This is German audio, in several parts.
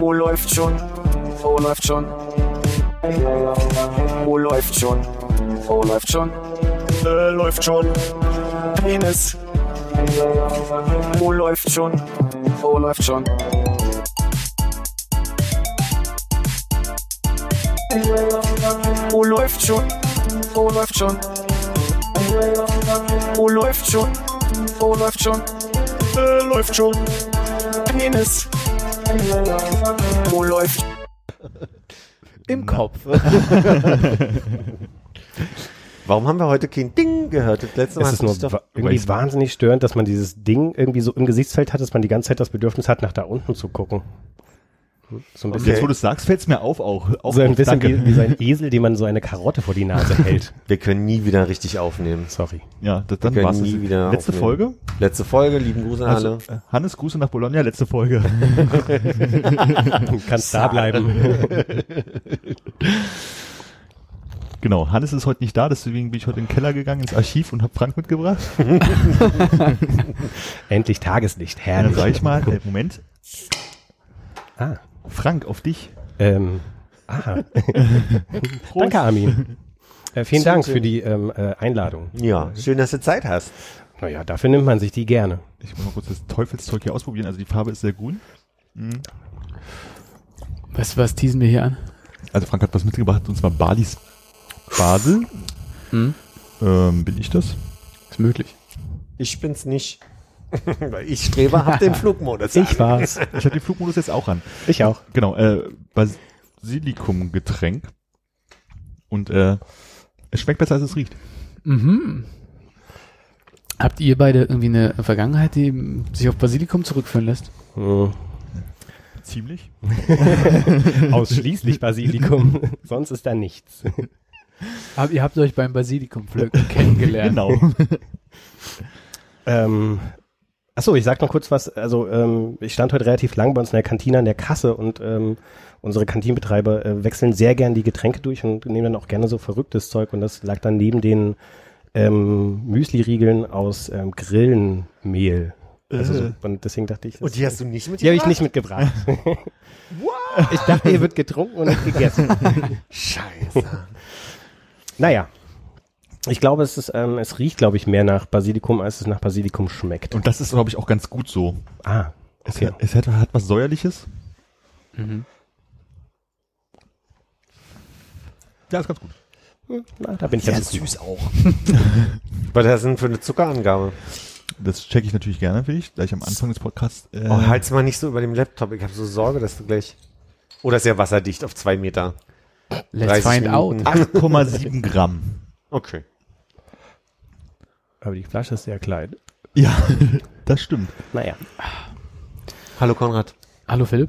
Oh, läuft schon. Oh, läuft schon. Oh, läuft schon. Oh, läuft schon. Läuft schon. Penis. Oh, läuft schon. Oh, läuft schon. Oh, läuft schon. Oh, läuft schon. Oh, läuft schon. Oh, läuft schon. Läuft schon. Penis. Oh, läuft. Im Kopf. Warum haben wir heute kein Ding gehört? Das letzte Mal es ist nur irgendwie wahnsinnig störend, dass man dieses Ding irgendwie so im Gesichtsfeld hat, dass man die ganze Zeit das Bedürfnis hat, nach da unten zu gucken. So ein bisschen, jetzt, wo du es sagst, fällt es mir auf auch. So ein bisschen wie so ein Esel, dem man so eine Karotte vor die Nase hält. Wir können nie wieder richtig aufnehmen. Sorry. Ja, das, dann war es. Letzte Folge? Letzte Folge, lieben Grüße an alle. Hannes, Grüße nach Bologna, letzte Folge. Kannst da bleiben. Genau, Hannes ist heute nicht da, deswegen bin ich heute in den Keller gegangen, ins Archiv und habe Frank mitgebracht. Endlich Tageslicht, herrlich. Dann sag ich mal, Moment. Ah. Frank, auf dich. Danke, Armin. Vielen Dank für die Einladung. Ja, schön, dass du Zeit hast. Naja, dafür nimmt man sich die gerne. Ich muss mal kurz das Teufelszeug hier ausprobieren. Also die Farbe ist sehr grün. Mhm. Was teasen wir hier an? Also Frank hat was mitgebracht, und zwar Balis Basel. Mhm. Bin ich das? Ist möglich. Ich bin's nicht. Weil ich Streber hab den Flugmodus an. Ich war's. Ich hab den Flugmodus jetzt auch an. Ich auch. Genau, Basilikumgetränk. Und es schmeckt besser, als es riecht. Mhm. Habt ihr beide irgendwie eine Vergangenheit, die sich auf Basilikum zurückführen lässt? Oh. Ziemlich. Ausschließlich Basilikum. Sonst ist da nichts. Aber ihr habt euch beim Basilikum-Pflücken kennengelernt. Genau. Achso, ich sag noch kurz was, also ich stand heute relativ lang bei uns in der Kantine an der Kasse, und unsere Kantinenbetreiber wechseln sehr gern die Getränke durch und nehmen dann auch gerne so verrücktes Zeug, und das lag dann neben den Müsli-Riegeln aus Grillenmehl. Also so, und deswegen dachte ich... Und die hast du nicht mitgebracht? Die habe ich nicht mitgebracht. What? Ich dachte, hier wird getrunken und nicht gegessen. Scheiße. Naja. Ich glaube, es riecht, glaube ich, mehr nach Basilikum, als es nach Basilikum schmeckt. Und das ist, glaube ich, auch ganz gut so. Ah, okay. Es hat was Säuerliches. Mhm. Ja, ist ganz gut. Na, da bin ich ja süß auch. Was ist denn für eine Zuckerangabe? Das checke ich natürlich gerne, finde ich, gleich am Anfang des Podcasts. Oh, halt's mal nicht so über dem Laptop. Ich habe so Sorge, dass du gleich... Oder ist ja wasserdicht auf 2 Meter. Let's find Minuten. Out. 8,7 Gramm. Okay. Aber die Flasche ist sehr klein. Ja, das stimmt. Naja. Hallo Konrad. Hallo Philipp.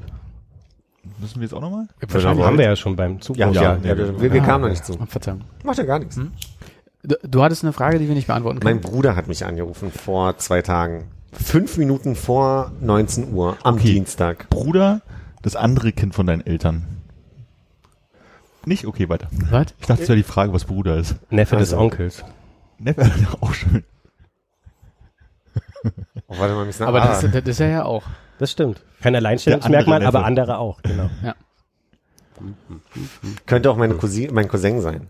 Müssen wir jetzt auch nochmal? Wahrscheinlich haben wir ja schon beim Zug. Wir kamen noch nicht zu. Verzeihung. Macht ja gar nichts. Hm? Du hattest eine Frage, die wir nicht beantworten können. Mein Bruder hat mich angerufen vor 2 Tagen. 5 Minuten vor 19 Uhr am Dienstag. Bruder, das andere Kind von deinen Eltern. Nicht? Okay, weiter. Was? Ich dachte, das wäre die Frage, was Bruder ist. Neffe des Onkels. Neffe, auch schön. Oh, warte mal, aber das ist er ja auch. Das stimmt. Kein Alleinstellungsmerkmal, aber andere auch. Genau. Ja. Könnte auch mein Cousin sein.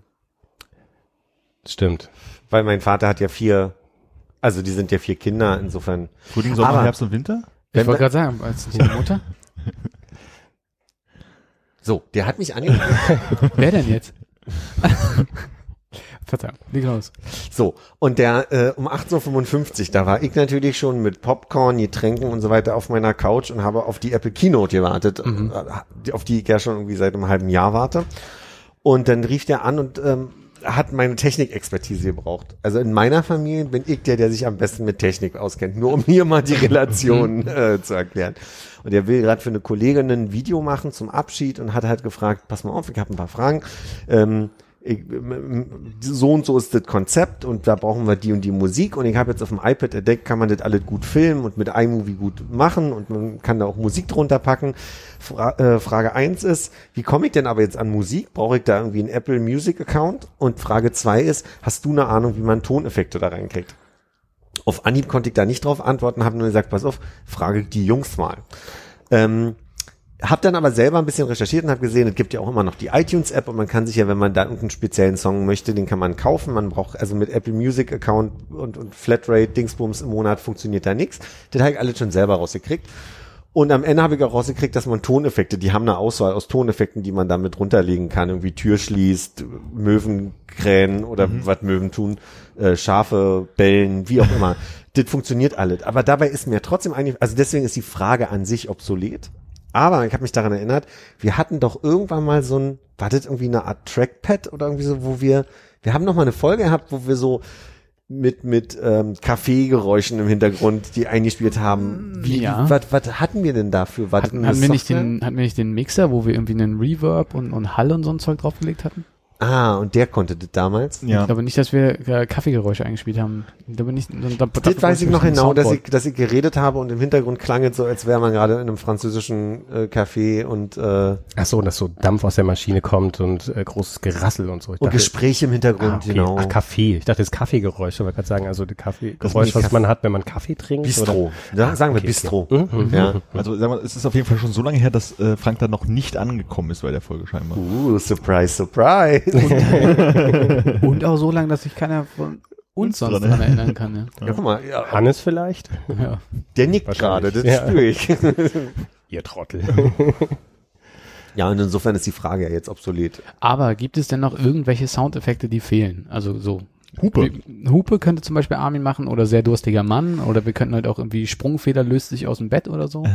Stimmt. Weil mein Vater hat ja 4, also die sind ja 4 Kinder, insofern. Frühling, Sommer, Herbst und Winter? Ich wollte gerade sagen, als die Mutter. So, der hat mich angerufen. Wer denn jetzt? Verzeihung, leg raus. So, und um 18.55 Uhr, da war ich natürlich schon mit Popcorn, Getränken und so weiter auf meiner Couch und habe auf die Apple Keynote gewartet, auf die ich ja schon irgendwie seit einem halben Jahr warte. Und dann rief der an und hat meine Technikexpertise gebraucht. Also in meiner Familie bin ich der sich am besten mit Technik auskennt, nur um hier mal die Relation zu erklären. Und er will gerade für eine Kollegin ein Video machen zum Abschied und hat halt gefragt, pass mal auf, ich habe ein paar Fragen. So und so ist das Konzept und da brauchen wir die und die Musik, und ich habe jetzt auf dem iPad entdeckt, kann man das alles gut filmen und mit iMovie gut machen und man kann da auch Musik drunter packen. Frage 1 ist, wie komme ich denn aber jetzt an Musik? Brauche ich da irgendwie einen Apple Music Account? Und Frage 2 ist, hast du eine Ahnung, wie man Toneffekte da reinkriegt? Auf Anhieb konnte ich da nicht drauf antworten, habe nur gesagt, pass auf, frage die Jungs mal. Hab dann aber selber ein bisschen recherchiert und habe gesehen, es gibt ja auch immer noch die iTunes-App und man kann sich ja, wenn man da irgendeinen speziellen Song möchte, den kann man kaufen. Man braucht also mit Apple Music-Account und Flatrate, Dingsbums im Monat funktioniert da nichts. Das habe ich alles schon selber rausgekriegt. Und am Ende habe ich auch rausgekriegt, dass man Toneffekte, die haben eine Auswahl aus Toneffekten, die man damit runterlegen kann. Irgendwie Tür schließt, Möwen krähen oder was Möwen tun, Schafe bellen, wie auch immer. Das funktioniert alles. Aber dabei ist mir trotzdem eigentlich, also deswegen ist die Frage an sich obsolet. Aber ich habe mich daran erinnert, wir hatten doch irgendwann mal so ein, war das irgendwie eine Art Trackpad oder irgendwie so, wo wir haben noch mal eine Folge gehabt, wo wir so mit Kaffeegeräuschen im Hintergrund, die eingespielt haben. Was hatten wir denn dafür? Hatten wir nicht den Mixer, wo wir irgendwie einen Reverb und Hall und so ein Zeug draufgelegt hatten? Ah, und der konnte das damals? Ja. Ich glaube nicht, dass wir Kaffeegeräusche eingespielt haben. Das weiß ich noch genau, dass ich geredet habe und im Hintergrund klang es so, als wäre man gerade in einem französischen Café und ach so, dass so Dampf aus der Maschine kommt und großes Gerassel und so. Ich dachte, Gespräche im Hintergrund, okay. Genau. Ach, Kaffee. Ich dachte, das ist Kaffeegeräusch. Ich wollte gerade sagen, also die Kaffeegeräusch, was man hat, wenn man Kaffee trinkt. Bistro. Oder? Ja, sagen wir okay, Bistro. Okay. Ja. Also sagen wir, es ist auf jeden Fall schon so lange her, dass Frank da noch nicht angekommen ist bei der Folge scheinbar. Surprise, surprise. Und auch so lange, dass sich keiner von uns sonst daran erinnern kann. Ja. Ja, guck mal, ja. Hannes vielleicht? Ja. Der nickt gerade, das spüre ich. Ihr Trottel. Ja, und insofern ist die Frage ja jetzt obsolet. Aber gibt es denn noch irgendwelche Soundeffekte, die fehlen? Also so. Hupe könnte zum Beispiel Armin machen oder sehr durstiger Mann oder wir könnten halt auch irgendwie Sprungfeder löst sich aus dem Bett oder so.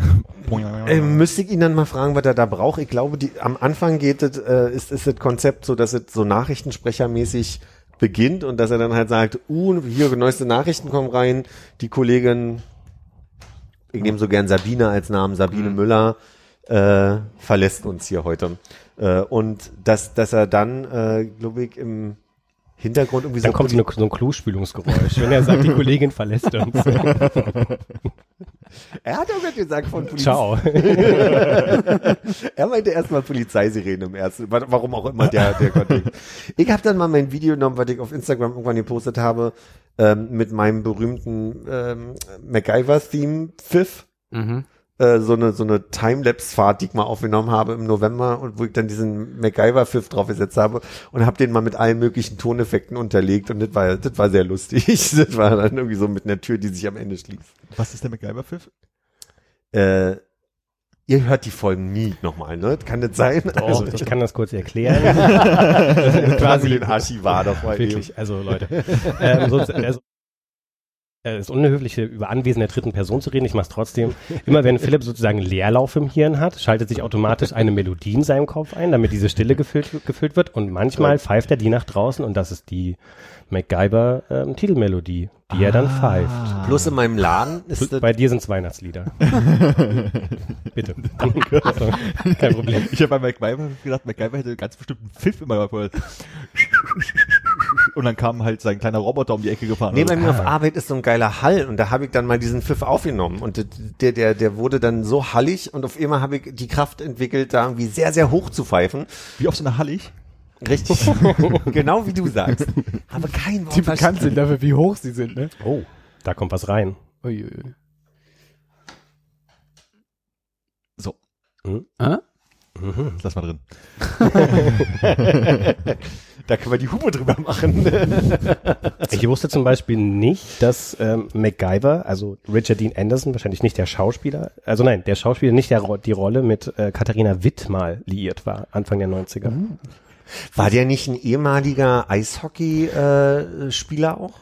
Müsste ich ihn dann mal fragen, was er da braucht. Ich glaube, am Anfang geht es, ist das Konzept so, dass es so nachrichtensprechermäßig beginnt und dass er dann halt sagt, hier neueste Nachrichten kommen rein, die Kollegin, ich nehme so gern Sabine als Namen, Sabine Müller, verlässt uns hier heute. Und dass er dann, glaube ich, im Hintergrund irgendwie dann so. Da kommt so ein Klospülungsgeräusch, wenn er sagt, die Kollegin verlässt uns. Er hat ja gesagt von Polizei. Ciao. Er meinte erstmal Polizeisirene im ersten, warum auch immer der Kontext. Ich habe dann mal mein Video genommen, was ich auf Instagram irgendwann gepostet habe, mit meinem berühmten MacGyver-Theme-Pfiff. Mhm. So eine Timelapse-Fahrt, die ich mal aufgenommen habe im November und wo ich dann diesen MacGyver-Pfiff draufgesetzt habe und habe den mal mit allen möglichen Toneffekten unterlegt und das war sehr lustig. Das war dann irgendwie so mit einer Tür, die sich am Ende schließt. Was ist der MacGyver-Pfiff? Ihr hört die Folgen nie nochmal, ne? Kann das sein? Doch, also ich kann das kurz erklären. Quasi den Archivar doch mal wirklich, eben. Also Leute. Es ist unhöflich, über Anwesen der dritten Person zu reden, ich mache es trotzdem. Immer wenn Philipp sozusagen Leerlauf im Hirn hat, schaltet sich automatisch eine Melodie in seinem Kopf ein, damit diese Stille gefüllt wird und manchmal pfeift er die nach draußen und das ist die MacGyver-Titelmelodie, die er dann pfeift. Plus in meinem Laden ist das... Bei dir sind es Weihnachtslieder. Bitte. Danke. Also, kein Problem. Ich habe bei MacGyver gedacht, MacGyver hätte ganz bestimmt einen Pfiff in meiner Folge. Und dann kam halt sein kleiner Roboter um die Ecke gefahren. Nee, bei mir auf Arbeit ist so ein geiler Hall und da habe ich dann mal diesen Pfiff aufgenommen und der wurde dann so hallig und auf einmal habe ich die Kraft entwickelt, da irgendwie sehr, sehr hoch zu pfeifen. Wie oft so eine hallig? Richtig. Genau wie du sagst. Aber kein Wort. Die bekannt sind dafür, wie hoch sie sind, ne? Oh, da kommt was rein. Uiuiui. So. Lass mal drin. Da können wir die Hupe drüber machen. Ich wusste zum Beispiel nicht, dass MacGyver, also Richard Dean Anderson, wahrscheinlich nicht der Schauspieler, also nein, der Schauspieler nicht die Rolle mit Katharina Witt mal liiert war, Anfang der 90er. War der nicht ein ehemaliger Eishockey-Spieler auch?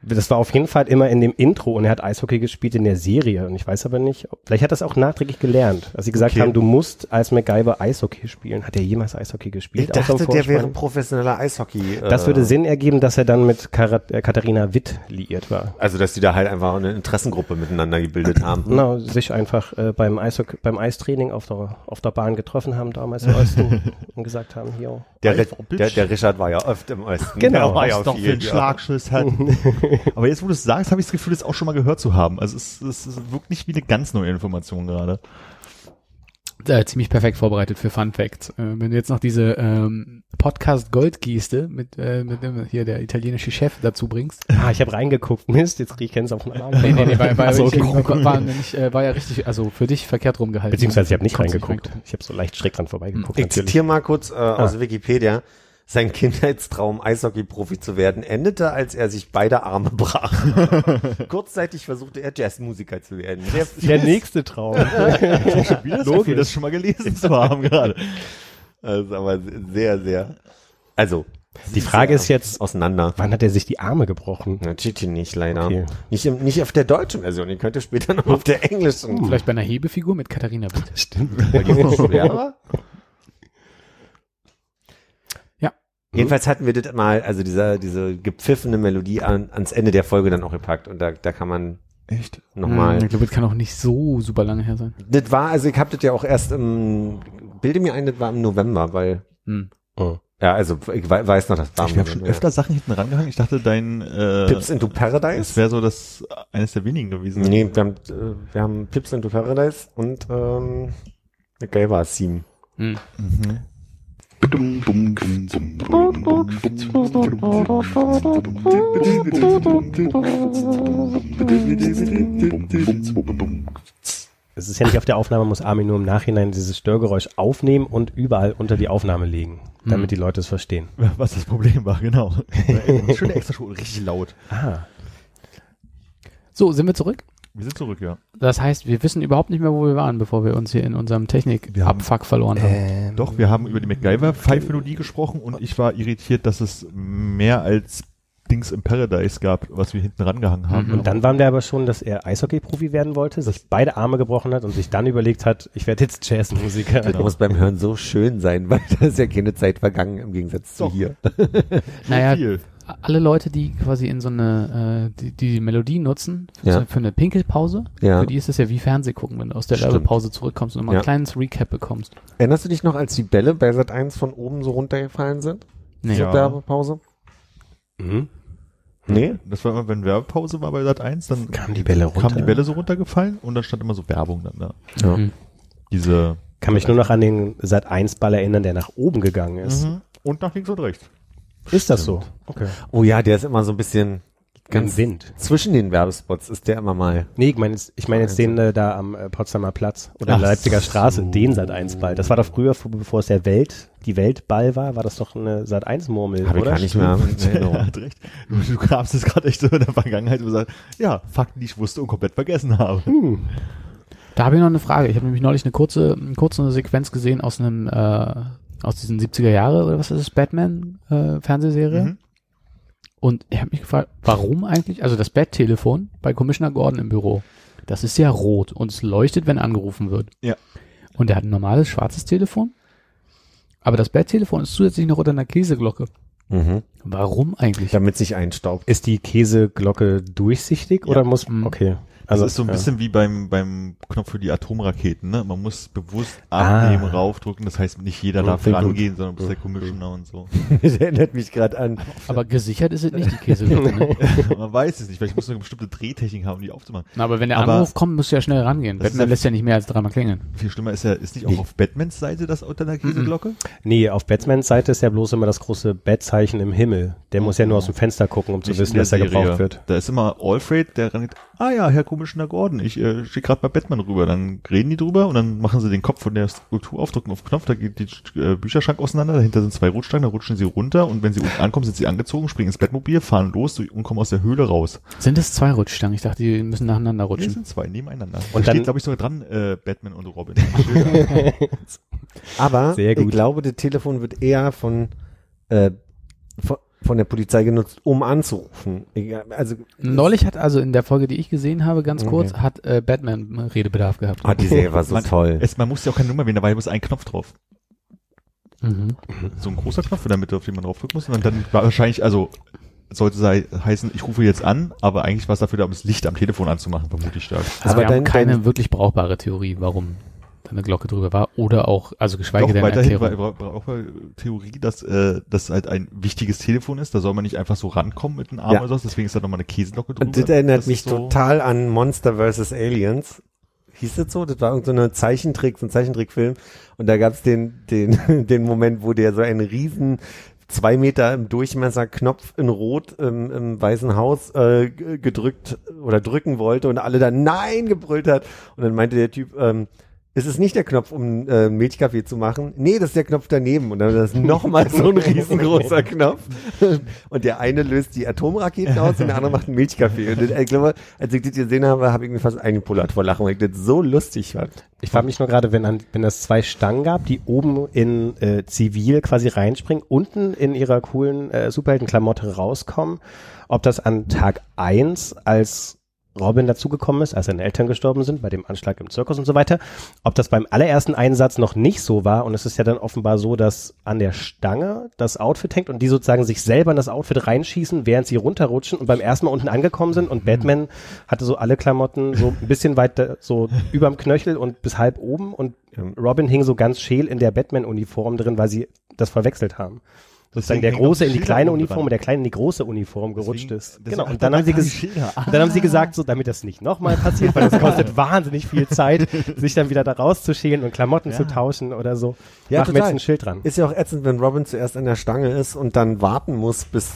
Das war auf jeden Fall immer in dem Intro und er hat Eishockey gespielt in der Serie und ich weiß aber nicht, vielleicht hat er das auch nachträglich gelernt, als sie gesagt haben, du musst als MacGyver Eishockey spielen. Hat er jemals Eishockey gespielt? Ich dachte, der wäre professioneller Eishockey. Das würde Sinn ergeben, dass er dann mit Katharina Witt liiert war. Also, dass die da halt einfach eine Interessengruppe miteinander gebildet haben. Genau, sich einfach beim Eistraining auf der Bahn getroffen haben damals im Osten und gesagt haben, hier. Der Richard war ja oft im Osten. Genau, war ja auch viel Schlagschuss hatten. Aber jetzt, wo du es sagst, habe ich das Gefühl, das auch schon mal gehört zu haben. Also es wirkt nicht wie eine ganz neue Information gerade. ziemlich perfekt vorbereitet für Fun Facts. Wenn du jetzt noch diese Podcast-Goldgeste mit dem hier der italienische Chef dazu bringst. Ah, ich habe reingeguckt. Mist, jetzt krieg ich es auf den Arm. Nee, war ja richtig, also für dich verkehrt rumgehalten. Beziehungsweise ich habe nicht reingeguckt. Ich habe so leicht schräg dran vorbeigeguckt. Ich zitiere mal kurz aus Wikipedia. Sein Kindheitstraum, Eishockey-Profi zu werden, endete, als er sich beide Arme brach. Kurzzeitig versuchte er, Jazzmusiker zu werden. Der nächste Traum. Logi, das schon mal gelesen zu haben gerade. Also, aber sehr, sehr. Also, die Frage ist jetzt, auseinander. Wann hat er sich die Arme gebrochen? Na, Chichi nicht, leider. Okay. Nicht auf der deutschen Version, ich könnte später noch auf der englischen. Vielleicht bei einer Hebefigur mit Katharina Witt. Stimmt. Weil die ist schwerer. Jedenfalls hatten wir das mal, also diese gepfiffene Melodie ans Ende der Folge dann auch gepackt und da kann man echt nochmal. Ich glaube, das kann auch nicht so super lange her sein. Das war, also ich hab das ja auch erst das war im November, weil ja, also ich weiß noch, das war. Ich habe schon öfter Sachen hinten rangehangen. Ich dachte, dein Pips into Paradise. Das wäre so das eines der wenigen gewesen. Nee, wir haben Pips into Paradise und geil war es 7. Mhm. Mhm. Es ist ja nicht auf der Aufnahme, muss Armin nur im Nachhinein dieses Störgeräusch aufnehmen und überall unter die Aufnahme legen, damit die Leute es verstehen. Was das Problem war, genau. Schöne Extraschule, richtig laut. Ah. So, sind wir zurück? Wir sind zurück, ja. Das heißt, wir wissen überhaupt nicht mehr, wo wir waren, bevor wir uns hier in unserem Technik-Abfuck verloren haben. Doch, wir haben über die MacGyver-Pfeifmelodie gesprochen und ich war irritiert, dass es mehr als Dings im Paradise gab, was wir hinten rangehangen haben. Und dann waren wir aber schon, dass er Eishockey-Profi werden wollte, sich beide Arme gebrochen hat und sich dann überlegt hat, ich werde jetzt Jazzmusiker. Das muss beim Hören so schön sein, weil da ist ja keine Zeit vergangen im Gegensatz zu hier. Naja. Viel. Alle Leute, die quasi in so eine, die Melodie nutzen, für eine Pinkelpause, für die ist es ja wie Fernsehgucken, wenn du aus der Werbepause zurückkommst und immer ein kleines Recap bekommst. Erinnerst du dich noch, als die Bälle bei Sat 1 von oben so runtergefallen sind? Nee. Zur Werbepause? Mhm. Nee? Das war immer, wenn Werbepause war bei Sat 1, dann kamen die Bälle runter. Kamen die Bälle so runtergefallen und dann stand immer so Werbung dann da. Ja. Mhm. Kann mich nur noch an den Sat 1 Ball erinnern, der nach oben gegangen ist. Mhm. Und nach links und rechts. Ist das so? Okay. Oh ja, der ist immer so ein bisschen ganz Wind. Zwischen den Werbespots ist der immer mal. Nee, ich meine jetzt den da am Potsdamer Platz oder Leipziger Straße, den Sat1-Ball. Das war doch früher, bevor es die Weltball war das doch eine Sat1-Murmel, oder? Kann ich gar nicht mehr. Ja, hat recht. Du grabst es gerade echt so in der Vergangenheit und sagst, ja, Fakten, die ich wusste und komplett vergessen habe. Da habe ich noch eine Frage. Ich habe nämlich neulich eine kurze Sequenz gesehen aus einem aus diesen 70er Jahre oder was ist das, Batman-Fernsehserie. Und ich habe mich gefragt, warum eigentlich, also das Bat-Telefon bei Commissioner Gordon im Büro, das ist ja rot und es leuchtet, wenn angerufen wird. Ja. Und er hat ein normales schwarzes Telefon, aber das Bat-Telefon ist zusätzlich noch unter einer Käseglocke. Mhm. Warum eigentlich? Damit sich einstaubt. Ist die Käseglocke durchsichtig oder muss, okay. Also das ist so ein bisschen wie beim Knopf für die Atomraketen, ne? Man muss bewusst abnehmen, raufdrücken, das heißt nicht jeder darf rangehen, sondern bis der Commissioner und so. Das erinnert mich gerade an. Aber gesichert ist es nicht, die Käseglocke. Ne? Man weiß es nicht, vielleicht muss man eine bestimmte Drehtechnik haben, um die aufzumachen. Na, aber wenn der Anruf kommt, musst du ja schnell rangehen. Batman lässt ja nicht mehr als 3-mal klingeln. Viel schlimmer ist ja, ist nicht auch auf Batmans Seite das unter der Käseglocke? Nee, auf Batmans Seite ist ja bloß immer das große Bat-Zeichen im Himmel. Der muss ja nur aus dem Fenster gucken, um zu wissen, dass er gebraucht wird. Da ist immer Alfred, der rangeht, Herr Commissioner Gordon, ich stehe gerade bei Batman rüber, dann reden die drüber und dann machen sie den Kopf von der Skulptur auf, drücken auf den Knopf, da geht die Bücherschrank auseinander, dahinter sind 2 Rutschstangen, da rutschen sie runter und wenn sie unten ankommen, sind sie angezogen, springen ins Bettmobil, fahren los und kommen aus der Höhle raus. Sind es 2 Rutschstangen? Ich dachte, die müssen nacheinander rutschen. Nee, es sind 2, nebeneinander. Und da steht, glaube ich, sogar dran, Batman und Robin. Aber ich glaube, das Telefon wird eher von der Polizei genutzt, um anzurufen. Also neulich hat also in der Folge, die ich gesehen habe, ganz kurz, hat Batman Redebedarf gehabt. Die Serie war so toll. Man muss ja auch keine Nummer wählen, dabei muss ein Knopf drauf. Mhm. So ein großer Knopf in der Mitte, auf den man draufdrücken muss. Und dann wahrscheinlich, also sollte heißen, ich rufe jetzt an, aber eigentlich war es dafür da, um das Licht am Telefon anzumachen, vermute ich stark. Also wir haben keine wirklich brauchbare Theorie, warum eine Glocke drüber war oder auch, also geschweige denn Erklärung. Auch bei Theorie, dass das halt ein wichtiges Telefon ist, da soll man nicht einfach so rankommen mit den Armen oder so, deswegen ist da nochmal eine Käseglocke drüber. Und das erinnert mich total an Monster vs. Aliens. Hieß das so? Das war irgendein Zeichentrick, so ein Zeichentrickfilm. Und da gab's den Moment, wo der so einen riesen 2 Meter im Durchmesser Knopf in Rot im Weißen Haus gedrückt oder drücken wollte und alle dann Nein gebrüllt hat. Und dann meinte der Typ, es ist nicht der Knopf, um Milchkaffee zu machen. Nee, das ist der Knopf daneben. Und dann ist nochmal so ein riesengroßer Knopf. Und der eine löst die Atomraketen aus und der andere macht einen Milchkaffee. Und ich glaube, als ich das gesehen habe, habe ich mir fast eingepullert vor Lachen, weil ich das so lustig fand. Ich frage mich nur gerade, wenn das 2 Stangen gab, die oben in Zivil quasi reinspringen, unten in ihrer coolen Superheldenklamotte rauskommen, ob das an Tag 1 als Robin dazugekommen ist, als seine Eltern gestorben sind, bei dem Anschlag im Zirkus und so weiter, ob das beim allerersten Einsatz noch nicht so war. Und es ist ja dann offenbar so, dass an der Stange das Outfit hängt und die sozusagen sich selber in das Outfit reinschießen, während sie runterrutschen und beim ersten Mal unten angekommen sind. Und Batman hatte so alle Klamotten so ein bisschen weiter, so überm Knöchel und bis halb oben. Und Robin hing so ganz scheel in der Batman-Uniform drin, weil sie das verwechselt haben. Sozusagen der Große in die kleine Uniform und der Kleine in die große Uniform gerutscht ist. Genau. Und dann haben sie gesagt, so, damit das nicht nochmal passiert, weil das kostet wahnsinnig viel Zeit, sich dann wieder da rauszuschälen und Klamotten zu tauschen oder so. Ja, machen wir jetzt ein Schild dran. Ist ja auch ätzend, wenn Robin zuerst an der Stange ist und dann warten muss, bis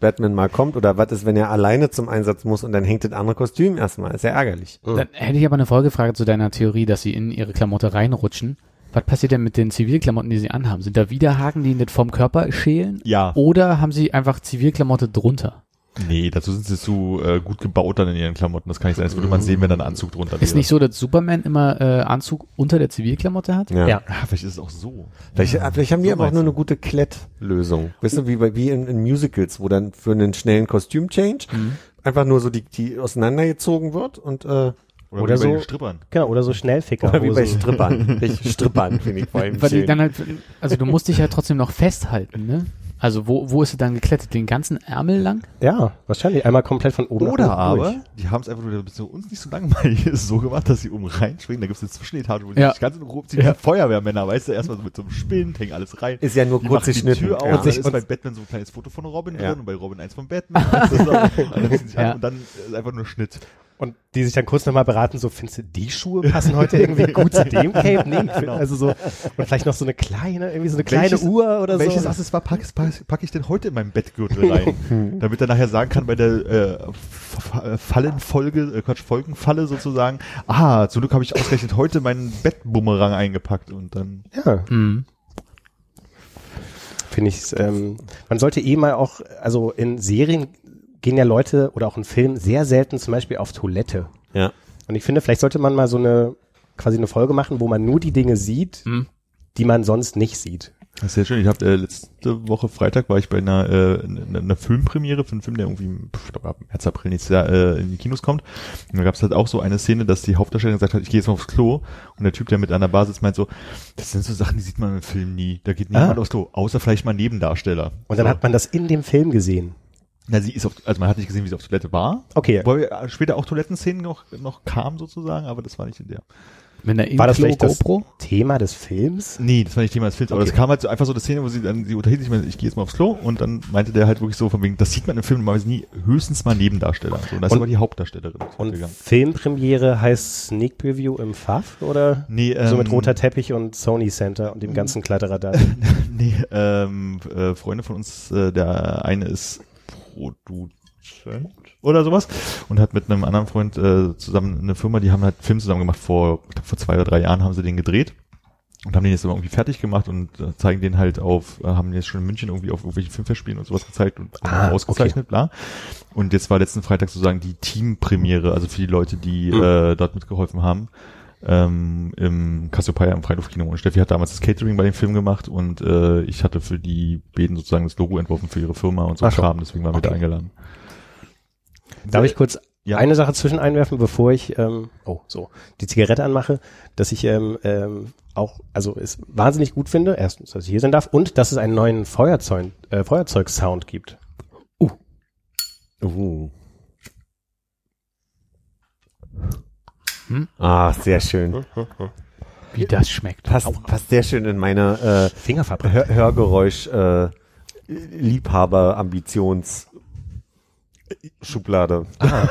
Batman mal kommt, oder was ist, wenn er alleine zum Einsatz muss und dann hängt das andere Kostüm erstmal. Ist ja ärgerlich. Dann hätte ich aber eine Folgefrage zu deiner Theorie, dass sie in ihre Klamotte reinrutschen. Was passiert denn mit den Zivilklamotten, die sie anhaben? Sind da Widerhaken, die nicht vom Körper schälen? Ja. Oder haben sie einfach Zivilklamotte drunter? Nee, dazu sind sie zu gut gebaut dann in ihren Klamotten. Das kann nicht sein. Das würde man sehen, wenn da ein Anzug drunter wäre. Ist nicht so, dass Superman immer Anzug unter der Zivilklamotte hat? Ja. Vielleicht ist es auch so. Vielleicht haben die so aber auch nur eine gute Klettlösung. Weißt du, wie in Musicals, wo dann für einen schnellen Kostüm-Change einfach nur so die auseinandergezogen wird und Oder wie bei den Strippern. Genau, oder so Schnellficker. Oder wie bei Strippern. Strippern finde ich vor allem schön. Dann halt, also du musst dich ja halt trotzdem noch festhalten, ne? Also wo ist sie dann geklettert? Den ganzen Ärmel lang? Ja, wahrscheinlich. Einmal komplett von oben nach unten durch. Oder aber, die haben es einfach nur, damit es uns nicht so langweilig ist, so gemacht, dass sie oben reinspringen. Da gibt es eine Zwischenetage, wo die sich ganz in Ruhe ziehen. Ja. Feuerwehrmänner, weißt du, erstmal so mit so einem Spind, hängen alles rein. Ist ja nur kurz die Tür auf. Da ist bei Batman so ein kleines Foto von Robin drin und bei Robin eins von Batman. Und dann ist einfach nur Schnitt. Und die sich dann kurz nochmal beraten, so, findest du, die Schuhe passen heute irgendwie gut zu dem Cape? Nee, genau. Also so, und vielleicht noch so eine kleine, irgendwie so eine kleine Uhr oder welches so. Welches Accessoire packe ich denn heute in meinem Bettgürtel rein? Damit er nachher sagen kann, bei der Folgenfalle sozusagen, zum Glück habe ich ausgerechnet heute meinen Bettbumerang eingepackt und dann. Ja. Mhm. Finde ich, man sollte eh mal auch, also in Serien gehen ja Leute oder auch in Filmen sehr selten zum Beispiel auf Toilette. Ja. Und ich finde, vielleicht sollte man mal so eine Folge machen, wo man nur die Dinge sieht, die man sonst nicht sieht. Das ist sehr schön. Ich habe letzte Woche Freitag war ich bei einer Filmpremiere für einen Film, der irgendwie ab März, April nächstes Jahr in die Kinos kommt. Und da gab es halt auch so eine Szene, dass die Hauptdarstellerin gesagt hat, ich gehe jetzt mal aufs Klo. Und der Typ, der mit an der Bar sitzt, meint so, das sind so Sachen, die sieht man im Film nie. Da geht niemand aufs Klo, außer vielleicht mal Nebendarsteller. Und dann hat man das in dem Film gesehen. Na, sie ist man hat nicht gesehen, wie sie auf Toilette war. Okay. Wobei später auch Toilettenszenen noch kamen sozusagen, aber das war nicht in der. War das vielleicht das Thema des Films? Nee, das war nicht Thema des Films, aber das kam halt so einfach so eine Szene, wo sie unterhielt sich, ich gehe jetzt mal aufs Klo und dann meinte der halt wirklich so von wegen, das sieht man im Film normalerweise nie, höchstens mal Nebendarsteller. So, und das ist aber die Hauptdarstellerin. Und Filmpremiere heißt Sneak Preview im Pfaff oder? Nee, so mit roter Teppich und Sony Center und dem ganzen Kletterer. Nee, Freunde von uns, der eine ist Produzent oder sowas und hat mit einem anderen Freund zusammen eine Firma, die haben halt Film zusammen gemacht, vor 2 oder 3 Jahren haben sie den gedreht und haben den jetzt aber irgendwie fertig gemacht und zeigen den halt haben jetzt schon in München irgendwie auf irgendwelchen Filmfestspielen und sowas gezeigt und ausgezeichnet, bla. Und jetzt war letzten Freitag sozusagen die Teampremiere, also für die Leute, die dort mitgeholfen haben. Im Cassiopeia im Freiluftkino. Und Steffi hat damals das Catering bei dem Film gemacht und ich hatte für die beiden sozusagen das Logo entworfen für ihre Firma und so Kram, deswegen waren wir da eingeladen. Darf ich kurz eine Sache zwischen einwerfen, bevor ich die Zigarette anmache, dass ich auch, also es wahnsinnig gut finde, erstens, dass ich hier sein darf und dass es einen neuen Feuerzeug-Sound gibt. Sehr schön. Wie das schmeckt. Passt sehr schön in meine Hörgeräusch-Liebhaber-Ambitions- Schublade. Ah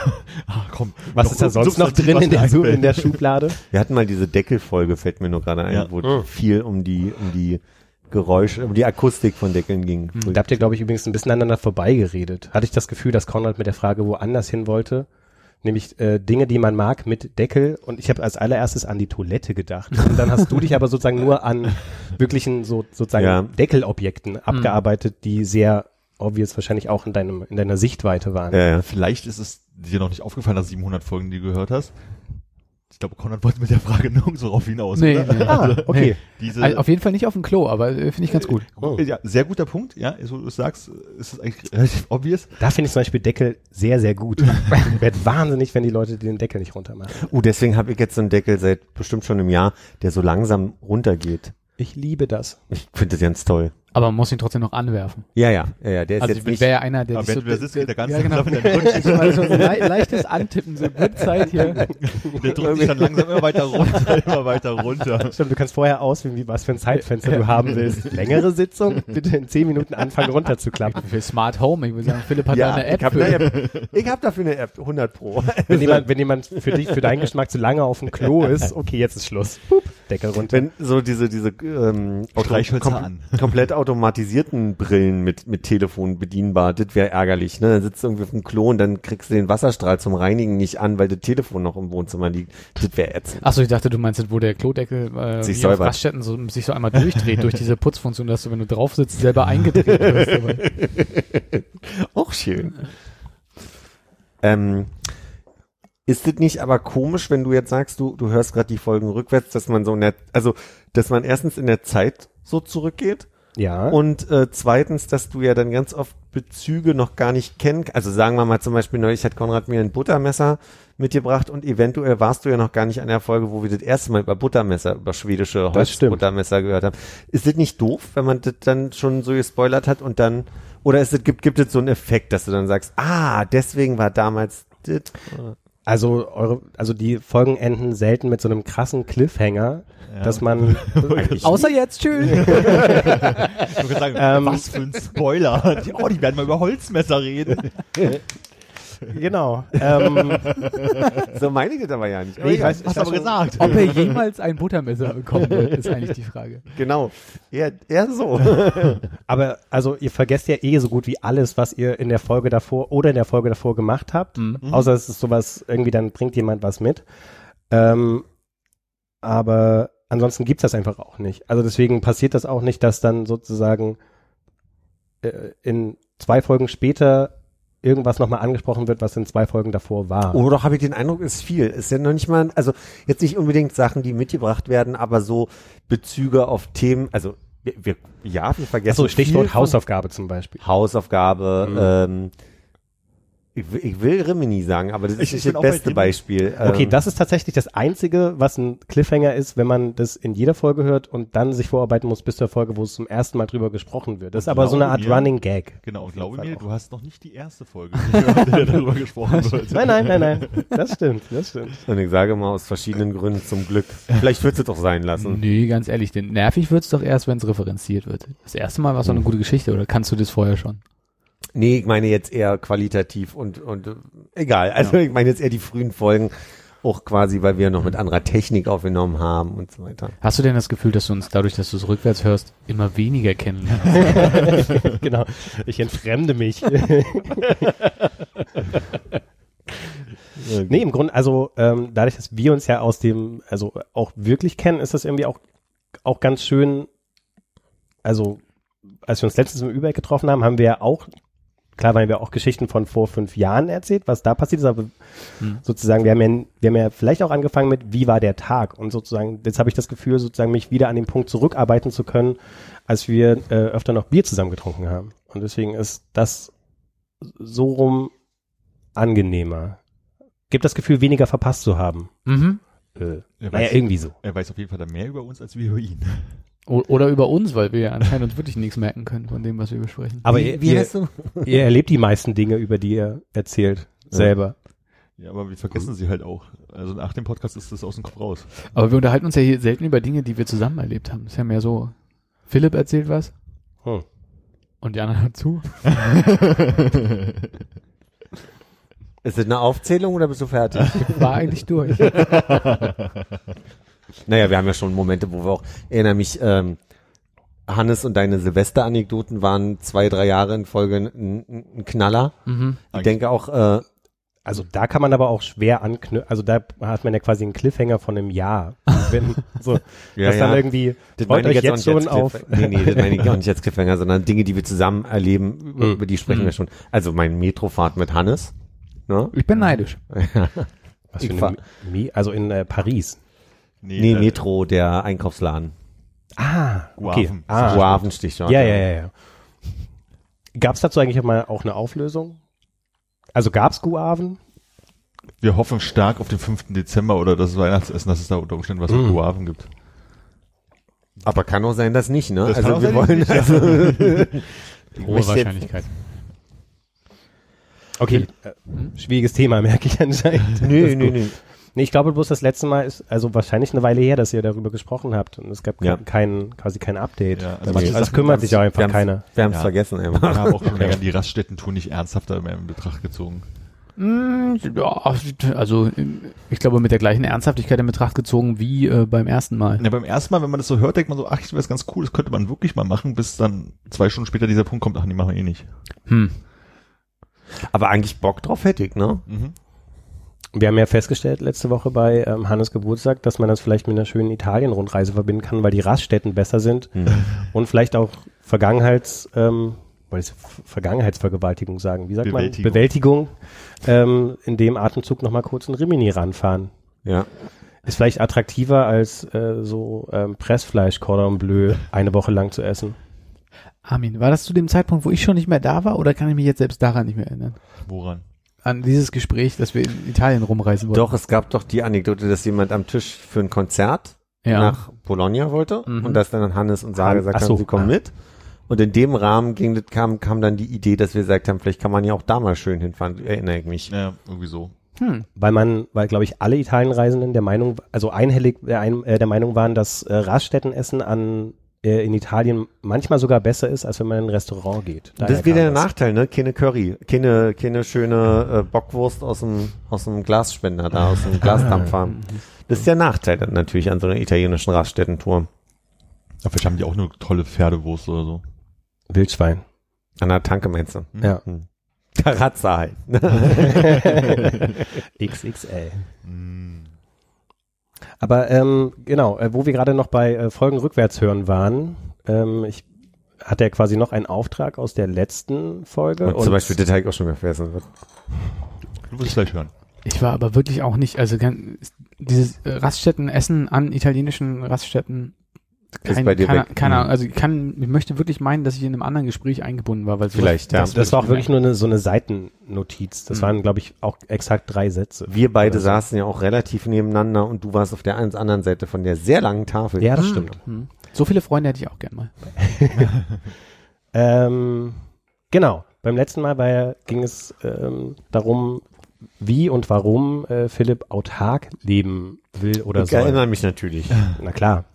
komm. Was ist da sonst noch drin in der Schublade? Wir hatten mal diese Deckelfolge, fällt mir nur gerade ein, wo viel um die Geräusche, um die Akustik von Deckeln ging. Da habt ihr, glaube ich, übrigens ein bisschen aneinander vorbeigeredet. Hatte ich das Gefühl, dass Konrad mit der Frage woanders hin wollte, nämlich Dinge, die man mag, mit Deckel. Und ich habe als allererstes an die Toilette gedacht. Und dann hast du dich aber sozusagen nur an wirklichen Deckelobjekten abgearbeitet, die sehr obvious wahrscheinlich auch in deiner Sichtweite waren. Ja. Vielleicht ist es dir noch nicht aufgefallen, dass 700 Folgen, die du gehört hast. Ich glaube, Konrad wollte mit der Frage nirgendwo drauf hinaus. Nee, oder? Nee. Also, okay. Also auf jeden Fall nicht auf dem Klo, aber finde ich ganz gut. Ja, sehr guter Punkt. Ja, so du sagst, ist das eigentlich relativ obvious. Da finde ich zum Beispiel Deckel sehr, sehr gut. Wird wahnsinnig, wenn die Leute den Deckel nicht runter machen. Deswegen habe ich jetzt so einen Deckel seit bestimmt schon einem Jahr, der so langsam runtergeht. Ich liebe das. Ich finde das ganz toll. Aber man muss ihn trotzdem noch anwerfen. Ja, der ist also jetzt nicht... Also wäre ja einer, der... Aber wenn du da sitzt, geht der ganze Tag in den Rutsch. Also so leichtes Antippen, so Zeit hier. Der drückt sich dann langsam immer weiter runter. Stimmt, du kannst vorher auswählen, was für ein Zeitfenster du haben willst. Längere Sitzung, bitte in 10 Minuten anfangen runterzuklappen. Für Smart Home, ich würde sagen, Philipp hat da eine App Ich habe dafür eine App, 100%. Wenn jemand für dich, für deinen Geschmack zu lange auf dem Klo ist, okay, jetzt ist Schluss. Pup, Deckel runter. Wenn so diese komplett automatisierten Brillen mit Telefon bedienbar, das wäre ärgerlich, ne? Dann sitzt du irgendwie auf dem Klo und dann kriegst du den Wasserstrahl zum Reinigen nicht an, weil das Telefon noch im Wohnzimmer liegt. Das wäre ätzend. Achso, ich dachte, du meinst, wo der Klodeckel sich auf Raststätten sich so einmal durchdreht durch diese Putzfunktion, dass du, wenn du drauf sitzt, selber eingedreht wirst. Auch schön. Ist das nicht aber komisch, wenn du jetzt sagst, du hörst gerade die Folgen rückwärts, dass man so dass man erstens in der Zeit so zurückgeht? Ja. Und zweitens, dass du ja dann ganz oft Bezüge noch gar nicht kennst. Also sagen wir mal zum Beispiel, neulich hat Konrad mir ein Buttermesser mitgebracht und eventuell warst du ja noch gar nicht an der Folge, wo wir das erste Mal über schwedische Holzbuttermesser gehört haben. Ist das nicht doof, wenn man das dann schon so gespoilert hat und dann, oder gibt es so einen Effekt, dass du dann sagst, deswegen war damals das... Also die Folgen enden selten mit so einem krassen Cliffhanger, dass man... Außer jetzt, tschüss! Ich würde sagen, was für ein Spoiler! Die werden mal über Holzmesser reden. Genau. So meine ich das aber ja nicht. Ich weiß, hast aber gesagt. Ob er jemals ein Buttermesser bekommen wird, ist eigentlich die Frage. Genau. Eher so. Aber also ihr vergesst ja so gut wie alles, was ihr in der Folge davor oder in der Folge davor gemacht habt. Mhm. Außer es ist sowas, irgendwie dann bringt jemand was mit. Aber ansonsten gibt's das einfach auch nicht. Also deswegen passiert das auch nicht, dass dann sozusagen in 2 Folgen später irgendwas nochmal angesprochen wird, was in 2 Folgen davor war. Oder doch habe ich den Eindruck, ist viel. Ist ja noch nicht mal, also jetzt nicht unbedingt Sachen, die mitgebracht werden, aber so Bezüge auf Themen, also wir vergessen. Achso, Stichwort Hausaufgabe zum Beispiel. Hausaufgabe, ich will Rimini sagen, aber das ist das beste Beispiel. Okay, das ist tatsächlich das Einzige, was ein Cliffhanger ist, wenn man das in jeder Folge hört und dann sich vorarbeiten muss bis zur Folge, wo es zum ersten Mal drüber gesprochen wird. Das ist aber so eine Art Running Gag. Genau, und glaube mir, du hast noch nicht die erste Folge gehört, in der darüber gesprochen wird. Nein. Das stimmt. Und ich sage mal, aus verschiedenen Gründen zum Glück. Vielleicht würdest du doch sein lassen. Nee, ganz ehrlich, denn nervig wird es doch erst, wenn es referenziert wird. Das erste Mal war es doch eine gute Geschichte, oder kannst du das vorher schon? Nee, ich meine jetzt eher qualitativ und egal. Also ich meine jetzt eher die frühen Folgen, auch quasi, weil wir noch mit anderer Technik aufgenommen haben und so weiter. Hast du denn das Gefühl, dass du uns dadurch, dass du es rückwärts hörst, immer weniger kennenlernst? Genau, ich entfremde mich. Nee, im Grunde, also dadurch, dass wir uns ja aus dem, also auch wirklich kennen, ist das irgendwie auch ganz schön, also als wir uns letztens im Übereck getroffen haben, haben wir ja auch, klar, weil wir auch Geschichten von vor 5 Jahren erzählt, was da passiert ist, aber sozusagen, wir haben ja vielleicht auch angefangen mit, wie war der Tag? Und sozusagen, jetzt habe ich das Gefühl, sozusagen mich wieder an den Punkt zurückarbeiten zu können, als wir öfter noch Bier zusammen getrunken haben. Und deswegen ist das so rum angenehmer. Gibt das Gefühl, weniger verpasst zu haben. Mhm. Irgendwie so. Er weiß auf jeden Fall mehr über uns als wir über ihn. Oder über uns, weil wir ja anscheinend uns wirklich nichts merken können von dem, was wir besprechen. Aber ihr erlebt die meisten Dinge, über die ihr erzählt, selber. Ja, aber wir vergessen sie halt auch. Also nach dem Podcast ist das aus dem Kopf raus. Aber wir unterhalten uns ja hier selten über Dinge, die wir zusammen erlebt haben. Das ist ja mehr so, Philipp erzählt was und die anderen hören zu. Ist das eine Aufzählung oder bist du fertig? Ich war eigentlich durch. Naja, wir haben ja schon Momente, wo wir auch, ich erinnere mich, Hannes und deine Silvester-Anekdoten waren 2-3 Jahre in Folge ein Knaller. Mhm. Ich denke auch, also da kann man aber auch schwer anknüpfen, also da hat man ja quasi einen Cliffhanger von einem Jahr. Wenn, so, ja, dass ja. Dann irgendwie, das freut euch jetzt schon auf. Nee, das meine ich auch nicht als Cliffhanger, sondern Dinge, die wir zusammen erleben, über die sprechen wir schon. Also mein Metrofahrt mit Hannes. Ne? Ich bin neidisch. Was für eine also in Paris. Nee, Metro, der Einkaufsladen. Ah, okay. Guavenstichwort. Ja. Gab es dazu eigentlich mal auch eine Auflösung? Also gab es Guaven? Wir hoffen stark auf den 5. Dezember oder das Weihnachtsessen, dass es da unter Umständen was mit Guaven gibt. Aber kann auch sein, dass nicht, ne? Das also wir wollen nicht, also hohe Wahrscheinlichkeit. Okay, schwieriges Thema, merke ich anscheinend. Nö. Nee, ich glaube bloß, das letzte Mal ist, also wahrscheinlich eine Weile her, dass ihr darüber gesprochen habt und es gab quasi kein Update. Ja, also das kümmert sich auch einfach keiner. Wir haben es vergessen. Wir haben auch schon länger die Raststätten-Tour nicht ernsthafter in Betracht gezogen. Ja, also ich glaube mit der gleichen Ernsthaftigkeit in Betracht gezogen wie beim ersten Mal. Ja, beim ersten Mal, wenn man das so hört, denkt man so, ach, das wäre ganz cool, das könnte man wirklich mal machen, bis dann 2 Stunden später dieser Punkt kommt, ach, die machen wir eh nicht. Aber eigentlich Bock drauf hätte ich, ne? Mhm. Wir haben ja festgestellt letzte Woche bei Hannes Geburtstag, dass man das vielleicht mit einer schönen Italien-Rundreise verbinden kann, weil die Raststätten besser sind und vielleicht auch Vergangenheitsvergewaltigung sagen. Wie sagt man? Bewältigung. In dem Atemzug nochmal kurz in Rimini ranfahren. Ja. Ist vielleicht attraktiver als Pressfleisch, Cordon Bleu, eine Woche lang zu essen. Armin, war das zu dem Zeitpunkt, wo ich schon nicht mehr da war oder kann ich mich jetzt selbst daran nicht mehr erinnern? Woran? An dieses Gespräch, dass wir in Italien rumreisen wollten. Doch, es gab doch die Anekdote, dass jemand am Tisch für ein Konzert nach Bologna wollte und dass dann Hannes und Sarah gesagt haben, sie kommen mit. Und in dem Rahmen kam dann die Idee, dass wir gesagt haben, vielleicht kann man ja auch da mal schön hinfahren, erinnere ich mich. Ja, irgendwie so. Weil glaube ich, alle Italienreisenden der Meinung, also einhellig der Meinung waren, dass Raststättenessen in Italien manchmal sogar besser ist, als wenn man in ein Restaurant geht. Daher das ist wieder der Nachteil, ne? Keine Curry, keine schöne Bockwurst aus dem Glasspender da, aus dem Glasdampfer. Das ist der Nachteil dann natürlich an so einer italienischen Raststättentour. Aber vielleicht haben die auch eine tolle Pferdewurst oder so. Wildschwein. An der Tanke meinst du? Ja. Tarazza halt. XXL. Aber wo wir gerade noch bei Folgen rückwärts hören waren, ich hatte ja quasi noch einen Auftrag aus der letzten Folge. Und zum Beispiel Detail auch schon gefressen wird. Du musst es gleich hören. Ich war aber wirklich auch nicht, also dieses Raststättenessen an italienischen Raststätten, keine Ahnung, also ich möchte wirklich meinen, dass ich in einem anderen Gespräch eingebunden war. Weil vielleicht, ja. Das war auch wirklich nur so eine Seitennotiz. Das waren, glaube ich, auch exakt 3 Sätze. Wir beide saßen ja auch relativ nebeneinander und du warst auf der anderen Seite von der sehr langen Tafel. Ja, das stimmt. So viele Freunde hätte ich auch gern mal. Genau, beim letzten Mal ging es darum, wie und warum Philipp autark leben will oder so. Ich erinnere mich natürlich. Na klar.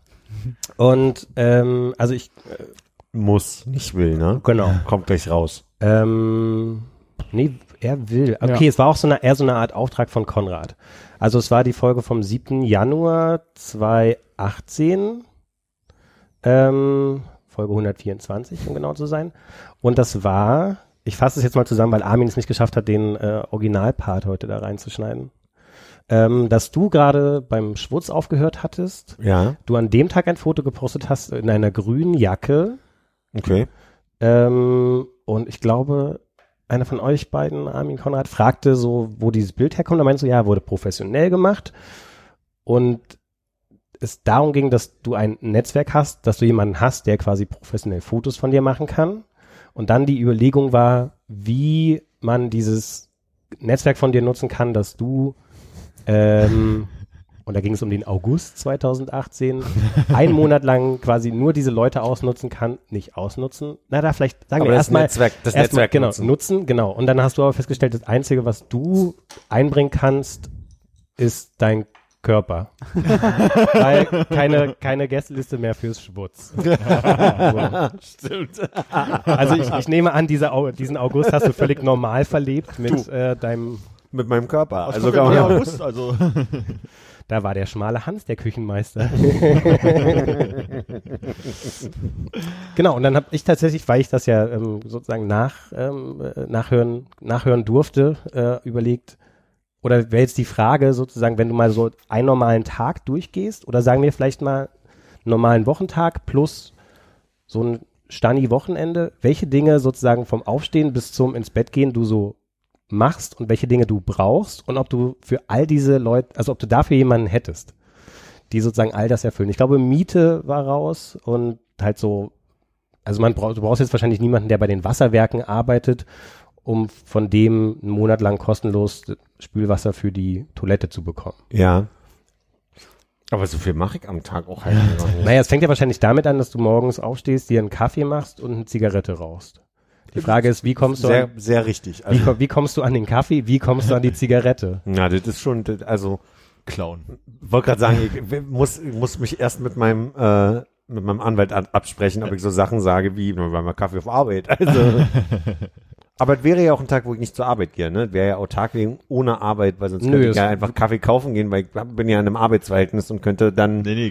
Und, also ich muss, nicht will, ne? Genau. Kommt gleich raus. Nee, er will. Okay, es war auch eher so eine Art Auftrag von Konrad. Also es war die Folge vom 7. Januar 2018, Folge 124, um genau zu sein. Und das war, ich fasse es jetzt mal zusammen, weil Armin es nicht geschafft hat, den Originalpart heute da reinzuschneiden. Dass du gerade beim Schwutz aufgehört hattest, du an dem Tag ein Foto gepostet hast in einer grünen Jacke. Okay. Und ich glaube, einer von euch beiden, Armin Konrad, fragte so, wo dieses Bild herkommt. Da meinst du, wurde professionell gemacht. Und es darum ging, dass du ein Netzwerk hast, dass du jemanden hast, der quasi professionell Fotos von dir machen kann. Und dann die Überlegung war, wie man dieses Netzwerk von dir nutzen kann, dass du und da ging es um den August 2018, einen Monat lang quasi nur diese Leute nutzen. Und dann hast du aber festgestellt, das Einzige, was du einbringen kannst, ist dein Körper. Weil keine Gästeliste mehr fürs Schwutz. Stimmt. Also ich nehme an, diesen August hast du völlig normal verlebt mit deinem mit meinem Körper. Also gar nicht bewusst. Also. Da war der schmale Hans, der Küchenmeister. Genau, und dann habe ich tatsächlich, weil ich das ja sozusagen nachhören durfte, überlegt, oder wäre jetzt die Frage sozusagen, wenn du mal so einen normalen Tag durchgehst, oder sagen wir vielleicht mal einen normalen Wochentag plus so ein Stani-Wochenende, welche Dinge sozusagen vom Aufstehen bis zum ins Bett gehen du so machst und welche Dinge du brauchst und ob du für all diese Leute, also ob du dafür jemanden hättest, die sozusagen all das erfüllen. Ich glaube, Miete war raus und halt so, also du brauchst jetzt wahrscheinlich niemanden, der bei den Wasserwerken arbeitet, um von dem einen Monat lang kostenlos Spülwasser für die Toilette zu bekommen. Ja. Aber so viel mache ich am Tag auch halt nicht. Naja, es fängt ja wahrscheinlich damit an, dass du morgens aufstehst, dir einen Kaffee machst und eine Zigarette rauchst. Die Frage ist, wie kommst du an, sehr richtig. Also wie kommst du an den Kaffee, wie kommst du an die Zigarette? Na, das ist schon, also klauen. Wollte gerade sagen, ich muss mich erst mit meinem Anwalt absprechen, ob ich so Sachen sage wie, wir machen mal Kaffee auf Arbeit. Also. Aber es wäre ja auch ein Tag, wo ich nicht zur Arbeit gehe, ne? Es wäre ja auch Tag wegen ohne Arbeit, weil sonst könnte ich ja einfach Kaffee kaufen gehen, weil ich bin ja in einem Arbeitsverhältnis und könnte dann... Nee,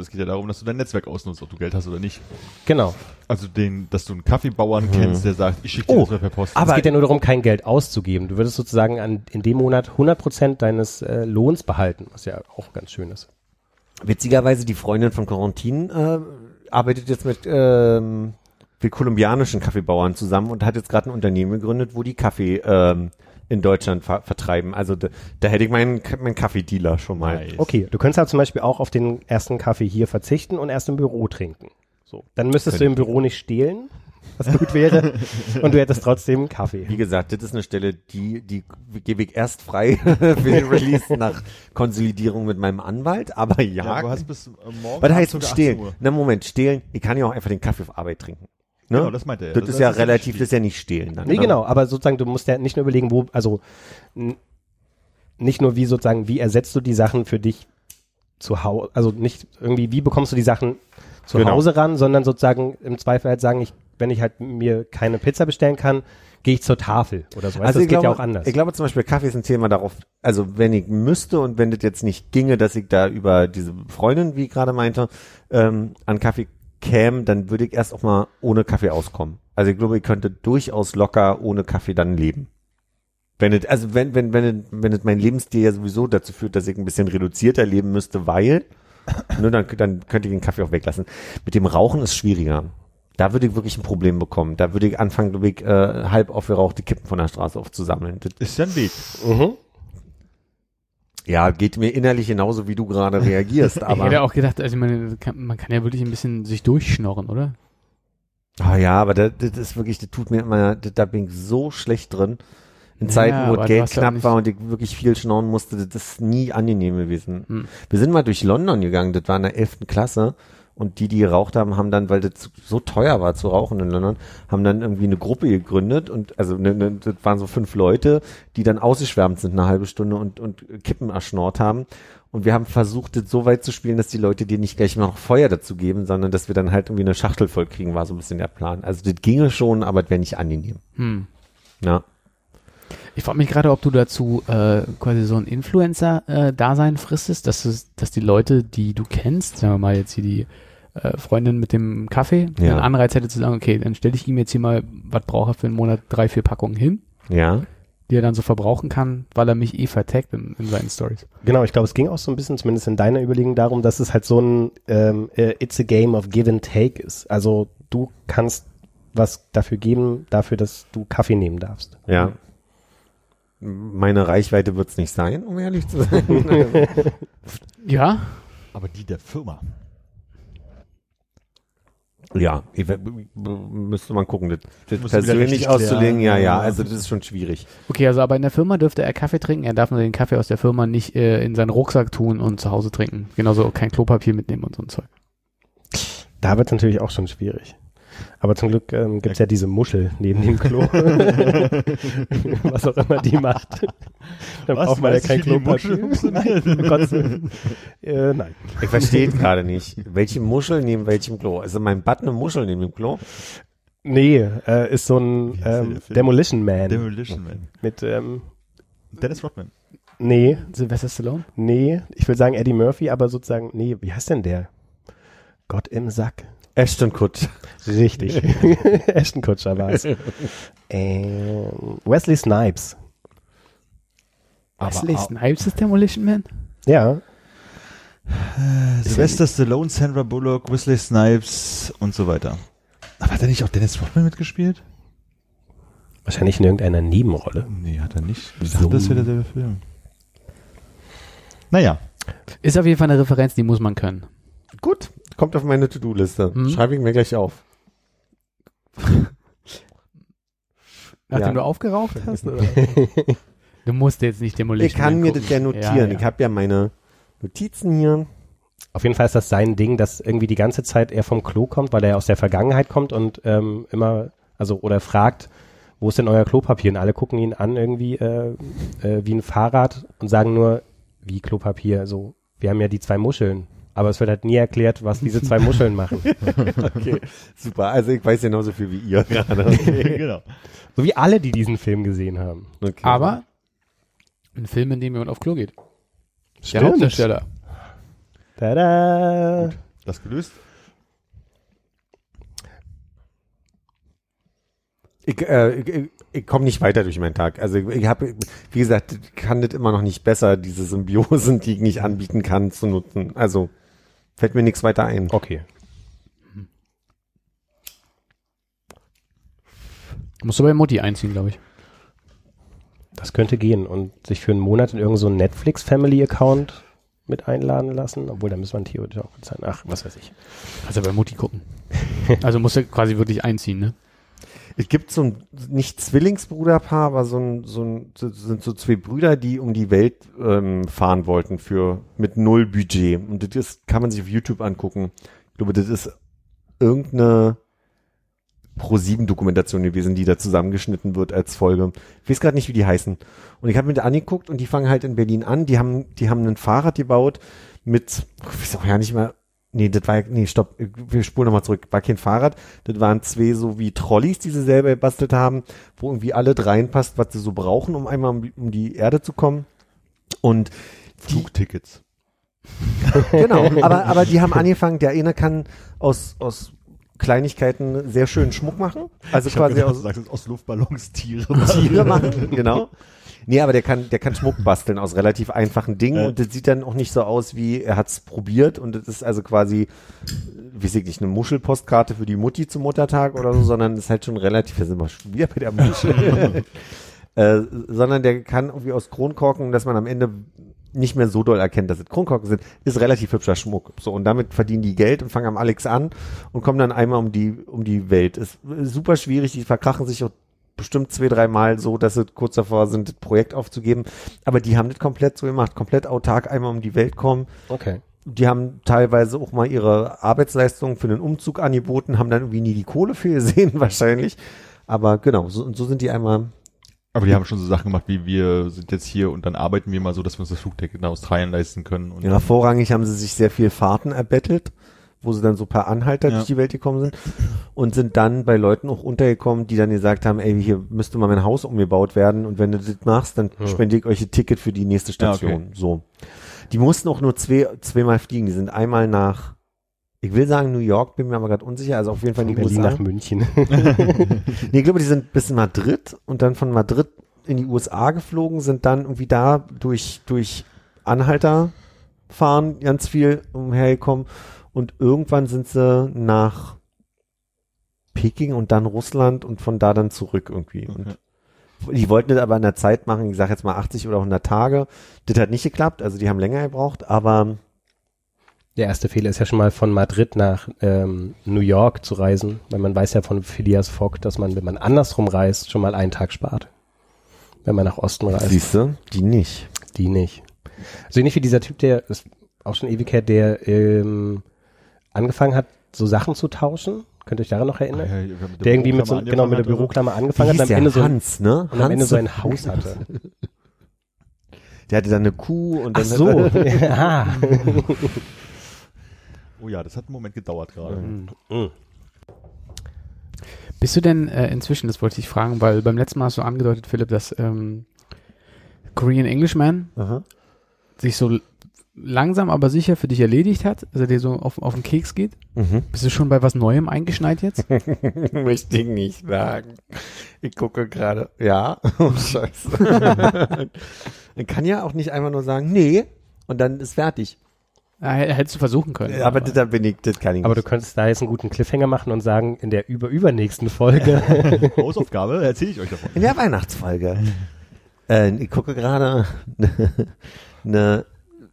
es geht ja darum, dass du dein Netzwerk ausnutzt, ob du Geld hast oder nicht. Genau. Also dass du einen Kaffeebauern kennst, der sagt, ich schicke dir das per Post. Aber es geht ja nur darum, kein Geld auszugeben. Du würdest sozusagen in dem Monat 100% deines Lohns behalten, was ja auch ganz schön ist. Witzigerweise, die Freundin von Quarantine arbeitet jetzt mit... mit kolumbianischen Kaffeebauern zusammen und hat jetzt gerade ein Unternehmen gegründet, wo die Kaffee in Deutschland vertreiben. Also da hätte ich meinen Kaffeedealer schon mal. Nice. Okay, du könntest ja zum Beispiel auch auf den ersten Kaffee hier verzichten und erst im Büro trinken. So, dann müsstest du im Büro nicht stehlen, was gut wäre, und du hättest trotzdem einen Kaffee. Wie gesagt, das ist eine Stelle, die gebe ich erst frei für den Release nach Konsolidierung mit meinem Anwalt, aber ja. Du hast bis morgen. Was heißt stehlen? Na Moment, stehlen, ich kann ja auch einfach den Kaffee auf Arbeit trinken. Ne? Genau, das meinte er. Das ist ja relativ, das ist ja nicht stehlen dann. Nee, genau, aber sozusagen, du musst ja nicht nur überlegen, wo, also nicht nur wie sozusagen, wie ersetzt du die Sachen für dich zu Hause, also nicht irgendwie, wie bekommst du die Sachen zu Hause ran, sondern sozusagen im Zweifel halt sagen, wenn ich halt mir keine Pizza bestellen kann, gehe ich zur Tafel oder so. Also das geht ja auch anders. Ich glaube zum Beispiel, Kaffee ist ein Thema darauf, also wenn ich müsste und wenn das jetzt nicht ginge, dass ich da über diese Freundin, wie ich gerade meinte, an Kaffee käme, dann würde ich erst auch mal ohne Kaffee auskommen. Also ich glaube, ich könnte durchaus locker ohne Kaffee dann leben. Wenn mein Lebensstil ja sowieso dazu führt, dass ich ein bisschen reduzierter leben müsste, weil, nur dann könnte ich den Kaffee auch weglassen. Mit dem Rauchen ist schwieriger. Da würde ich wirklich ein Problem bekommen. Da würde ich anfangen, glaube ich, halb aufgerauchte Kippen von der Straße aufzusammeln. Das ist ja ein Weg. Mhm. Ja, geht mir innerlich genauso, wie du gerade reagierst. Aber ich hätte auch gedacht, also man kann ja wirklich ein bisschen sich durchschnorren, oder? Ah ja, aber das ist wirklich, das tut mir immer, da bin ich so schlecht drin. In Zeiten, wo Geld knapp war und ich wirklich viel schnorren musste, das ist nie angenehm gewesen. Hm. Wir sind mal durch London gegangen, das war in der 11. Klasse. Und die geraucht haben, haben dann, weil das so teuer war zu rauchen in London, haben dann irgendwie eine Gruppe gegründet und also das waren so 5 Leute, die dann ausgeschwärmt sind eine halbe Stunde und Kippen erschnort haben. Und wir haben versucht, das so weit zu spielen, dass die Leute dir nicht gleich noch Feuer dazu geben, sondern dass wir dann halt irgendwie eine Schachtel voll kriegen, war so ein bisschen der Plan. Also das ginge schon, aber das wäre nicht angenehm. Hm. Ja. Ich frage mich gerade, ob du dazu quasi so ein Influencer-Dasein fristest, dass die Leute, die du kennst, sagen wir mal jetzt hier die Freundin mit dem Kaffee, einen Anreiz hätte zu sagen, okay, dann stelle ich ihm jetzt hier mal, was braucht er für einen Monat, 3-4 Packungen hin, die er dann so verbrauchen kann, weil er mich eh vertaggt in seinen Stories. Genau, ich glaube, es ging auch so ein bisschen, zumindest in deiner Überlegung, darum, dass es halt so ein It's a game of give and take ist. Also du kannst was dafür geben, dafür, dass du Kaffee nehmen darfst. Ja. Meine Reichweite wird es nicht sein, um ehrlich zu sein. Ja. Aber die der Firma. Ja, müsste man gucken, das persönlich auszulegen, ja, also das ist schon schwierig. Okay, also aber in der Firma dürfte er Kaffee trinken, er darf nur den Kaffee aus der Firma nicht in seinen Rucksack tun und zu Hause trinken. Genauso kein Klopapier mitnehmen und so ein Zeug. Da wird es natürlich auch schon schwierig. Aber zum Glück gibt es ja diese Muschel neben dem Klo. Was auch immer die macht. Dann braucht man ja kein Klopapier. Nein. Ich verstehe gerade nicht. Welche Muschel neben welchem Klo? Also mein Bad eine Muschel neben dem Klo? Nee, ist so ein Demolition Man. Mit Dennis Rodman. Nee. Sylvester Stallone? Nee. Ich will sagen Eddie Murphy, aber sozusagen, nee, wie heißt denn der? Gott im Sack. Ashton Kutcher. Richtig. Ashton Kutcher war es. Wesley Snipes. Wesley Snipes ist Demolition Man? Ja. Sylvester Stallone, Sandra Bullock, Wesley Snipes und so weiter. Aber hat er nicht auch Dennis Rodman mitgespielt? Wahrscheinlich in irgendeiner Nebenrolle. Nee, hat er nicht. Ich dachte, das wäre derselbe Film. Naja. Ist auf jeden Fall eine Referenz, die muss man können. Gut, kommt auf meine To-Do-Liste. Schreibe ich mir gleich auf. Nachdem du aufgeraucht hast? Oder? Du musst jetzt nicht demolieren. Ich kann mir das ja notieren. Ja, ja. Ich habe ja meine Notizen hier. Auf jeden Fall ist das sein Ding, dass irgendwie die ganze Zeit er vom Klo kommt, weil er ja aus der Vergangenheit kommt und immer, also oder fragt, wo ist denn euer Klopapier? Und alle gucken ihn an irgendwie wie ein Fahrrad und sagen nur, wie Klopapier? So, wir haben ja die zwei Muscheln. Aber es wird halt nie erklärt, was diese zwei Muscheln machen. Okay, super. Also ich weiß genauso viel wie ihr gerade. Okay, genau. So wie alle, die diesen Film gesehen haben. Okay. Aber ein Film, in dem jemand auf Klo geht. Stimmt. Der Hauptdarsteller. Tada! Gut, das gelöst. Ich komme nicht weiter durch meinen Tag. Also ich habe, wie gesagt, kann das immer noch nicht besser, diese Symbiosen, die ich nicht anbieten kann, zu nutzen. Also fällt mir nichts weiter ein. Okay. Musst du bei Mutti einziehen, glaube ich. Das könnte gehen und sich für einen Monat in irgendeinen so Netflix-Family-Account mit einladen lassen. Obwohl, da müssen wir theoretisch auch bezahlen. Ach, was weiß ich. Also bei Mutti gucken. Also musst du quasi wirklich einziehen, ne? Es gibt so ein, nicht Zwillingsbruderpaar, aber sind so zwei Brüder, die um die Welt fahren wollten mit 0 Budget. Und das kann man sich auf YouTube angucken. Ich glaube, das ist irgendeine Pro7-Dokumentation gewesen, die da zusammengeschnitten wird als Folge. Ich weiß gerade nicht, wie die heißen. Und ich habe mir da angeguckt und die fangen halt in Berlin an. Die haben ein Fahrrad gebaut mit, ich weiß auch ja nicht mehr, wir spulen nochmal zurück. War kein Fahrrad. Das waren zwei so wie Trolleys, die sie selber gebastelt haben, wo irgendwie alle reinpasst, was sie so brauchen, um einmal um die Erde zu kommen. Und Flugtickets. Genau. Aber die haben angefangen, der eine kann aus Kleinigkeiten sehr schönen Schmuck machen. Also ich quasi gedacht, aus Luftballons Tiere machen. Genau. Nee, aber der kann Schmuck basteln aus relativ einfachen Dingen und das sieht dann auch nicht so aus, wie er hat's probiert und das ist also quasi, weiß ich nicht, eine Muschelpostkarte für die Mutti zum Muttertag oder so, sondern ist halt schon relativ, wir sind mal schon wieder bei der Muschel, sondern der kann irgendwie aus Kronkorken, dass man am Ende nicht mehr so doll erkennt, dass es Kronkorken sind, ist relativ hübscher Schmuck. So, und damit verdienen die Geld und fangen am Alex an und kommen dann einmal um die Welt. Ist super schwierig, die verkrachen sich auch bestimmt 2-3 Mal so, dass sie kurz davor sind, das Projekt aufzugeben. Aber die haben das komplett so gemacht, komplett autark einmal um die Welt kommen. Okay. Die haben teilweise auch mal ihre Arbeitsleistungen für den Umzug angeboten, haben dann irgendwie nie die Kohle für gesehen wahrscheinlich. Aber genau, so sind die einmal. Aber die haben schon so Sachen gemacht, wie wir sind jetzt hier und dann arbeiten wir mal so, dass wir uns das Flugticket nach Australien leisten können. Und ja, vorrangig haben sie sich sehr viel Fahrten erbettelt, wo sie dann so per Anhalter durch die Welt gekommen sind und sind dann bei Leuten auch untergekommen, die dann gesagt haben, ey, hier müsste mal mein Haus umgebaut werden und wenn du das machst, dann spende ich euch ein Ticket für die nächste Station. Ja, okay. So. Die mussten auch nur zweimal fliegen. Die sind einmal nach, ich will sagen New York, bin mir aber gerade unsicher, also auf jeden Fall in die USA. Berlin nach München. Nee, ich glaube, die sind bis Madrid und dann von Madrid in die USA geflogen, sind dann irgendwie da durch Anhalter fahren, ganz viel umhergekommen. Und irgendwann sind sie nach Peking und dann Russland und von da dann zurück irgendwie. Okay. Und die wollten das aber in der Zeit machen, ich sag jetzt mal 80 oder 100 Tage. Das hat nicht geklappt, also die haben länger gebraucht, aber der erste Fehler ist ja schon mal von Madrid nach New York zu reisen, weil man weiß ja von Phileas Fogg, dass man, wenn man andersrum reist, schon mal einen Tag spart. Wenn man nach Osten reist. Siehst du? Die nicht. Also nicht wie dieser Typ, der ist auch schon ewig her, der angefangen hat, so Sachen zu tauschen. Könnt ihr euch daran noch erinnern? Ah, ja, der irgendwie mit der Büroklammer angefangen hat. Am Ende so ein Haus hatte. Der hatte dann eine Kuh. Und dann ja. Oh ja, das hat einen Moment gedauert gerade. Mhm. Bist du denn inzwischen, das wollte ich fragen, weil beim letzten Mal hast du angedeutet, Philipp, dass Korean Englishman, aha, sich so langsam aber sicher für dich erledigt hat, dass er dir so auf den Keks geht? Mhm. Bist du schon bei was Neuem eingeschneit jetzt? Möchte ich nicht sagen. Ich gucke gerade, ja, oh scheiße. Man kann ja auch nicht einfach nur sagen, nee, und dann ist fertig. Hättest du versuchen können. Aber da bin ich, das kann ich nicht. Aber du könntest da jetzt einen guten Cliffhanger machen und sagen, in der übernächsten Folge. Hausaufgabe, erzähle ich euch davon. In der Weihnachtsfolge. Ich gucke gerade eine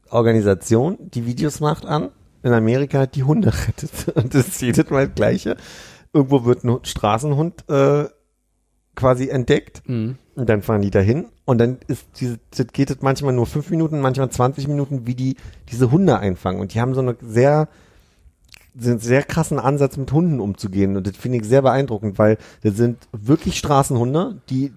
Organisation, die Videos macht an, in Amerika, die Hunde rettet. Und das ist jedes Mal das Gleiche. Irgendwo wird ein Straßenhund quasi entdeckt. Mhm. Und dann fahren die dahin und dann geht es manchmal nur 5 Minuten, manchmal 20 Minuten, wie die diese Hunde einfangen. Und die haben so einen sehr krassen Ansatz, mit Hunden umzugehen. Und das finde ich sehr beeindruckend, weil das sind wirklich Straßenhunde, die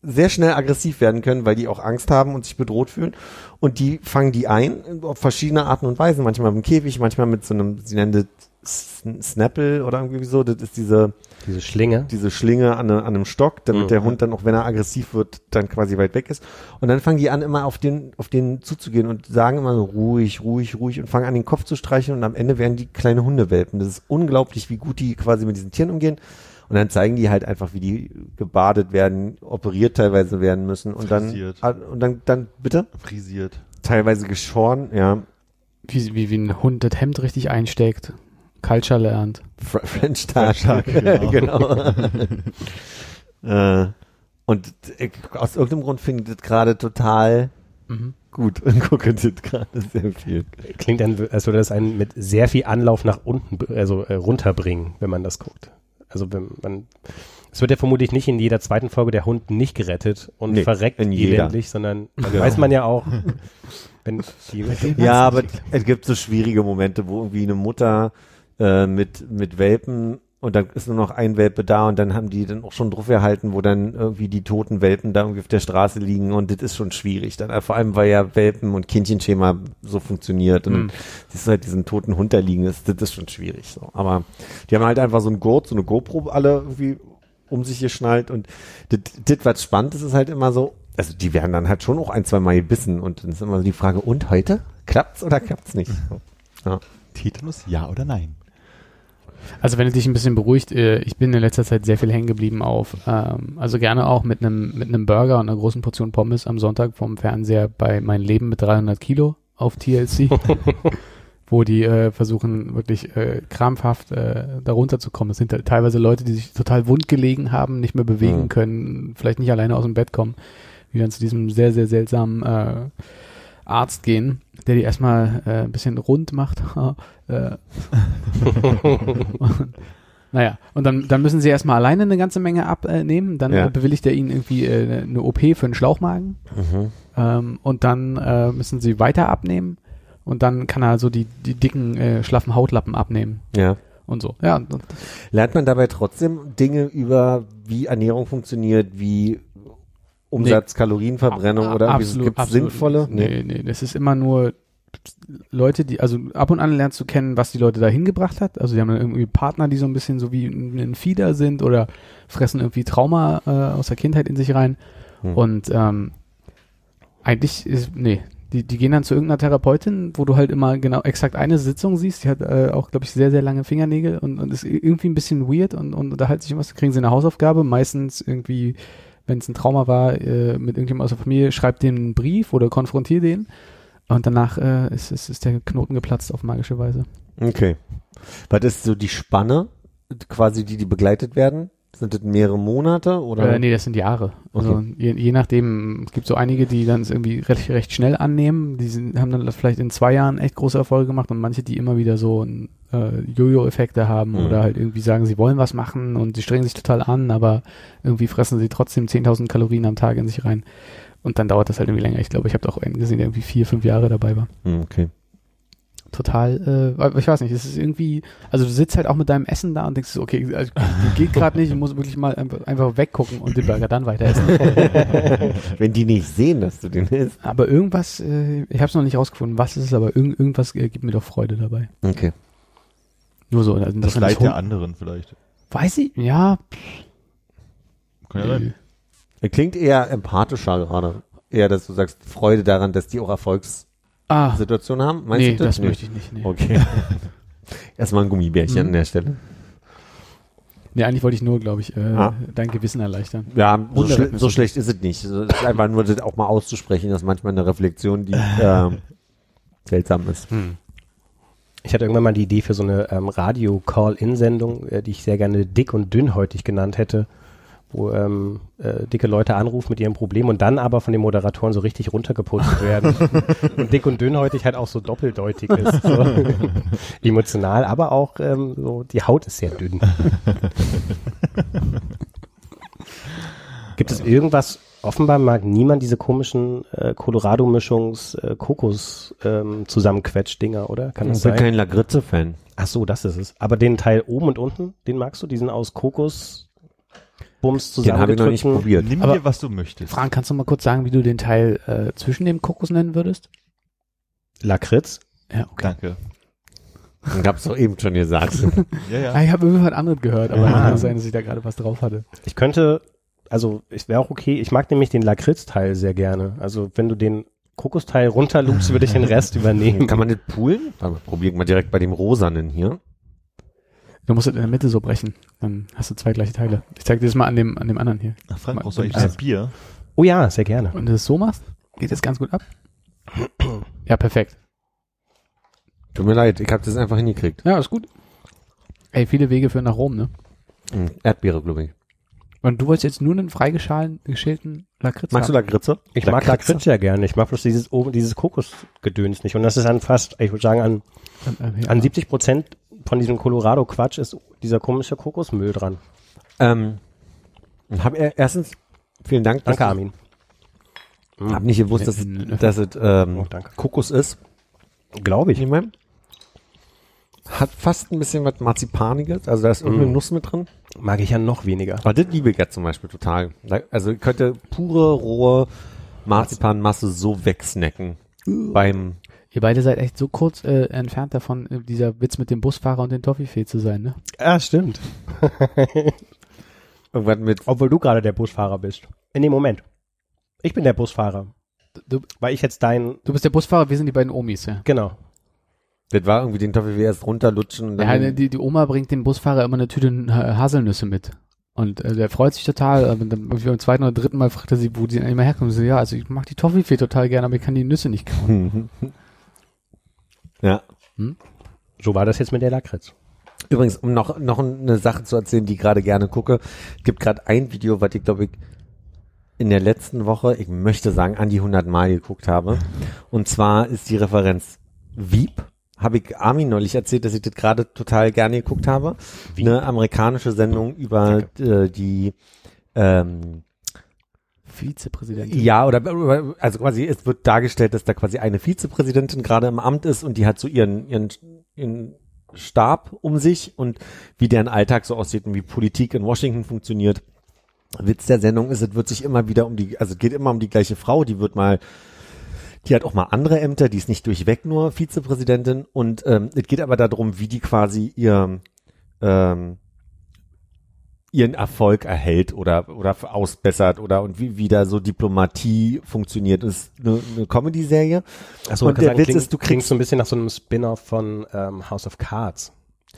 sehr schnell aggressiv werden können, weil die auch Angst haben und sich bedroht fühlen. Und die fangen die ein auf verschiedene Arten und Weisen. Manchmal mit dem Käfig, manchmal mit so einem, sie nennen das Snapple oder irgendwie so, das ist diese Schlinge. Diese Schlinge an einem Stock, damit der Hund dann auch, wenn er aggressiv wird, dann quasi weit weg ist. Und dann fangen die an, immer auf den zuzugehen und sagen immer so ruhig, ruhig, ruhig und fangen an, den Kopf zu streicheln und am Ende werden die kleine Hundewelpen. Das ist unglaublich, wie gut die quasi mit diesen Tieren umgehen. Und dann zeigen die halt einfach, wie die gebadet werden, operiert teilweise werden müssen und frisiert. dann bitte? Frisiert. Teilweise geschoren, ja. Wie ein Hund das Hemd richtig einsteckt. Culture lernt. French Tag, genau. Und aus irgendeinem Grund finde ich das gerade total gut und gucke das gerade sehr viel. Klingt dann, als würde das einen mit sehr viel Anlauf nach unten, also runterbringen, wenn man das guckt. Also es wird ja vermutlich nicht in jeder zweiten Folge der Hund nicht gerettet und verreckt elendig, sondern weiß man ja auch, wenn die ja, aber es gibt so schwierige Momente, wo irgendwie eine Mutter mit Welpen und dann ist nur noch ein Welpe da und dann haben die dann auch schon drauf gehalten, wo dann irgendwie die toten Welpen da irgendwie auf der Straße liegen und das ist schon schwierig. Dann vor allem, weil ja Welpen- und Kindchenschema so funktioniert und siehst du halt diesen toten Hund da liegen, das ist schon schwierig. So. Aber die haben halt einfach so einen Gurt, so eine GoPro alle irgendwie um sich geschnallt und das, was spannend ist, ist halt immer so, also die werden dann halt schon auch 1-2 Mal gebissen und dann ist immer so die Frage, und heute? Klappt's oder klappt's nicht? Ja. Tetanus, ja oder nein? Also wenn es dich ein bisschen beruhigt, ich bin in letzter Zeit sehr viel hängen geblieben auf, also gerne auch mit einem Burger und einer großen Portion Pommes am Sonntag vom Fernseher bei Mein Leben mit 300 Kilo auf TLC, wo die versuchen wirklich krampfhaft da runterzukommen. Es sind teilweise Leute, die sich total wund gelegen haben, nicht mehr bewegen können, vielleicht nicht alleine aus dem Bett kommen, die dann zu diesem sehr, sehr seltsamen Arzt gehen, der die erstmal ein bisschen rund macht. Naja, und dann müssen sie erstmal alleine eine ganze Menge abnehmen, dann bewilligt er ihnen irgendwie eine OP für einen Schlauchmagen und dann müssen sie weiter abnehmen und dann kann er so die dicken, schlaffen Hautlappen abnehmen. Ja. Und so. Ja. Lernt man dabei trotzdem Dinge über, wie Ernährung funktioniert, wie Umsatz, Kalorienverbrennung oder gibt es sinnvolle? Nee, das ist immer nur Leute, die, also ab und an lernst du kennen, was die Leute da hingebracht hat. Also die haben dann irgendwie Partner, die so ein bisschen so wie ein Fieder sind oder fressen irgendwie Trauma aus der Kindheit in sich rein. Und eigentlich ist, die gehen dann zu irgendeiner Therapeutin, wo du halt immer genau exakt eine Sitzung siehst. Die hat auch, glaube ich, sehr, sehr lange Fingernägel und ist irgendwie ein bisschen weird und unterhält sich irgendwas. Kriegen sie eine Hausaufgabe, meistens irgendwie, wenn es ein Trauma war, mit irgendjemandem aus der Familie, schreibt dem einen Brief oder konfrontiert den und danach ist der Knoten geplatzt auf magische Weise. Okay. Was ist so die Spanne, quasi die begleitet werden? Sind das mehrere Monate? Oder? Nee, das sind Jahre. Okay. Also je nachdem, es gibt so einige, die dann es irgendwie recht schnell annehmen, haben dann vielleicht in 2 Jahren echt große Erfolge gemacht und manche, die immer wieder so Jojo-Effekte haben oder halt irgendwie sagen, sie wollen was machen und sie strengen sich total an, aber irgendwie fressen sie trotzdem 10.000 Kalorien am Tag in sich rein und dann dauert das halt irgendwie länger. Ich glaube, ich habe auch einen gesehen, der irgendwie 4, 5 Jahre dabei war. Okay. Total, ich weiß nicht, es ist irgendwie, also du sitzt halt auch mit deinem Essen da und denkst, okay, also, geht gerade nicht, ich muss wirklich mal einfach weggucken und den Burger dann weiter essen. Wenn die nicht sehen, dass du den isst. Aber irgendwas, ich habe es noch nicht rausgefunden, was ist es, aber irgendwas gibt mir doch Freude dabei. Okay. Nur so. Also das Leid der anderen vielleicht. Weiß ich, ja. Kann ja sein. Er klingt eher empathischer gerade. eher, dass du sagst, Freude daran, dass die auch Erfolgssituationen haben? Meinst nee, du das? Nee, das möchte ich nicht. Nee. Okay. Erstmal ein Gummibärchen an der Stelle. Nee, eigentlich wollte ich nur, glaube ich, dein Gewissen erleichtern. Ja, so schlecht ist es nicht. Es ist einfach nur, das auch mal auszusprechen, dass manchmal eine Reflexion, die seltsam ist. Hm. Ich hatte irgendwann mal die Idee für so eine Radio-Call-In-Sendung, die ich sehr gerne dick und dünnhäutig genannt hätte, wo dicke Leute anrufen mit ihrem Problem und dann aber von den Moderatoren so richtig runtergeputzt werden. Und dick und dünnhäutig halt auch so doppeldeutig ist. So. Emotional, aber auch so, die Haut ist sehr dünn. Gibt es irgendwas, offenbar mag niemand diese komischen Colorado-Mischungs-Kokos-Zusammenquetsch-Dinger, oder? Kann das sein? Ich bin kein Lagritze-Fan. Ach so, das ist es. Aber den Teil oben und unten, den magst du? Die sind aus Kokos... Bums zusammen. Den habe ich noch nicht probiert. Nimm dir, was du möchtest. Frank, kannst du mal kurz sagen, wie du den Teil zwischen dem Kokos nennen würdest? Lakritz? Ja, okay. Danke. Ich habe es doch eben schon gesagt. Ja. Ich habe irgendwas anderes gehört, aber kann sein, dass ich da gerade was drauf hatte. Ich könnte, also es wäre auch okay, ich mag nämlich den Lakritz-Teil sehr gerne. Also wenn du den Kokosteil runterlugst, würde ich den Rest übernehmen. Kann man nicht poolen? Probieren wir direkt bei dem Rosanen hier. Du musst es in der Mitte so brechen. Dann hast du zwei gleiche Teile. Ich zeig dir das mal an dem anderen hier. Ach, Frank, brauchst du eigentlich ein Bier? Oh ja, sehr gerne. Wenn du das so machst, geht das ganz gut ab. Ja, perfekt. Tut mir leid, ich hab das einfach hingekriegt. Ja, ist gut. Ey, viele Wege führen nach Rom, ne? Erdbeere, glaube ich. Und du wolltest jetzt nur einen freigeschälten Lakritz. Magst du Lakritze? Ich mag Lakritze ja gerne. Ich mag bloß dieses Kokosgedöns nicht. Und das ist an fast, ich würde sagen, an 70% von diesem Colorado-Quatsch ist dieser komische Kokosmüll dran. Erstens, vielen Dank. Danke, Armin. Ich habe nicht gewusst, dass es Kokos ist. Glaube ich. Hat fast ein bisschen was Marzipaniges. Also da ist irgendeine Nuss mit drin. Mag ich ja noch weniger. Aber das liebe ich ja zum Beispiel total. Also ich könnte pure, rohe Marzipanmasse so wegsnacken. Beim... Ihr beide seid echt so kurz entfernt davon, dieser Witz mit dem Busfahrer und den Toffifee zu sein, ne? Ja, stimmt. Obwohl du gerade der Busfahrer bist. In dem Moment. Ich bin der Busfahrer. Du bist der Busfahrer, wir sind die beiden Omis, ja? Genau. Das war irgendwie den Toffifee erst runterlutschen. Und dann die Oma bringt dem Busfahrer immer eine Tüte Haselnüsse mit. Und der freut sich total. Und dann beim zweiten oder dritten Mal fragt er sie, wo die immer herkommen. So, ja, also ich mag die Toffifee total gerne, aber ich kann die Nüsse nicht kauen. Ja. So war das jetzt mit der Lakritz. Übrigens, um noch eine Sache zu erzählen, die ich gerade gerne gucke, gibt gerade ein Video, was ich glaube ich in der letzten Woche, ich möchte sagen, an die 100 Mal geguckt habe. Und zwar ist die Referenz Veep. Habe ich Armin neulich erzählt, dass ich das gerade total gerne geguckt habe. Veep. Eine amerikanische Sendung über die Vizepräsidentin. Ja, oder also quasi, es wird dargestellt, dass da quasi eine Vizepräsidentin gerade im Amt ist und die hat so ihren Stab um sich und wie deren Alltag so aussieht und wie Politik in Washington funktioniert. Witz der Sendung ist, es wird sich immer wieder es geht immer um die gleiche Frau, die hat auch mal andere Ämter, die ist nicht durchweg nur Vizepräsidentin und es geht aber darum, wie die quasi ihren Erfolg erhält oder ausbessert und wie da so Diplomatie funktioniert. Das ist eine Comedy-Serie. Achso, und der Witz ist, du kriegst so ein bisschen nach so einem Spin-off von House of Cards.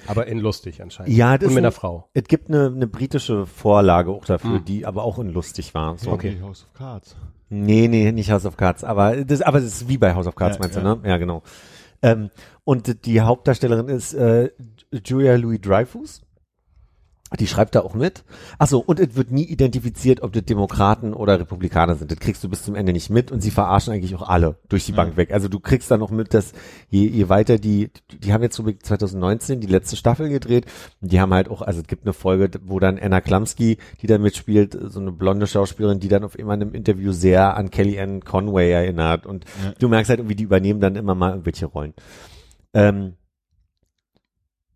Aber in lustig anscheinend. Ja, das und mit einer Frau. Es gibt eine britische Vorlage auch dafür, die aber auch in lustig war. So. Okay, House of Cards. Nee, nicht House of Cards. Aber das ist wie bei House of Cards, meinst du, ne? Ja, genau. Und die Hauptdarstellerin ist Julia Louis-Dreyfus. Die schreibt da auch mit. Achso, und es wird nie identifiziert, ob das Demokraten oder Republikaner sind. Das kriegst du bis zum Ende nicht mit und sie verarschen eigentlich auch alle durch die Bank weg. Also du kriegst da noch mit, dass je weiter die haben jetzt so 2019 die letzte Staffel gedreht und die haben halt auch, also es gibt eine Folge, wo dann Anna Klumsky, die da mitspielt, so eine blonde Schauspielerin, die dann auf immer in einem Interview sehr an Kellyanne Conway erinnert und du merkst halt irgendwie, die übernehmen dann immer mal irgendwelche Rollen.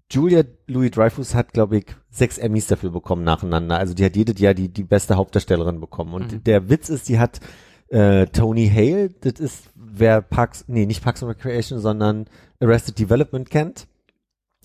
Julia Louis-Dreyfus hat, glaube ich, 6 Emmys dafür bekommen nacheinander. Also die hat jedes Jahr die beste Hauptdarstellerin bekommen. Und der Witz ist, die hat Tony Hale, das ist, wer nicht Parks and Recreation, sondern Arrested Development kennt.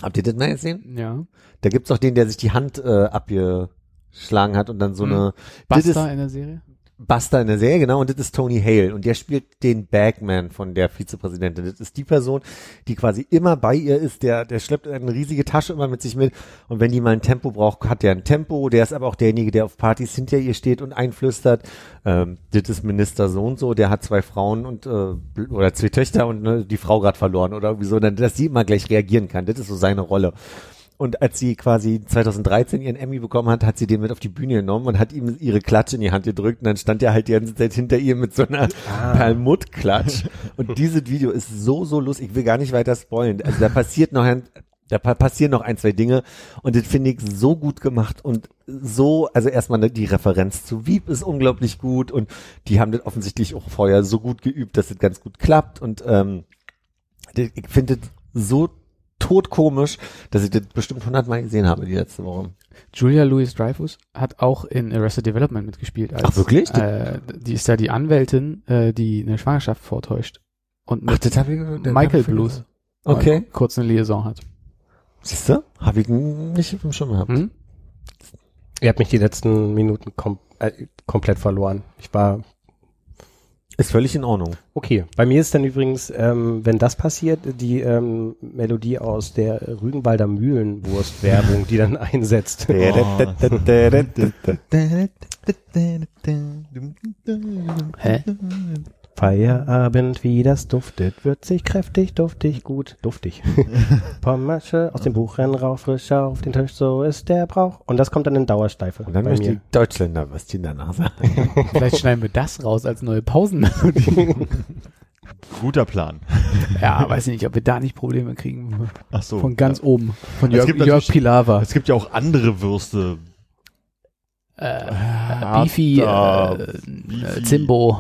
Habt ihr das mal gesehen? Ja. Da gibt's auch den, der sich die Hand abgeschlagen hat und dann so eine... Buster in der Serie? Buster in der Serie, genau, und das ist Tony Hale und der spielt den Bagman von der Vizepräsidentin. Das ist die Person, die quasi immer bei ihr ist, der schleppt eine riesige Tasche immer mit sich mit und wenn die mal ein Tempo braucht, hat der ein Tempo, der ist aber auch derjenige, der auf Partys hinter ihr steht und einflüstert, das ist Minister so und so, der hat zwei Frauen und oder zwei Töchter und ne, die Frau gerade verloren oder irgendwie so, dass sie immer gleich reagieren kann, das ist so seine Rolle. Und als sie quasi 2013 ihren Emmy bekommen hat, hat sie den mit auf die Bühne genommen und hat ihm ihre Klatsche in die Hand gedrückt und dann stand er halt die ganze Zeit hinter ihr mit so einer Talmud-Klatsch. Und dieses Video ist so lustig. Ich will gar nicht weiter spoilen. Also da passieren noch ein, zwei Dinge und das finde ich so gut gemacht und so, also erstmal die Referenz zu Wieb ist unglaublich gut und die haben das offensichtlich auch vorher so gut geübt, dass das ganz gut klappt und ich finde das so totkomisch, dass ich das bestimmt 100-mal gesehen habe die letzte Woche. Julia Louis-Dreyfus hat auch in Arrested Development mitgespielt. Als, ach wirklich? Die ist ja die Anwältin, die eine Schwangerschaft vortäuscht. Und mit Michael Bluth okay. Kurz eine Liaison hat. Siehst du? Habe ich nicht auf dem Schirm gehabt. Hm? Ihr habt mich die letzten Minuten komplett verloren. Ich war... Ist völlig in Ordnung. Okay, bei mir ist dann übrigens, wenn das passiert, die Melodie aus der Rügenwalder Mühlenwurst-Werbung, die dann einsetzt. Oh. Hä? Feierabend, wie das duftet, würzig, kräftig, duftig, gut, duftig. Pommasche aus dem Buchrennen rauf, frisch auf den Tisch, so ist der Brauch. Und das kommt dann in Dauersteife. Und dann möchte die Deutschländer was die in der Nase. Vielleicht schneiden wir das raus als neue Pausenmelodie. Guter Plan. Ja, weiß ich nicht, ob wir da nicht Probleme kriegen. Ach so. Von ganz oben. Von Jörg Pilawa. Es gibt ja auch andere Würste. Bifi, Zimbo.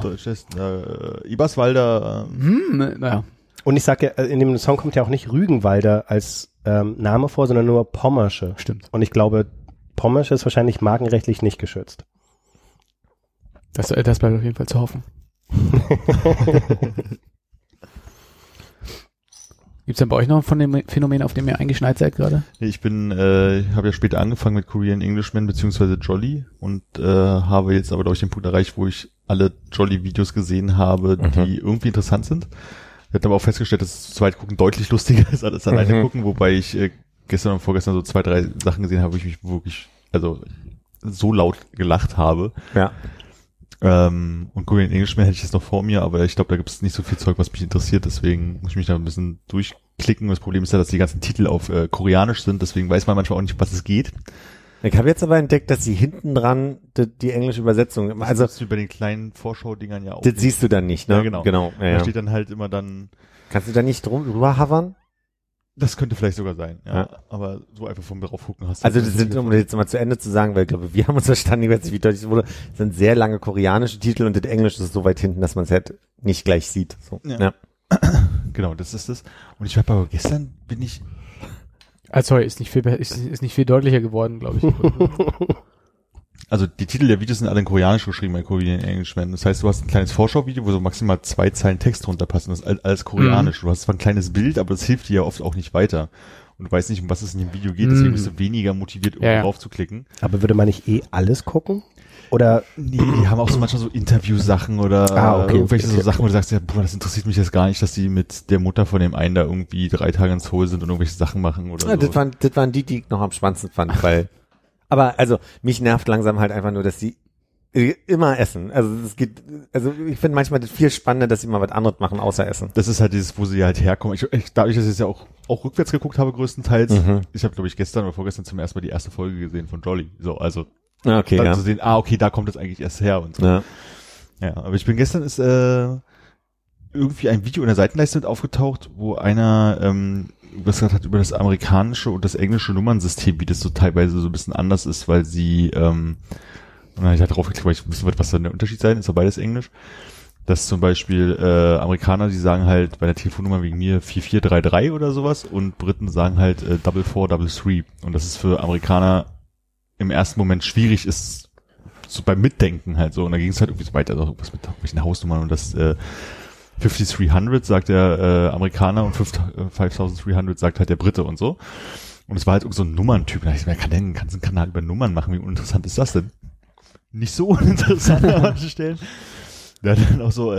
Eberswalder. Naja. Und ich sage ja, in dem Song kommt ja auch nicht Rügenwalder als Name vor, sondern nur Pommersche. Stimmt. Und ich glaube, Pommersche ist wahrscheinlich markenrechtlich nicht geschützt. Das bleibt auf jeden Fall zu hoffen. Gibt es denn bei euch noch von dem Phänomen, auf dem ihr eingeschneit seid gerade? Ich bin, habe ja später angefangen mit Korean Englishman beziehungsweise Jolly und habe jetzt aber durch den Punkt erreicht, wo ich alle Jolly-Videos gesehen habe, die irgendwie interessant sind. Ich habe aber auch festgestellt, dass zu zweit gucken deutlich lustiger ist als alleine gucken, wobei ich gestern und vorgestern so 2, 3 Sachen gesehen habe, wo ich mich wirklich so laut gelacht habe. Ja. Und Korean Englishman hätte ich jetzt noch vor mir, aber ich glaube, da gibt es nicht so viel Zeug, was mich interessiert, deswegen muss ich mich da ein bisschen durchklicken. Das Problem ist ja, dass die ganzen Titel auf Koreanisch sind, deswegen weiß man manchmal auch nicht, was es geht. Ich habe jetzt aber entdeckt, dass sie hinten dran die englische Übersetzung, also das siehst du bei den kleinen Vorschau-Dingern ja auch. Das siehst du dann nicht, ne? Ja, genau. Ja, da steht dann halt immer dann... Kannst du da nicht drüber havern? Das könnte vielleicht sogar sein, ja. Aber so einfach vom drauf gucken hast du. Also das sind, um jetzt mal zu Ende zu sagen, weil ich glaube, wir haben uns verstanden, ich weiß nicht, wie deutlich es wurde, das sind sehr lange koreanische Titel und das Englische ist so weit hinten, dass man es halt nicht gleich sieht. So. Ja. Genau, das ist es. Und ich habe aber gestern bin ich... Sorry, ist nicht viel deutlicher geworden, glaube ich. Also die Titel der Videos sind alle in Koreanisch geschrieben, bei Korean Englishman. Das heißt, du hast ein kleines Vorschauvideo, wo so maximal 2 Zeilen Text runterpassen. Das ist alles Koreanisch. Du hast zwar ein kleines Bild, aber das hilft dir ja oft auch nicht weiter. Und du weißt nicht, um was es in dem Video geht, deswegen bist du weniger motiviert, drauf zu klicken. Aber würde man nicht alles gucken? Oder nee, die haben auch so manchmal so Interviewsachen oder irgendwelche Sachen, wo du sagst, ja, boah, das interessiert mich jetzt gar nicht, dass die mit der Mutter von dem einen da irgendwie 3 Tage ins Hohl sind und irgendwelche Sachen machen oder so. Das waren die ich noch am spannendsten fand, weil... Aber also mich nervt langsam halt einfach nur, dass sie immer essen. Also ich finde manchmal das viel spannender, dass sie mal was anderes machen, außer essen. Das ist halt dieses, wo sie halt herkommen. Dadurch, dass ich es ja auch rückwärts geguckt habe, größtenteils, ich habe, glaube ich, gestern oder vorgestern zum ersten Mal die erste Folge gesehen von Jolly. So, also dann zu sehen, da kommt das eigentlich erst her und so. Ja, aber ich bin gestern ist irgendwie ein Video in der Seitenleiste mit aufgetaucht, wo einer was gesagt hat über das amerikanische und das englische Nummernsystem, wie das so teilweise so ein bisschen anders ist, weil sie und dann habe ich halt drauf geklickt, weil ich wusste, was dann der Unterschied sein ist, aber beides Englisch, dass zum Beispiel Amerikaner, die sagen halt bei der Telefonnummer wegen mir 4433 oder sowas und Briten sagen halt 4433 und das ist für Amerikaner im ersten Moment schwierig ist, so beim Mitdenken halt so und da ging es halt irgendwie so weiter, also was mit irgendwelchen Hausnummern und das 5300 sagt der Amerikaner und 5300 sagt halt der Brite und so. Und es war halt so ein Nummerntyp. Da dachte ich mir, wer kann denn einen ganzen Kanal über Nummern machen? Wie uninteressant ist das denn? nicht so uninteressant an manchen Stellen. Ja, dann auch so,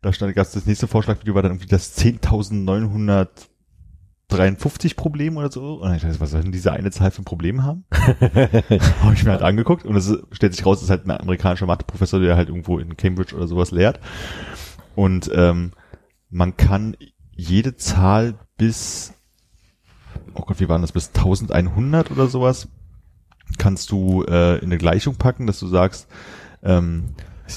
da stand, gab es das nächste Vorschlagvideo, war dann irgendwie das 10.953 Problem oder so. Und ich dachte, was soll denn diese eine Zahl für ein Problem haben? Habe ich mir halt angeguckt. Und es stellt sich raus, das ist halt ein amerikanischer Matheprofessor, der halt irgendwo in Cambridge oder sowas lehrt. Und man kann jede Zahl bis, oh Gott, wie waren das, bis 1100 oder sowas, kannst du in eine Gleichung packen, dass du sagst,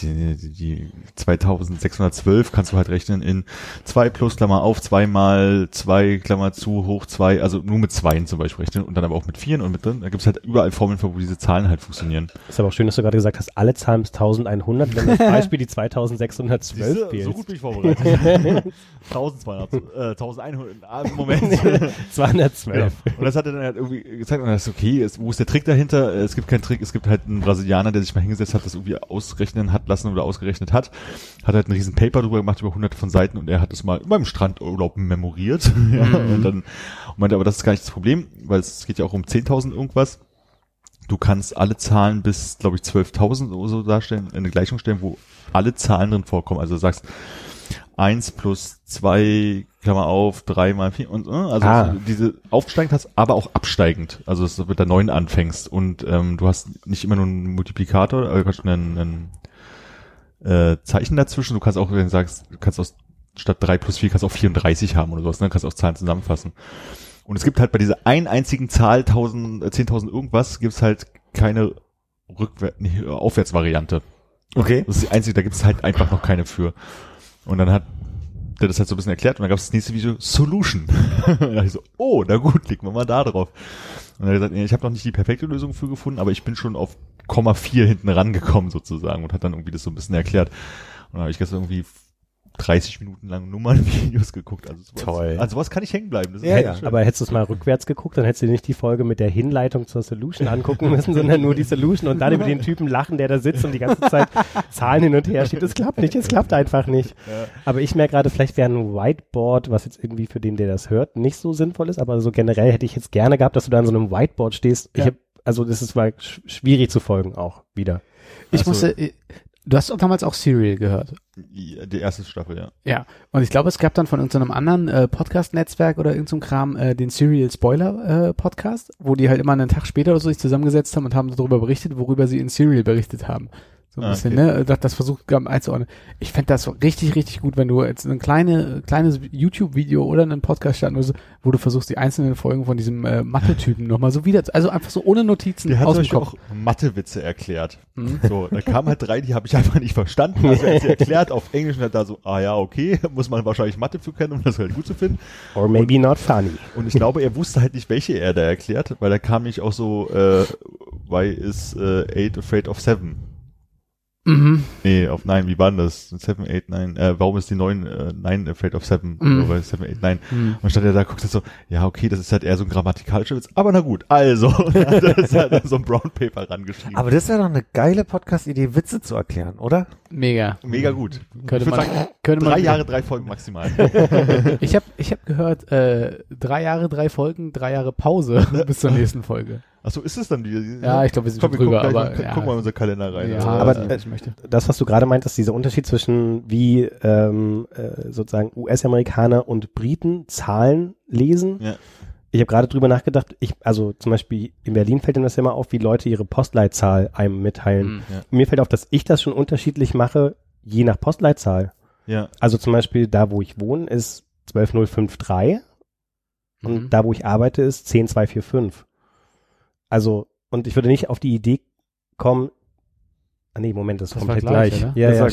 die 2612 kannst du halt rechnen in 2 plus Klammer auf, 2 mal 2 Klammer zu, hoch 2, also nur mit 2 zum Beispiel rechnen und dann aber auch mit 4 und mit drin. Da gibt es halt überall Formeln, wo diese Zahlen halt funktionieren. Ist aber auch schön, dass du gerade gesagt hast, alle Zahlen bis 1100, wenn du zum Beispiel die 2612 wählst. So gut bin ich vorbereitet. 1100, Moment. 212. Ja. Und das hat er dann halt irgendwie gezeigt und dann ist okay, wo ist der Trick dahinter? Es gibt keinen Trick, es gibt halt einen Brasilianer, der sich mal hingesetzt hat, das irgendwie ausgerechnet hat, hat halt einen riesen Paper drüber gemacht, über hunderte von Seiten und er hat es mal beim Strandurlaub memoriert. Ja, und dann meinte, aber das ist gar nicht das Problem, weil es geht ja auch um 10.000 irgendwas. Du kannst alle Zahlen bis, glaube ich, 12.000 oder so darstellen, in eine Gleichung stellen, wo alle Zahlen drin vorkommen. Also du sagst 1 plus 2, Klammer auf, 3 mal 4 und also diese aufsteigend hast, aber auch absteigend. Also dass du mit der 9 anfängst und du hast nicht immer nur einen Multiplikator, du kannst einen Zeichen dazwischen. Du kannst auch, wenn du sagst, du kannst aus statt 3 plus 4 kannst auch 34 haben oder sowas, ne? Du kannst auch Zahlen zusammenfassen. Und es gibt halt bei dieser einen einzigen Zahl 10.000 irgendwas, gibt's halt keine Aufwärtsvariante. Okay. Das ist die einzige, da gibt's halt einfach noch keine für. Und dann hat der das halt so ein bisschen erklärt und dann gab es das nächste Video, Solution. Und da dachte ich so, oh, na gut, legen wir mal da drauf. Und er hat gesagt, nee, ich habe noch nicht die perfekte Lösung für gefunden, aber ich bin schon auf 0,4 hinten rangekommen sozusagen und hat dann irgendwie das so ein bisschen erklärt. Und da habe ich gestern irgendwie 30 Minuten lang Nummernvideos geguckt. Also sowas, toll. Also was kann ich hängen bleiben. Das ist ja. Aber hättest du es mal rückwärts geguckt, dann hättest du nicht die Folge mit der Hinleitung zur Solution angucken müssen, sondern nur die Solution und dann über den Typen lachen, der da sitzt und die ganze Zeit Zahlen hin und her schiebt. Es klappt nicht, es klappt einfach nicht. Ja. Aber ich merke gerade, vielleicht wäre ein Whiteboard, was jetzt irgendwie für den, der das hört, nicht so sinnvoll ist, aber so generell hätte ich jetzt gerne gehabt, dass du da an so einem Whiteboard stehst. Ja. Das ist mal schwierig zu folgen auch wieder. Du hast auch damals auch Serial gehört. Die erste Staffel, ja. Ja, und ich glaube, es gab dann von irgendeinem anderen Podcast-Netzwerk oder irgendeinem Kram den Serial-Spoiler-Podcast, wo die halt immer einen Tag später oder so sich zusammengesetzt haben und haben darüber berichtet, worüber sie in Serial berichtet haben. So ein bisschen, okay. Ne? Das versucht einzuordnen. Ich fände das richtig, richtig gut, wenn du jetzt ein kleines YouTube-Video oder einen Podcast starten würdest, wo du versuchst, die einzelnen Folgen von diesem Mathe-Typen nochmal so wieder, also einfach so ohne Notizen aus dem Kopf. Der hat euch auch Mathe-Witze erklärt. Mhm. So, da kamen halt 3, die habe ich einfach nicht verstanden. Also er hat sie erklärt auf Englisch und hat da so, okay, muss man wahrscheinlich Mathe für kennen, um das halt gut zu finden. Or maybe not funny. Und ich glaube, er wusste halt nicht, welche er da erklärt, weil da kam nämlich auch so, why is 8 afraid of 7? Mhm. Nee, auf 9, wie war denn das? 7, 8, 9, warum ist die 9, 9 afraid of 7? Mhm. Oder 7, 8, 9. Mhm. Und statt er da guckt er so, ja okay, das ist halt eher so ein grammatikalischer Witz, aber na gut, also. Da ist halt so ein Brown Paper rangeschrieben. Aber das ist ja doch eine geile Podcast-Idee, Witze zu erklären, oder? Mega gut. Könnte man 3 Jahre, 3 Folgen maximal. Ich hab gehört, 3 Jahre, 3 Folgen, 3 Jahre Pause bis zur nächsten Folge. Achso, ist es dann die? Ja, ich glaube, wir sind schon drüber. Gucken wir in unseren Kalender rein. Ja, also. Aber ich möchte. Das, was du gerade meintest, dieser Unterschied zwischen wie sozusagen US-Amerikaner und Briten Zahlen lesen. Ja. Ich habe gerade drüber nachgedacht, also zum Beispiel in Berlin fällt mir das ja immer auf, wie Leute ihre Postleitzahl einem mitteilen. Mhm, ja. Mir fällt auf, dass ich das schon unterschiedlich mache, je nach Postleitzahl. Ja. Also zum Beispiel da, wo ich wohne, ist 12053 und da, wo ich arbeite, ist 10245. Also, und ich würde nicht auf die Idee kommen, das kommt halt gleich. Ja.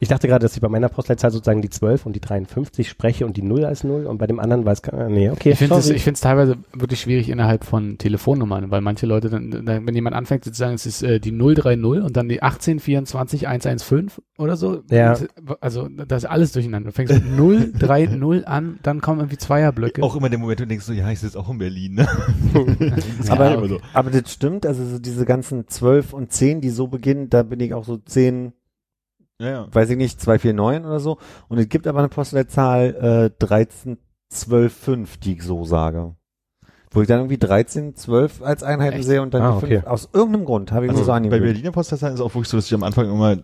Ich dachte gerade, dass ich bei meiner Postleitzahl sozusagen die 12 und die 53 spreche und die 0 als 0 und bei dem anderen weiß keiner, okay. Ich finde es teilweise wirklich schwierig innerhalb von Telefonnummern, weil manche Leute dann wenn jemand anfängt zu sagen, es ist die 030 und dann die 18, 24, 115 oder so. Ja. Also, das ist alles durcheinander. Du fängst mit 030 an, dann kommen irgendwie Zweierblöcke. Auch immer in dem Moment, wo du denkst so, ja, ich sitze auch in Berlin, ne? Aber das stimmt, also so diese ganzen 12 und 10, die so beginnen, da bin ich auch so 10, weiß ich nicht, 249 oder so. Und es gibt aber eine Postleitzahl 13125, die ich so sage. Wo ich dann irgendwie 13, 12 als Einheiten sehe und dann die 5. Aus irgendeinem Grund habe ich mir so angewöhnt. Bei Berliner Postleitzahlen ist es auch wirklich so, dass ich am Anfang immer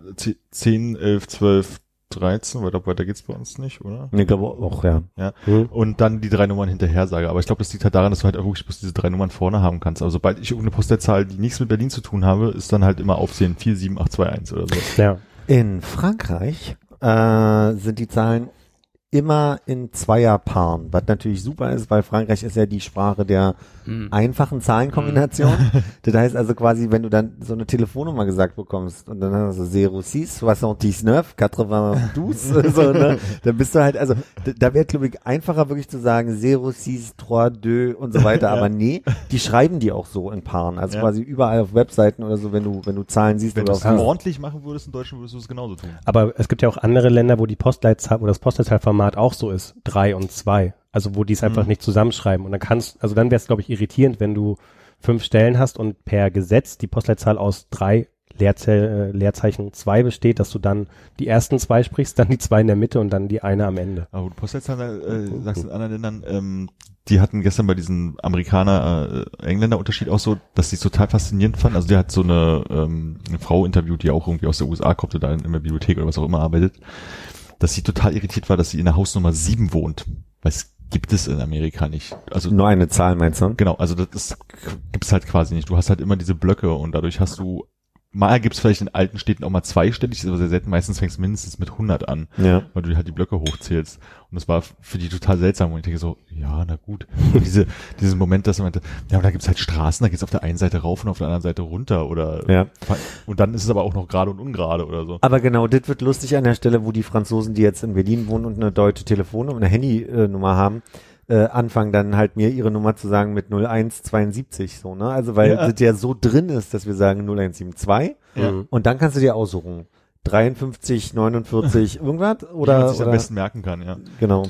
10, 11, 12, 13, weil da weiter geht's bei uns nicht, oder? Nee, glaube auch, ja. Mhm. Und dann die 3 Nummern hinterher sage. Aber ich glaube, das liegt halt daran, dass du halt auch wirklich bloß diese 3 Nummern vorne haben kannst. Aber sobald ich irgendeine Postleitzahl, die nichts mit Berlin zu tun habe, ist dann halt immer Aufsehen 47821 oder so. Ja. In Frankreich sind die Zahlen immer in Zweierpaaren, was natürlich super ist, weil Frankreich ist ja die Sprache der einfachen Zahlenkombination. Das heißt also quasi, wenn du dann so eine Telefonnummer gesagt bekommst und dann hast du 06, 79, 92, so, ne? Dann bist du halt, also da wäre, glaube ich, einfacher wirklich zu sagen 06, 32 und so weiter, aber nee, die schreiben die auch so in Paaren, also quasi überall auf Webseiten oder so, wenn du Zahlen siehst. Wenn du es ordentlich machen würdest in Deutschland, würdest du es genauso tun. Aber es gibt ja auch andere Länder, wo die Postleitzahl, wo das Postleitzahlverfahren auch so ist, 3 und 2, also wo die es einfach nicht zusammenschreiben und dann dann wäre es, glaube ich, irritierend, wenn du 5 Stellen hast und per Gesetz die Postleitzahl aus 3 Leerzeichen 2 besteht, dass du dann die ersten 2 sprichst, dann die 2 in der Mitte und dann die eine am Ende. Aber Postleitzahlen, sagst du in anderen Ländern, die hatten gestern bei diesem Amerikaner-Engländer-Unterschied auch so, dass die es total faszinierend fanden. Also der hat so eine Frau interviewt, die auch irgendwie aus der USA kommt oder in der Bibliothek oder was auch immer arbeitet, dass sie total irritiert war, dass sie in der Hausnummer 7 wohnt. Weil es gibt es in Amerika nicht. Also nur eine Zahl, meinst du? Genau, also das gibt es halt quasi nicht. Du hast halt immer diese Blöcke und dadurch hast du, mal gibt es vielleicht in alten Städten auch mal zweistellig, das ist aber sehr selten, meistens fängst du mindestens mit 100 an, weil du halt die Blöcke hochzählst. Und das war für die total seltsam und ich denke so, ja, na gut. Und diesen Moment, dass man meinte, ja, und da gibt es halt Straßen, da geht es auf der einen Seite rauf und auf der anderen Seite runter oder und dann ist es aber auch noch gerade und ungerade oder so. Aber genau, das wird lustig an der Stelle, wo die Franzosen, die jetzt in Berlin wohnen und eine deutsche Telefonnummer, eine Handynummer haben, anfangen dann halt mir ihre Nummer zu sagen mit 0172, so, ne? Also weil das ja so drin ist, dass wir sagen 0172 und dann kannst du dir aussuchen 53, 49, irgendwas oder was ich am besten merken kann, ja. Genau.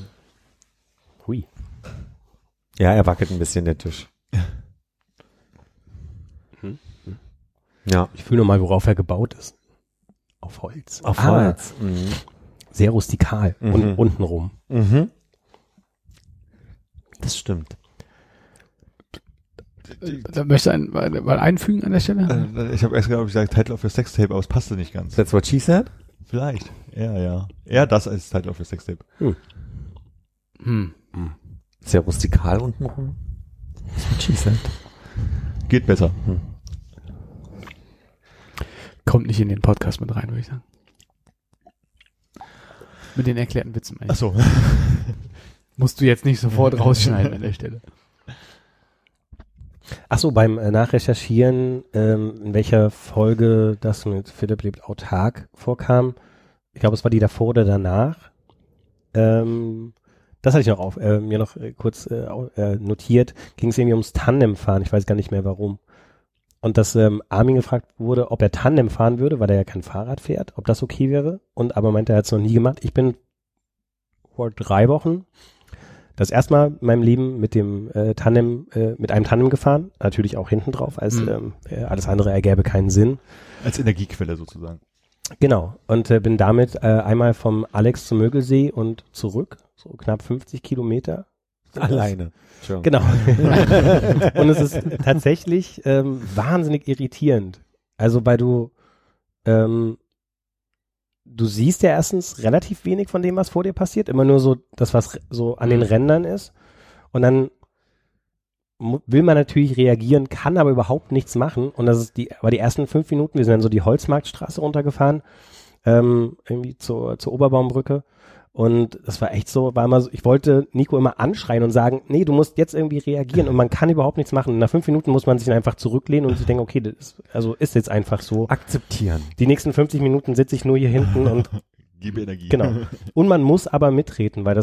Hui. Ja, er wackelt ein bisschen der Tisch. Ja. Ich fühle nochmal, worauf er gebaut ist. Auf Holz. Auf Holz. Sehr rustikal und untenrum. Das stimmt. Da möchte ich mal einfügen an der Stelle. Ich habe erst gedacht, ob ich sage, Title of your Sextape, aber es passte nicht ganz. That's what she said? Vielleicht. Ja. Eher das als Title of your Sextape. Sehr rustikal untenrum. That's what she said. Geht besser. Kommt nicht in den Podcast mit rein, würde ich sagen. Mit den erklärten Witzen. Ach so. Musst du jetzt nicht sofort rausschneiden an der Stelle. Ach so, beim Nachrecherchieren, in welcher Folge das mit Philipp lebt autark vorkam. Ich glaube, es war die davor oder danach. Das hatte ich noch notiert. Ging es irgendwie ums Tandemfahren. Ich weiß gar nicht mehr warum. Und dass Armin gefragt wurde, ob er Tandem fahren würde, weil er ja kein Fahrrad fährt, ob das okay wäre. Und aber meinte, er hat es noch nie gemacht. Ich bin vor 3 Wochen das erste Mal in meinem Leben mit dem einem Tandem gefahren, natürlich auch hinten drauf, als alles andere ergäbe keinen Sinn. Als Energiequelle sozusagen. Genau, und bin damit einmal vom Alex zum Mögelsee und zurück, so knapp 50 Kilometer. Alleine. Schon. Genau. Und es ist tatsächlich wahnsinnig irritierend. Also weil du siehst ja erstens relativ wenig von dem, was vor dir passiert, immer nur so das, was so an den Rändern ist und dann will man natürlich reagieren, kann aber überhaupt nichts machen und das ist aber die ersten 5 Minuten, wir sind dann so die Holzmarktstraße runtergefahren, irgendwie zur Oberbaumbrücke und das war echt so, ich wollte Nico immer anschreien und sagen, nee, du musst jetzt irgendwie reagieren und man kann überhaupt nichts machen. Nach 5 Minuten muss man sich einfach zurücklehnen und sich denken, okay, das ist jetzt einfach so. Akzeptieren. Die nächsten 50 Minuten sitze ich nur hier hinten und gebe Energie. Genau. Und man muss aber mitreden, weil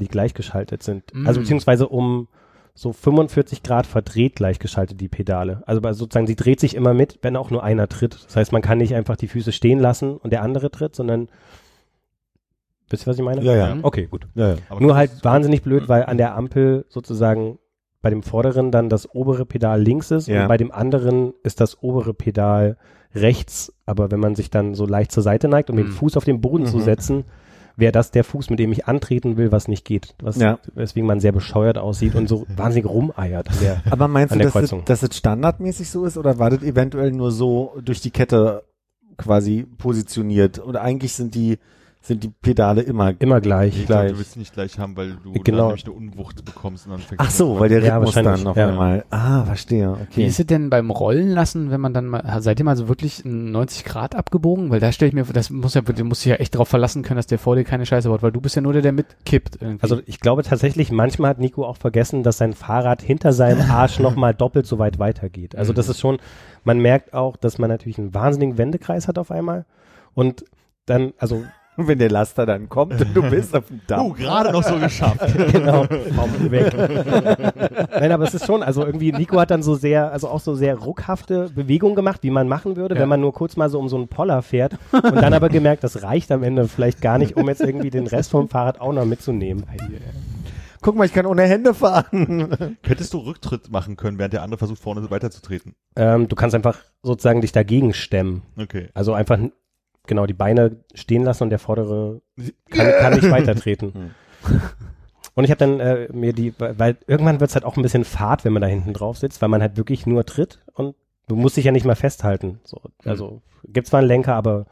die gleichgeschaltet sind. Also beziehungsweise um so 45 Grad verdreht gleichgeschaltet die Pedale. Also sozusagen, sie dreht sich immer mit, wenn auch nur einer tritt. Das heißt, man kann nicht einfach die Füße stehen lassen und der andere tritt, sondern wisst ihr, was ich meine? Ja. Okay, gut. Ja. Nur halt wahnsinnig blöd, weil an der Ampel sozusagen bei dem vorderen dann das obere Pedal links ist und bei dem anderen ist das obere Pedal rechts. Aber wenn man sich dann so leicht zur Seite neigt, um den Fuß auf den Boden zu setzen, wäre das der Fuß, mit dem ich antreten will, was nicht geht. Weswegen man sehr bescheuert aussieht und so wahnsinnig rumeiert. Aber meinst du, dass es standardmäßig so ist oder war das eventuell nur so durch die Kette quasi positioniert? Oder eigentlich sind die Pedale immer gleich. Ich glaube, du willst nicht gleich haben, weil du nämlich eine Unwucht bekommst. Und dann ach so, weil der Rhythmus dann noch einmal. Ah, verstehe. Okay. Wie ist es denn beim Rollen lassen, wenn man dann mal, seid ihr mal so wirklich 90 Grad abgebogen? Weil da stelle ich mir, du musst dich ja echt drauf verlassen können, dass der vor dir keine Scheiße baut, weil du bist ja nur der mitkippt. Irgendwie. Also ich glaube tatsächlich, manchmal hat Nico auch vergessen, dass sein Fahrrad hinter seinem Arsch nochmal doppelt so weit weitergeht. Also das ist schon, man merkt auch, dass man natürlich einen wahnsinnigen Wendekreis hat auf einmal und dann, also wenn der Laster dann kommt und du bist auf dem Damm. Gerade noch so geschafft. Genau. Weg. Nein, aber es ist schon, also irgendwie Nico hat dann auch so sehr ruckhafte Bewegungen gemacht, wie man machen würde, wenn man nur kurz mal so um so einen Poller fährt und dann aber gemerkt, das reicht am Ende vielleicht gar nicht, um jetzt irgendwie den Rest vom Fahrrad auch noch mitzunehmen. Guck mal, ich kann ohne Hände fahren. Hättest du Rücktritt machen können, während der andere versucht, vorne weiterzutreten? Du kannst einfach sozusagen dich dagegen stemmen. Okay. Also einfach die Beine stehen lassen und der vordere kann nicht weitertreten. Und ich habe dann weil irgendwann wird es halt auch ein bisschen fad, wenn man da hinten drauf sitzt, weil man halt wirklich nur tritt und du musst dich ja nicht mal festhalten. So, also gibt zwar einen Lenker, aber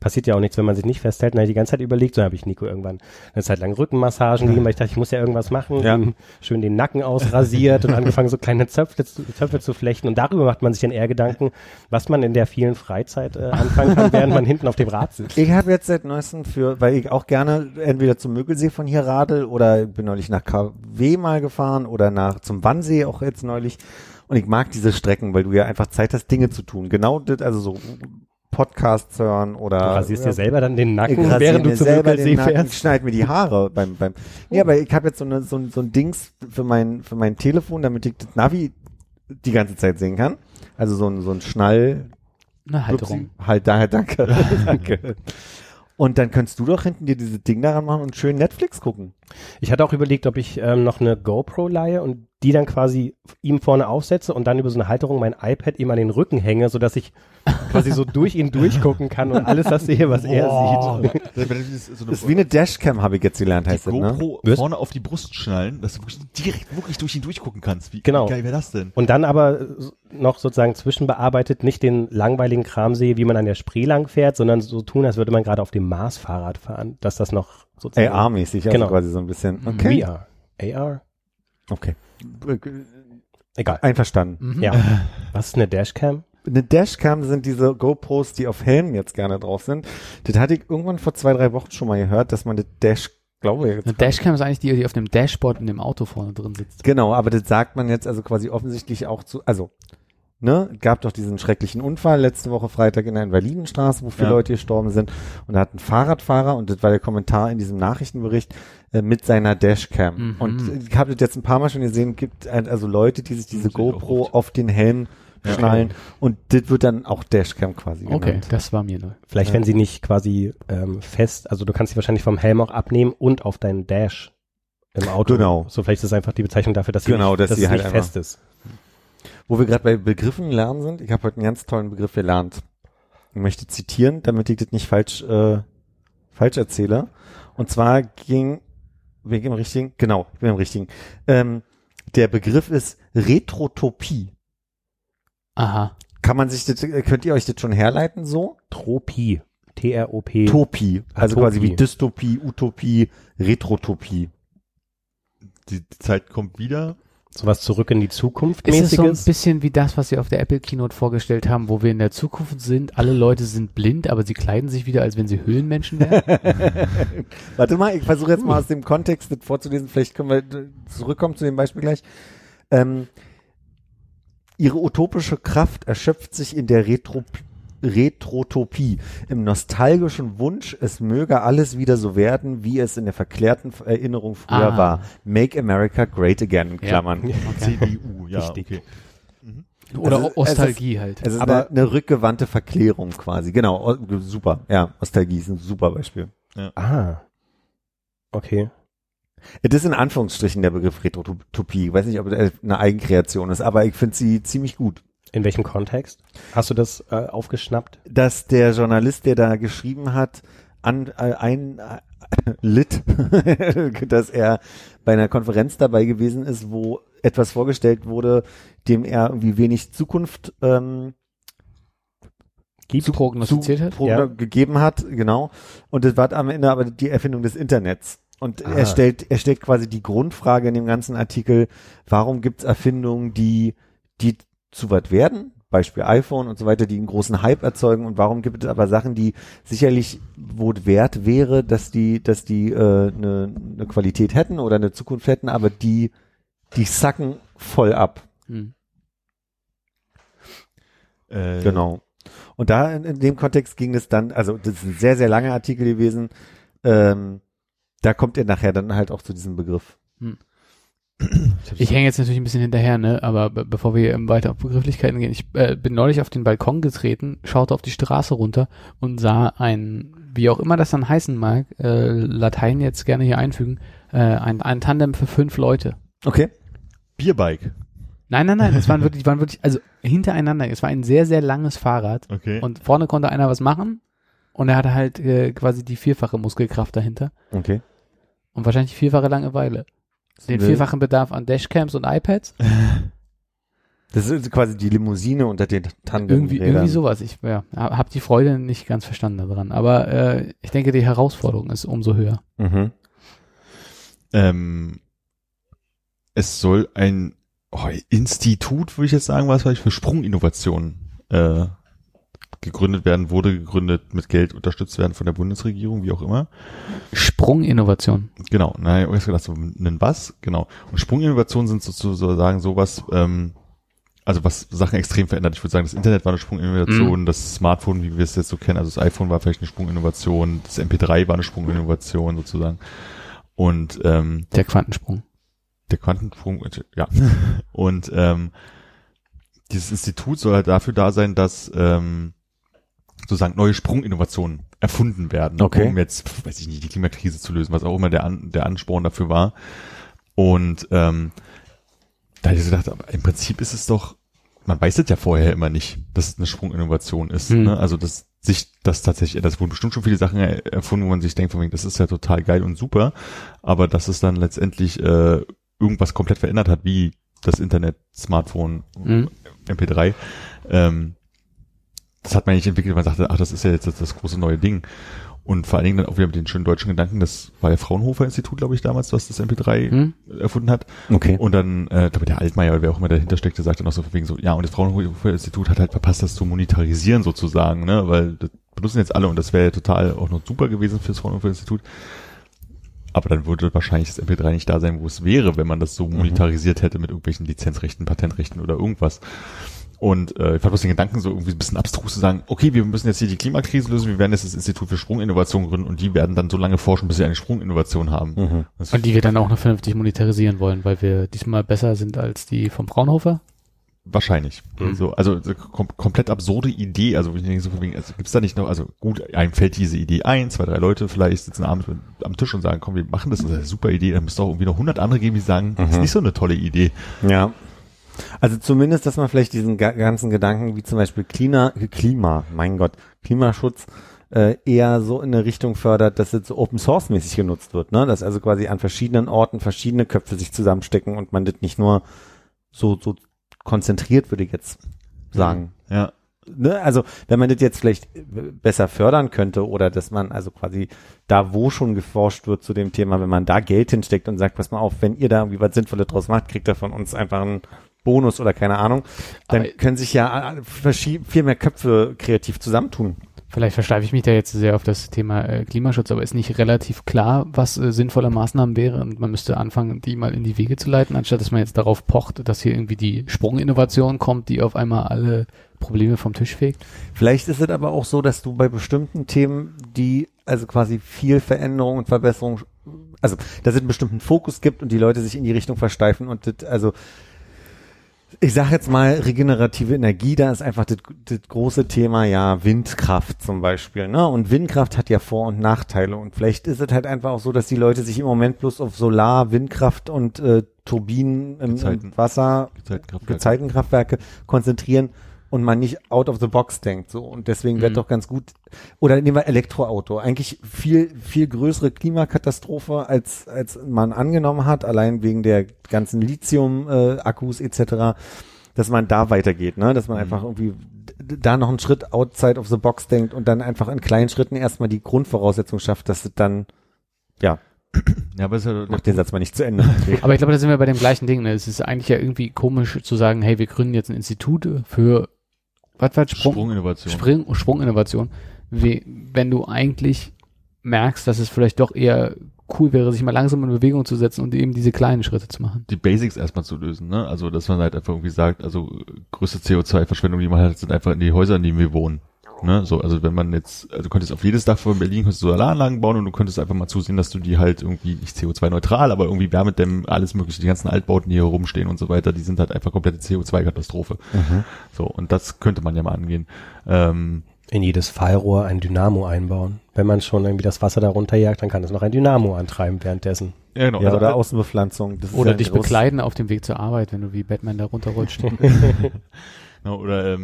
passiert ja auch nichts, wenn man sich nicht festhält. Dann habe ich die ganze Zeit überlegt, so habe ich Nico irgendwann eine Zeit lang Rückenmassagen gegeben, weil ich dachte, ich muss ja irgendwas machen. Ja. Schön den Nacken ausrasiert und angefangen, so kleine Zöpfe zu flechten. Und darüber macht man sich dann eher Gedanken, was man in der vielen Freizeit anfangen kann, während man hinten auf dem Rad sitzt. Ich habe jetzt seit Neuestem weil ich auch gerne entweder zum Mögelsee von hier radel oder bin neulich nach KW mal gefahren oder zum Wannsee auch jetzt neulich. Und ich mag diese Strecken, weil du ja einfach Zeit hast, Dinge zu tun. Genau das, also so Podcasts hören oder... Du rasierst dir selber dann den Nacken, während du zum Mögelsee fährst. Ich schneide mir die Haare beim... Nee, aber ich habe jetzt so ein Dings für mein Telefon, damit ich das Navi die ganze Zeit sehen kann. Also so ein Schnall... Na, Halterung. Danke. Danke. Und dann kannst du doch hinten dir dieses Ding daran machen und schön Netflix gucken. Ich hatte auch überlegt, ob ich noch eine GoPro leihe und die dann quasi ihm vorne aufsetze und dann über so eine Halterung mein iPad ihm an den Rücken hänge, sodass ich quasi so durch ihn durchgucken kann und alles das sehe, was er sieht. Das ist wie eine Dashcam, habe ich jetzt gelernt, heißt das, ne? Die GoPro vorne auf die Brust schnallen, dass du wirklich durch ihn durchgucken kannst. Wie geil wäre das denn? Und dann aber noch sozusagen zwischenbearbeitet, nicht den langweiligen Kram sehe, wie man an der Spree lang fährt, sondern so tun, als würde man gerade auf dem Mars Fahrrad fahren, dass das noch sozusagen... AR-mäßig, also quasi so ein bisschen. Okay. VR. AR. Okay. Egal. Einverstanden. Mhm. Ja. Was ist eine Dashcam? Eine Dashcam sind diese GoPros, die auf Helmen jetzt gerne drauf sind. Das hatte ich irgendwann vor 2-3 Wochen schon mal gehört, dass man eine Dashcam, eine Dashcam ist eigentlich die auf dem Dashboard in dem Auto vorne drin sitzt. Genau, aber das sagt man jetzt also quasi offensichtlich auch zu, also gab doch diesen schrecklichen Unfall letzte Woche Freitag in der Invalidenstraße, wo viele Leute gestorben sind. Und da hat ein Fahrradfahrer, und das war der Kommentar in diesem Nachrichtenbericht, mit seiner Dashcam. Mhm. Und ich habe das jetzt ein paar Mal schon gesehen, gibt also Leute, die sich diese GoPro auf den Helm schnallen. Okay. Und das wird dann auch Dashcam quasi genannt. Okay, das war mir neu. Vielleicht, wenn sie nicht quasi fest, also du kannst sie wahrscheinlich vom Helm auch abnehmen und auf deinen Dash im Auto. Genau. So vielleicht ist einfach die Bezeichnung dafür, dass sie halt nicht fest ist. Wo wir gerade bei Begriffen lernen sind, ich habe heute einen ganz tollen Begriff gelernt. Ich möchte zitieren, damit ich das nicht falsch erzähle. Und zwar ich bin im richtigen. Der Begriff ist Retrotopie. Aha. Könnt ihr euch das schon herleiten so? Tropie. T-R-O-P. Topie. Also quasi wie Dystopie, Utopie, Retrotopie. Die Zeit kommt wieder. Sowas zurück in die Zukunft mäßiges? Ist es so ein bisschen wie das, was sie auf der Apple Keynote vorgestellt haben, wo wir in der Zukunft sind, alle Leute sind blind, aber sie kleiden sich wieder, als wenn sie Höhlenmenschen wären? Warte mal, ich versuche jetzt mal aus dem Kontext das vorzulesen, vielleicht können wir zurückkommen zu dem Beispiel gleich. Ihre utopische Kraft erschöpft sich in der Retrotopie, im nostalgischen Wunsch, es möge alles wieder so werden, wie es in der verklärten Erinnerung früher war. Make America Great Again, in Klammern. Ja. CDU, ja, okay. Mhm. Oder also Ostalgie halt. Es ist aber eine rückgewandte Verklärung quasi, genau, super. Ja, Ostalgie ist ein super Beispiel. Ja. Ah, okay. Das ist in Anführungsstrichen der Begriff Retrotopie. Ich weiß nicht, ob das eine Eigenkreation ist, aber ich finde sie ziemlich gut. In welchem Kontext? Hast du das aufgeschnappt? Dass der Journalist, der da geschrieben hat, litt, dass er bei einer Konferenz dabei gewesen ist, wo etwas vorgestellt wurde, dem er irgendwie wenig Zukunft gegeben hat, genau. Und das war am Ende aber die Erfindung des Internets. Und er stellt quasi die Grundfrage in dem ganzen Artikel, warum gibt es Erfindungen, die zu weit werden? Beispiel iPhone und so weiter, die einen großen Hype erzeugen, und warum gibt es aber Sachen, die sicherlich wo wert wäre, dass die eine Qualität hätten oder eine Zukunft hätten, aber die sacken voll ab. Hm. Genau. Und da in dem Kontext ging es dann, also das ist ein sehr, sehr langer Artikel gewesen, da kommt ihr nachher dann halt auch zu diesem Begriff. Hm. Ich hänge jetzt natürlich ein bisschen hinterher, ne? Aber bevor wir weiter auf Begrifflichkeiten gehen, ich bin neulich auf den Balkon getreten, schaute auf die Straße runter und sah einen, wie auch immer das dann heißen mag, Latein jetzt gerne hier einfügen, ein Tandem für 5 Leute. Okay. Bierbike. Nein, es waren wirklich, also hintereinander. Es war ein sehr, sehr langes Fahrrad. Okay. Und vorne konnte einer was machen und er hatte halt quasi die 4-fache Muskelkraft dahinter. Okay. Und wahrscheinlich die 4-fache Langeweile. Den 4-fachen Bedarf an Dashcams und iPads. Das ist quasi die Limousine unter den Tandemrädern. Irgendwie sowas. Ich habe die Freude nicht ganz verstanden daran. Aber ich denke, die Herausforderung ist umso höher. Mhm. Es soll ein Institut, würde ich jetzt sagen, was für Sprunginnovationen gegründet mit Geld unterstützt werden von der Bundesregierung, wie auch immer. Sprunginnovation. Genau. Na, ich habe erst gedacht, so ein was? Genau. Und Sprunginnovationen sind sozusagen sowas, also was Sachen extrem verändert. Ich würde sagen, das Internet war eine Sprunginnovation, das Smartphone, wie wir es jetzt so kennen, also das iPhone war vielleicht eine Sprunginnovation, das MP3 war eine Sprunginnovation sozusagen. Und der Quantensprung. Der Quantensprung, ja. Und dieses Institut soll halt dafür da sein, dass sozusagen neue Sprunginnovationen erfunden werden, okay, um jetzt, weiß ich nicht, die Klimakrise zu lösen, was auch immer der Ansporn dafür war. Und da hätte ich gedacht, aber im Prinzip ist es doch, man weiß es ja vorher immer nicht, dass es eine Sprunginnovation ist. Mhm. Ne? Also dass sich das tatsächlich, das wurden bestimmt schon viele Sachen erfunden, wo man sich denkt, von wegen, das ist ja total geil und super, aber dass es dann letztendlich irgendwas komplett verändert hat, wie das Internet, Smartphone, MP3, das hat man nicht entwickelt, man sagte, ach, das ist ja jetzt das große neue Ding. Und vor allen Dingen dann auch wieder mit den schönen deutschen Gedanken, das war der Fraunhofer-Institut, glaube ich, damals, was das MP3 erfunden hat. Okay. Und dann, ich glaube, der Altmaier oder wer auch immer dahinter steckte, sagte noch so wegen so, ja, und das Fraunhofer-Institut hat halt verpasst, das zu monetarisieren sozusagen, ne, weil das benutzen jetzt alle und das wäre ja total auch noch super gewesen fürs Fraunhofer-Institut. Aber dann würde wahrscheinlich das MP3 nicht da sein, wo es wäre, wenn man das so monetarisiert hätte mit irgendwelchen Lizenzrechten, Patentrechten oder irgendwas. Und ich fand bloß den Gedanken so irgendwie ein bisschen abstrus zu sagen, okay, wir müssen jetzt hier die Klimakrise lösen, wir werden jetzt das Institut für Sprunginnovation gründen und die werden dann so lange forschen, bis sie eine Sprunginnovation haben. Mhm. Und die wir dann auch noch vernünftig monetarisieren wollen, weil wir diesmal besser sind als die vom Fraunhofer? Wahrscheinlich. Also komplett absurde Idee. Also, ich denke so von wegen, also gibt's da nicht noch, also gut, einem fällt diese Idee ein, 2, 3 Leute vielleicht sitzen abends am Tisch und sagen, komm, wir machen das, das ist eine super Idee, dann müsste auch irgendwie noch 100 andere geben, die sagen, das ist nicht so eine tolle Idee. Ja. Also zumindest, dass man vielleicht diesen ganzen Gedanken, wie zum Beispiel Klimaschutz, eher so in eine Richtung fördert, dass es so Open-Source-mäßig genutzt wird, ne? Dass also quasi an verschiedenen Orten verschiedene Köpfe sich zusammenstecken und man das nicht nur so konzentriert, würde ich jetzt sagen. Ja. Ne? Also, wenn man das jetzt vielleicht besser fördern könnte oder dass man also quasi da, wo schon geforscht wird zu dem Thema, wenn man da Geld hinsteckt und sagt, pass mal auf, wenn ihr da irgendwie was Sinnvolles draus macht, kriegt ihr von uns einfach einen Bonus oder keine Ahnung, dann aber können sich ja viel mehr Köpfe kreativ zusammentun. Vielleicht versteife ich mich da jetzt sehr auf das Thema Klimaschutz, aber ist nicht relativ klar, was sinnvolle Maßnahmen wäre und man müsste anfangen, die mal in die Wege zu leiten, anstatt dass man jetzt darauf pocht, dass hier irgendwie die Sprunginnovation kommt, die auf einmal alle Probleme vom Tisch fegt. Vielleicht ist es aber auch so, dass du bei bestimmten Themen, die also quasi viel Veränderung und Verbesserung, also dass es einen bestimmten Fokus gibt und die Leute sich in die Richtung versteifen und das, also ich sag jetzt mal, regenerative Energie, da ist einfach das große Thema, ja, Windkraft zum Beispiel, ne? Und Windkraft hat ja Vor- und Nachteile. Und vielleicht ist es halt einfach auch so, dass die Leute sich im Moment bloß auf Solar, Windkraft und Turbinen im Wasser, Gezeitenkraftwerke konzentrieren, und man nicht out of the box denkt, so. Und deswegen wird doch ganz gut, oder nehmen wir Elektroauto. Eigentlich viel, viel größere Klimakatastrophe, als man angenommen hat, allein wegen der ganzen Lithium-Akkus etc., dass man da weitergeht, ne, dass man einfach irgendwie da noch einen Schritt outside of the box denkt und dann einfach in kleinen Schritten erstmal die Grundvoraussetzung schafft, dass dann, ja. Ja, aber mach den Satz mal nicht zu Ende. Aber ich glaube, da sind wir bei dem gleichen Ding. Ne? Es ist eigentlich ja irgendwie komisch zu sagen, hey, wir gründen jetzt ein Institut für Sprunginnovation. Sprunginnovation. Wenn du eigentlich merkst, dass es vielleicht doch eher cool wäre, sich mal langsam in Bewegung zu setzen und eben diese kleinen Schritte zu machen. Die Basics erstmal zu lösen, ne? Also, dass man halt einfach irgendwie sagt, also größte CO2-Verschwendung, die man hat, sind einfach in die Häuser, in denen wir wohnen. Ne, so, also wenn man jetzt, also du könntest auf jedes Dach von Berlin könntest du Solaranlagen bauen und du könntest einfach mal zusehen, dass du die halt irgendwie, nicht CO2-neutral, aber irgendwie Wärmedämmen, alles mögliche, die ganzen Altbauten, die hier rumstehen und so weiter, die sind halt einfach komplette CO2-Katastrophe. Mhm. So, und das könnte man ja mal angehen. In jedes Fallrohr ein Dynamo einbauen. Wenn man schon irgendwie das Wasser da runterjagt, dann kann es noch ein Dynamo antreiben währenddessen. Ja, genau. Ja, also oder Außenbepflanzung. Das oder ist dich bekleiden auf dem Weg zur Arbeit, wenn du wie Batman da runterrutscht. Oder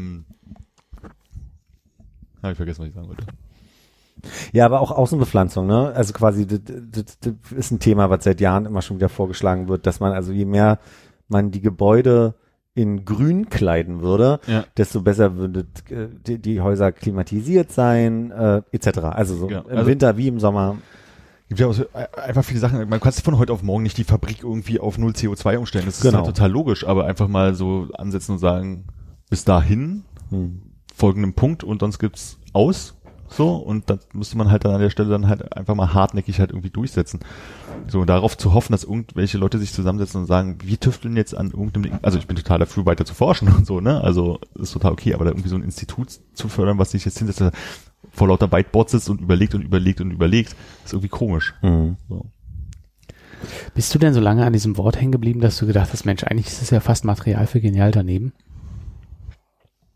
habe ich vergessen, was ich sagen wollte. Ja, aber auch Außenbepflanzung, ne? Also quasi, das ist ein Thema, was seit Jahren immer schon wieder vorgeschlagen wird, dass man also je mehr man die Gebäude in grün kleiden würde, ja, desto besser würde die Häuser klimatisiert sein, etc. Also so ja, also im Winter wie im Sommer. Gibt ja auch so einfach viele Sachen. Man kann von heute auf morgen nicht die Fabrik irgendwie auf 0 CO2 umstellen. Das ist halt total logisch, aber einfach mal so ansetzen und sagen, bis dahin folgenden Punkt und sonst gibt's aus, so, und das müsste man halt dann an der Stelle dann halt einfach mal hartnäckig halt irgendwie durchsetzen. So, und darauf zu hoffen, dass irgendwelche Leute sich zusammensetzen und sagen, wir tüfteln jetzt an irgendeinem, also ich bin total dafür, weiter zu forschen und so, ne, also ist total okay, aber da irgendwie so ein Institut zu fördern, was sich jetzt hinsetzt, vor lauter Whiteboards sitzt und überlegt, ist irgendwie komisch. Mhm. So. Bist du denn so lange an diesem Wort hängen geblieben, dass du gedacht hast, Mensch, eigentlich ist es ja fast Material für Genial daneben?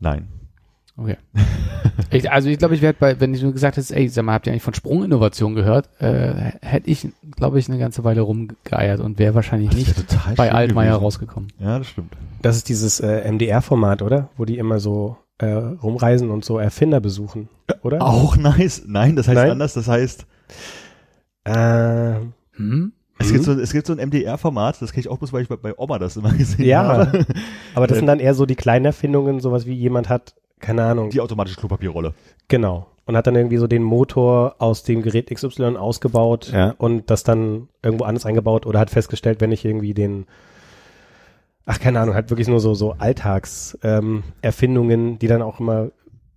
Nein. Okay. Ich glaube, ich wäre bei, wenn ich nur gesagt hätte, ey, sag mal, habt ihr eigentlich von Sprunginnovation gehört? Hätte ich, glaube ich, eine ganze Weile rumgeeiert und wäre wahrscheinlich nicht bei Altmaier gewesen. Rausgekommen. Ja, das stimmt. Das ist dieses MDR-Format, oder? Wo die immer so rumreisen und so Erfinder besuchen, oder? Auch nice. Nein, das heißt anders. Das heißt Es gibt so ein MDR-Format, das kenne ich auch bloß, weil ich bei Oma das immer gesehen habe. Ja, aber das sind dann eher so die kleinen Erfindungen, sowas wie jemand hat, keine Ahnung. Die automatische Klopapierrolle. Genau. Und hat dann irgendwie so den Motor aus dem Gerät XY ausgebaut und das dann irgendwo anders eingebaut oder hat festgestellt, wenn ich irgendwie den, keine Ahnung, halt wirklich nur so Alltagserfindungen, die dann auch immer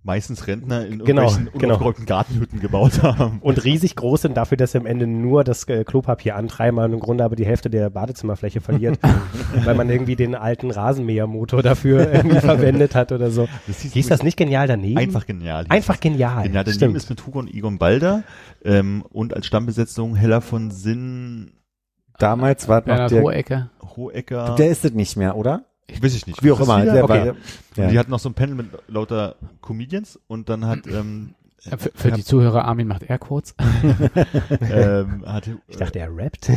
meistens Rentner in irgendwelchen unaufgeräumten Gartenhütten gebaut haben. Und riesig groß sind dafür, dass sie am Ende nur das Klopapier antreiben und im Grunde aber die Hälfte der Badezimmerfläche verliert, weil man irgendwie den alten Rasenmähermotor dafür irgendwie verwendet hat oder so. Hieß das nicht Genial daneben? Einfach Genial. Einfach Genial. Genial daneben ist mit Hugo und Egon Balder und als Stammbesetzung Hella von Sinn. Damals war noch der Hohecker. Der ist es nicht mehr, oder? Ich weiß nicht. Wie auch immer. Und die hatten noch so ein Panel mit lauter Comedians und dann hat für die Zuhörer, Armin macht Airquotes. Ich dachte, er rappt.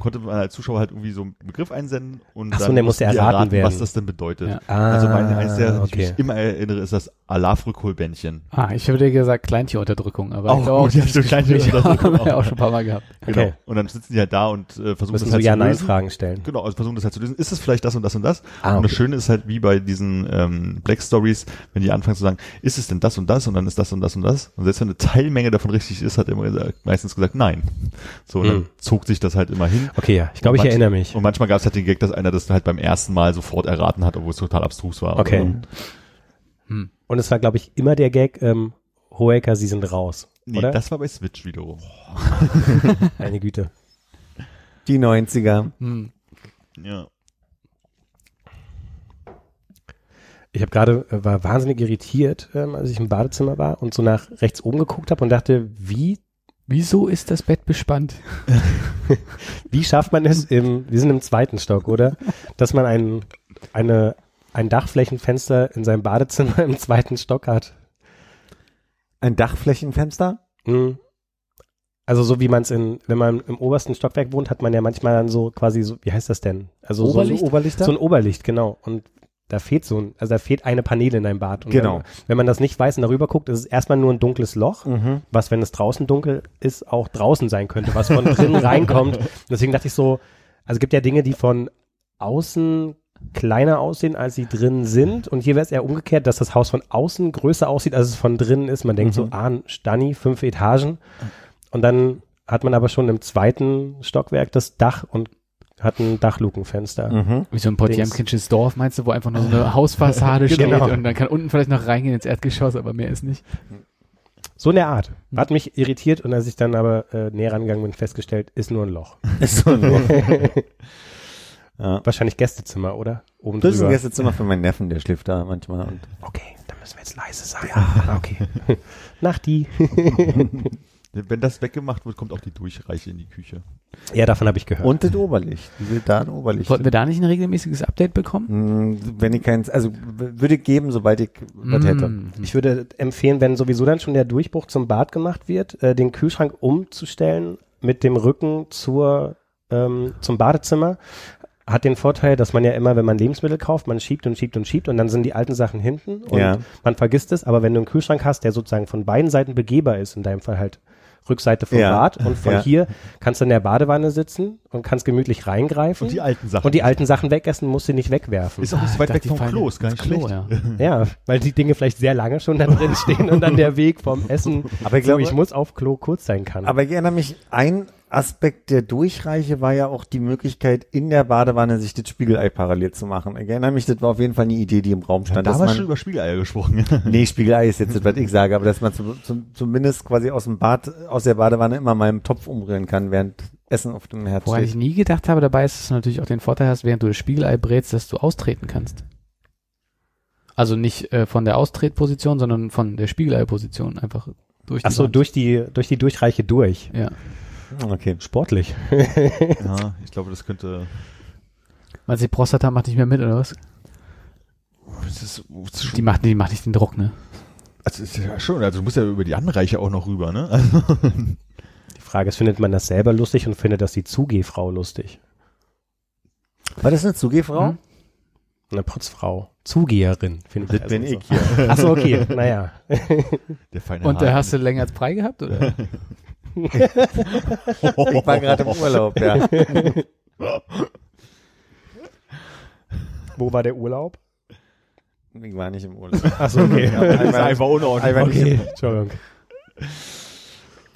Konnte man als Zuschauer halt irgendwie so einen Begriff einsenden und dann musste er erraten, was das denn bedeutet. Ja. Also eines der, ich mich immer erinnere, ist das Alarfrückholbändchen. Ich habe dir gesagt, Kleintierunterdrückung. Aber auch so Kleintierunterdrückung. Haben wir auch schon ein paar Mal gehabt. Genau. Okay. Und dann sitzen die halt da und versuchen das halt zu lösen. Fragen stellen. Genau, also versuchen das halt zu lösen. Ist es vielleicht das und das und das? Und das Schöne ist halt, wie bei diesen Black Stories, wenn die anfangen zu sagen, ist es denn das und das und dann ist das und das und das. Und selbst wenn eine Teilmenge davon richtig ist, hat er immer meistens gesagt, nein. So, dann zog sich das halt immer hin. Okay, ja, ich glaube, ich erinnere mich. Und manchmal gab es halt den Gag, dass einer das halt beim ersten Mal sofort erraten hat, obwohl es total abstrus war. Okay. Und es war, glaube ich, immer der Gag, Hohecker, Sie sind raus, oder? Nee, das war bei Switch wiederum. Meine Güte. Die 90er. Ja. Ich habe gerade, war wahnsinnig irritiert, als ich im Badezimmer war und so nach rechts oben geguckt habe und dachte, wieso ist das Bett bespannt? Wie schafft man es wir sind im zweiten Stock, oder? Dass man ein Dachflächenfenster in seinem Badezimmer im zweiten Stock hat. Ein Dachflächenfenster? Mhm. Also so wie man es wenn man im obersten Stockwerk wohnt, hat man ja manchmal dann so quasi so, wie heißt das denn? Also Oberlicht? So ein Oberlicht, genau. Und Da fehlt eine Paneele in deinem Bad. Und genau. Wenn man das nicht weiß und darüber guckt, ist es erstmal nur ein dunkles Loch, was, wenn es draußen dunkel ist, auch draußen sein könnte, was von drinnen reinkommt. Deswegen dachte ich so, also es gibt ja Dinge, die von außen kleiner aussehen, als sie drin sind. Und hier wäre es eher umgekehrt, dass das Haus von außen größer aussieht, als es von drinnen ist. Man denkt so, ein Stani, 5 Etagen. Und dann hat man aber schon im 2. Stockwerk das Dach und hat ein Dachlukenfenster. Wie so ein Potemkinsches Dorf, meinst du, wo einfach nur so eine Hausfassade steht und dann kann unten vielleicht noch reingehen ins Erdgeschoss, aber mehr ist nicht. So in der Art. Hat mich irritiert und als ich dann aber näher rangegangen bin, festgestellt, ist nur ein Loch. Ist nur ein Loch. Ja. Wahrscheinlich Gästezimmer, oder? Oben drüber. Das ist ein Gästezimmer für meinen Neffen, der schläft da manchmal. Und okay, dann müssen wir jetzt leise sein. Ja, okay. Nachti. Wenn das weggemacht wird, kommt auch die Durchreiche in die Küche. Ja, davon habe ich gehört. Und das Oberlicht. Wollten wir da nicht ein regelmäßiges Update bekommen? Wenn ich keins, also würde geben, sobald ich was hätte. Ich würde empfehlen, wenn sowieso dann schon der Durchbruch zum Bad gemacht wird, den Kühlschrank umzustellen mit dem Rücken zum Badezimmer. Hat den Vorteil, dass man ja immer, wenn man Lebensmittel kauft, man schiebt und schiebt und schiebt und dann sind die alten Sachen hinten und man vergisst es. Aber wenn du einen Kühlschrank hast, der sozusagen von beiden Seiten begehbar ist, in deinem Fall halt Rückseite vom Bad und von hier kannst du in der Badewanne sitzen und kannst gemütlich reingreifen. Und die alten Sachen. Wegessen, musst du nicht wegwerfen. Ist auch nicht so weit weg vom Klo, ist gar nicht schlecht. Ja, weil die Dinge vielleicht sehr lange schon da drin stehen und dann der Weg vom Essen, aber ich muss auf Klo kurz sein kann. Aber ich erinnere mich, ein Aspekt der Durchreiche war ja auch die Möglichkeit, in der Badewanne sich das Spiegelei parallel zu machen. Ich erinnere mich, das war auf jeden Fall eine Idee, die im Raum stand. Ja, da haben wir schon über Spiegeleier gesprochen. Nee, Spiegelei ist jetzt das, was ich sage, aber dass man zumindest quasi aus der Badewanne immer mal im Topf umrühren kann, während Essen auf dem Herd steht. Woran ich nie gedacht habe dabei ist, dass du natürlich auch den Vorteil hast, während du das Spiegelei brätst, dass du austreten kannst. Also nicht von der Austretposition, sondern von der Spiegeleiposition einfach durch die Wand. Ach so, durch die Durchreiche durch. Ja. Okay, sportlich. Ja, ich glaube, das könnte... Meinst du, die Prostata macht nicht mehr mit, oder was? Die macht nicht den Druck, ne? Also ist ja schon, also du musst ja über die Anreiche auch noch rüber, ne? Also die Frage ist, findet man das selber lustig und findet das die Zugehfrau lustig? War das eine Zugehfrau? Eine Putzfrau. Zugeherin, finde ich. Das bin ich hier. So. Ach so, okay, naja. Der feine und da hast du länger als frei gehabt, oder? Ich war gerade im Urlaub, ja. Wo war der Urlaub? Ich war nicht im Urlaub. Achso, okay. Einfach unordentlich. Okay. Entschuldigung.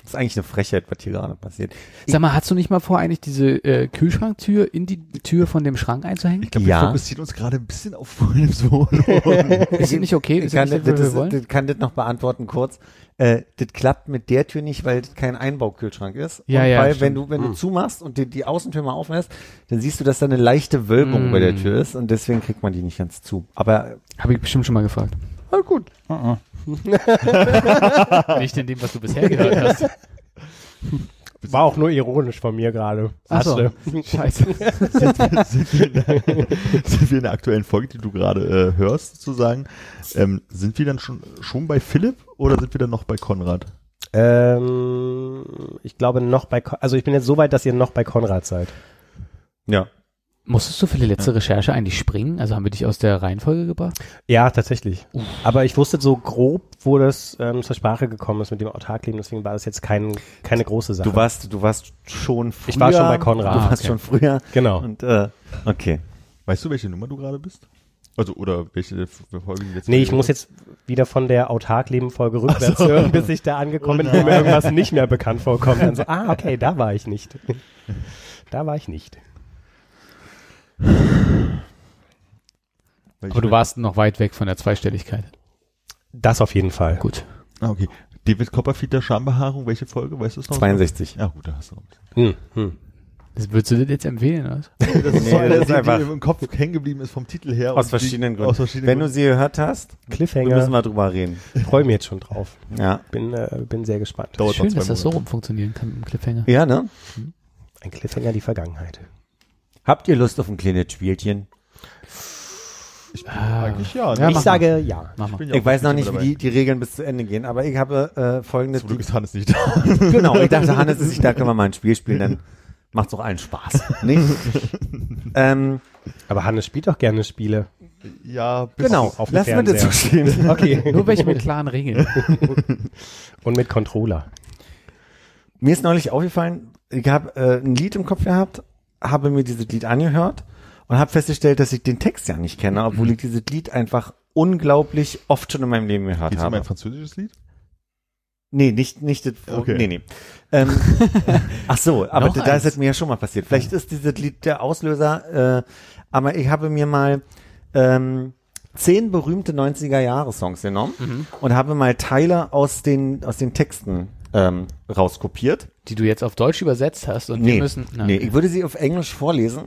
Das ist eigentlich eine Frechheit, was hier gerade passiert. Sag mal, hast du nicht mal vor, eigentlich diese Kühlschranktür in die Tür von dem Schrank einzuhängen? Ich glaube, wir fokussieren uns gerade ein bisschen auf meinem Sohn. Ist das nicht okay? Ich kann das noch beantworten kurz. Das klappt mit der Tür nicht, weil das kein Einbaukühlschrank ist. Weil wenn du zumachst und die Außentür mal aufmachst, dann siehst du, dass da eine leichte Wölbung bei der Tür ist und deswegen kriegt man die nicht ganz zu. Aber habe ich bestimmt schon mal gefragt. Na gut. Nicht in dem, was du bisher gehört hast. War auch nur ironisch von mir gerade. Achso. Scheiße. Sind wir in der aktuellen Folge, die du gerade hörst, sozusagen, sind wir dann schon bei Philipp oder sind wir dann noch bei Konrad? Ich glaube noch bei Konrad. Also ich bin jetzt so weit, dass ihr noch bei Konrad seid. Ja. Musstest du für die letzte Recherche eigentlich springen? Also haben wir dich aus der Reihenfolge gebracht? Ja, tatsächlich. Aber ich wusste so grob, wo das zur Sprache gekommen ist mit dem Autarkleben, deswegen war das jetzt keine große Sache. Du warst schon früher. Ich war schon bei Konrad. Du warst schon früher. Genau. Und, okay. Weißt du, welche Nummer du gerade bist? Also, oder welche Folge jetzt? Nee, ich muss jetzt wieder von der Autarkleben-Folge rückwärts hören, bis ich da angekommen bin, wo mir irgendwas nicht mehr bekannt vorkommt. Dann so, okay, da war ich nicht. Da war ich nicht. Aber du warst noch weit weg von der Zweistelligkeit. Das auf jeden Fall. Gut. Okay. David Copperfield, der Schambehaarung, welche Folge? Weißt du es noch? 62. Ja, gut, da hast du noch ein bisschen. Das würdest du dir jetzt empfehlen, oder? Das ist so eine, die einfach im Kopf hängen geblieben ist vom Titel her. Aus verschiedenen Gründen. Wenn du sie gehört hast, Cliffhanger, müssen wir drüber reden. Ich freue mich jetzt schon drauf. Ja. Bin sehr gespannt. Schön, dass das so rum funktionieren kann mit dem Cliffhanger. Ja, ne? Ein Cliffhanger die Vergangenheit. Habt ihr Lust auf ein kleines Spielchen? Ich eigentlich ja. Ne? Ja, ich sage ja. Ich weiß noch nicht, wie die Regeln bis zu Ende gehen, aber ich habe folgendes. Zum Glück ist Hannes nicht da. Genau, ich dachte, Hannes ist nicht da, können wir mal ein Spiel spielen, dann macht's auch allen Spaß. Nicht? Aber Hannes spielt doch gerne Spiele. Ja, genau. Auf lass mir das so stehen. Okay. Nur welche mit klaren Regeln. Und mit Controller. Mir ist neulich aufgefallen, ich habe ein Lied im Kopf gehabt, habe mir dieses Lied angehört und habe festgestellt, dass ich den Text ja nicht kenne, obwohl ich dieses Lied einfach unglaublich oft schon in meinem Leben gehört habe. Ist das mein französisches Lied? Nee, nicht das. Okay. Nee. Ach so, aber da ist es mir ja schon mal passiert. Vielleicht ist dieses Lied der Auslöser, aber ich habe mir mal 10 berühmte 90er-Jahre-Songs genommen und habe mal Teile aus den Texten rauskopiert. Die du jetzt auf Deutsch übersetzt hast und wir müssen... Nee, ich würde sie auf Englisch vorlesen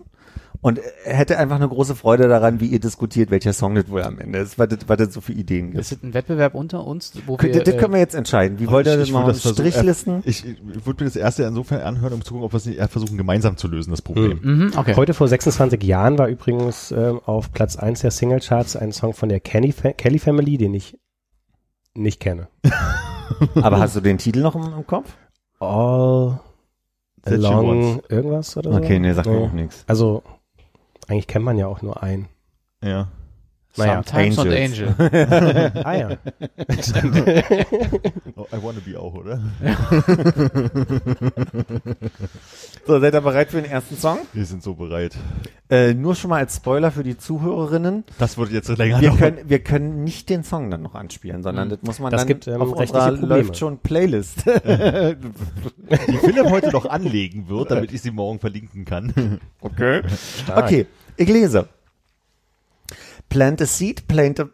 und hätte einfach eine große Freude daran, wie ihr diskutiert, welcher Song das wohl am Ende ist, was das so für Ideen gibt. Ist das ein Wettbewerb unter uns? Das können wir jetzt entscheiden. Wie wollt ihr das machen? Strichlisten? Ich würde mir das erste insofern anhören, um zu gucken, ob wir es nicht versuchen, gemeinsam zu lösen, das Problem. Okay. Heute vor 26 Jahren war übrigens auf Platz 1 der Singlecharts ein Song von der Kelly Family, den ich nicht kenne. Aber hast du den Titel noch im Kopf? All Along irgendwas oder so? Okay, nee, sagt mir auch nichts. Also... Eigentlich kennt man ja auch nur einen. Ja. Naja. Sometimes und Angel. Ah ja. I wanna be auch, oder? So, seid ihr bereit für den ersten Song? Wir sind so bereit. Nur schon mal als Spoiler für die Zuhörerinnen. Das wird jetzt länger dauern. Wir können nicht den Song dann noch anspielen, sondern das muss man das dann gibt, auf unserer läuft schon Playlist. Die Philipp heute noch anlegen wird, damit ich sie morgen verlinken kann. Okay. Stark. Okay, ich lese. Plant a seed, plant a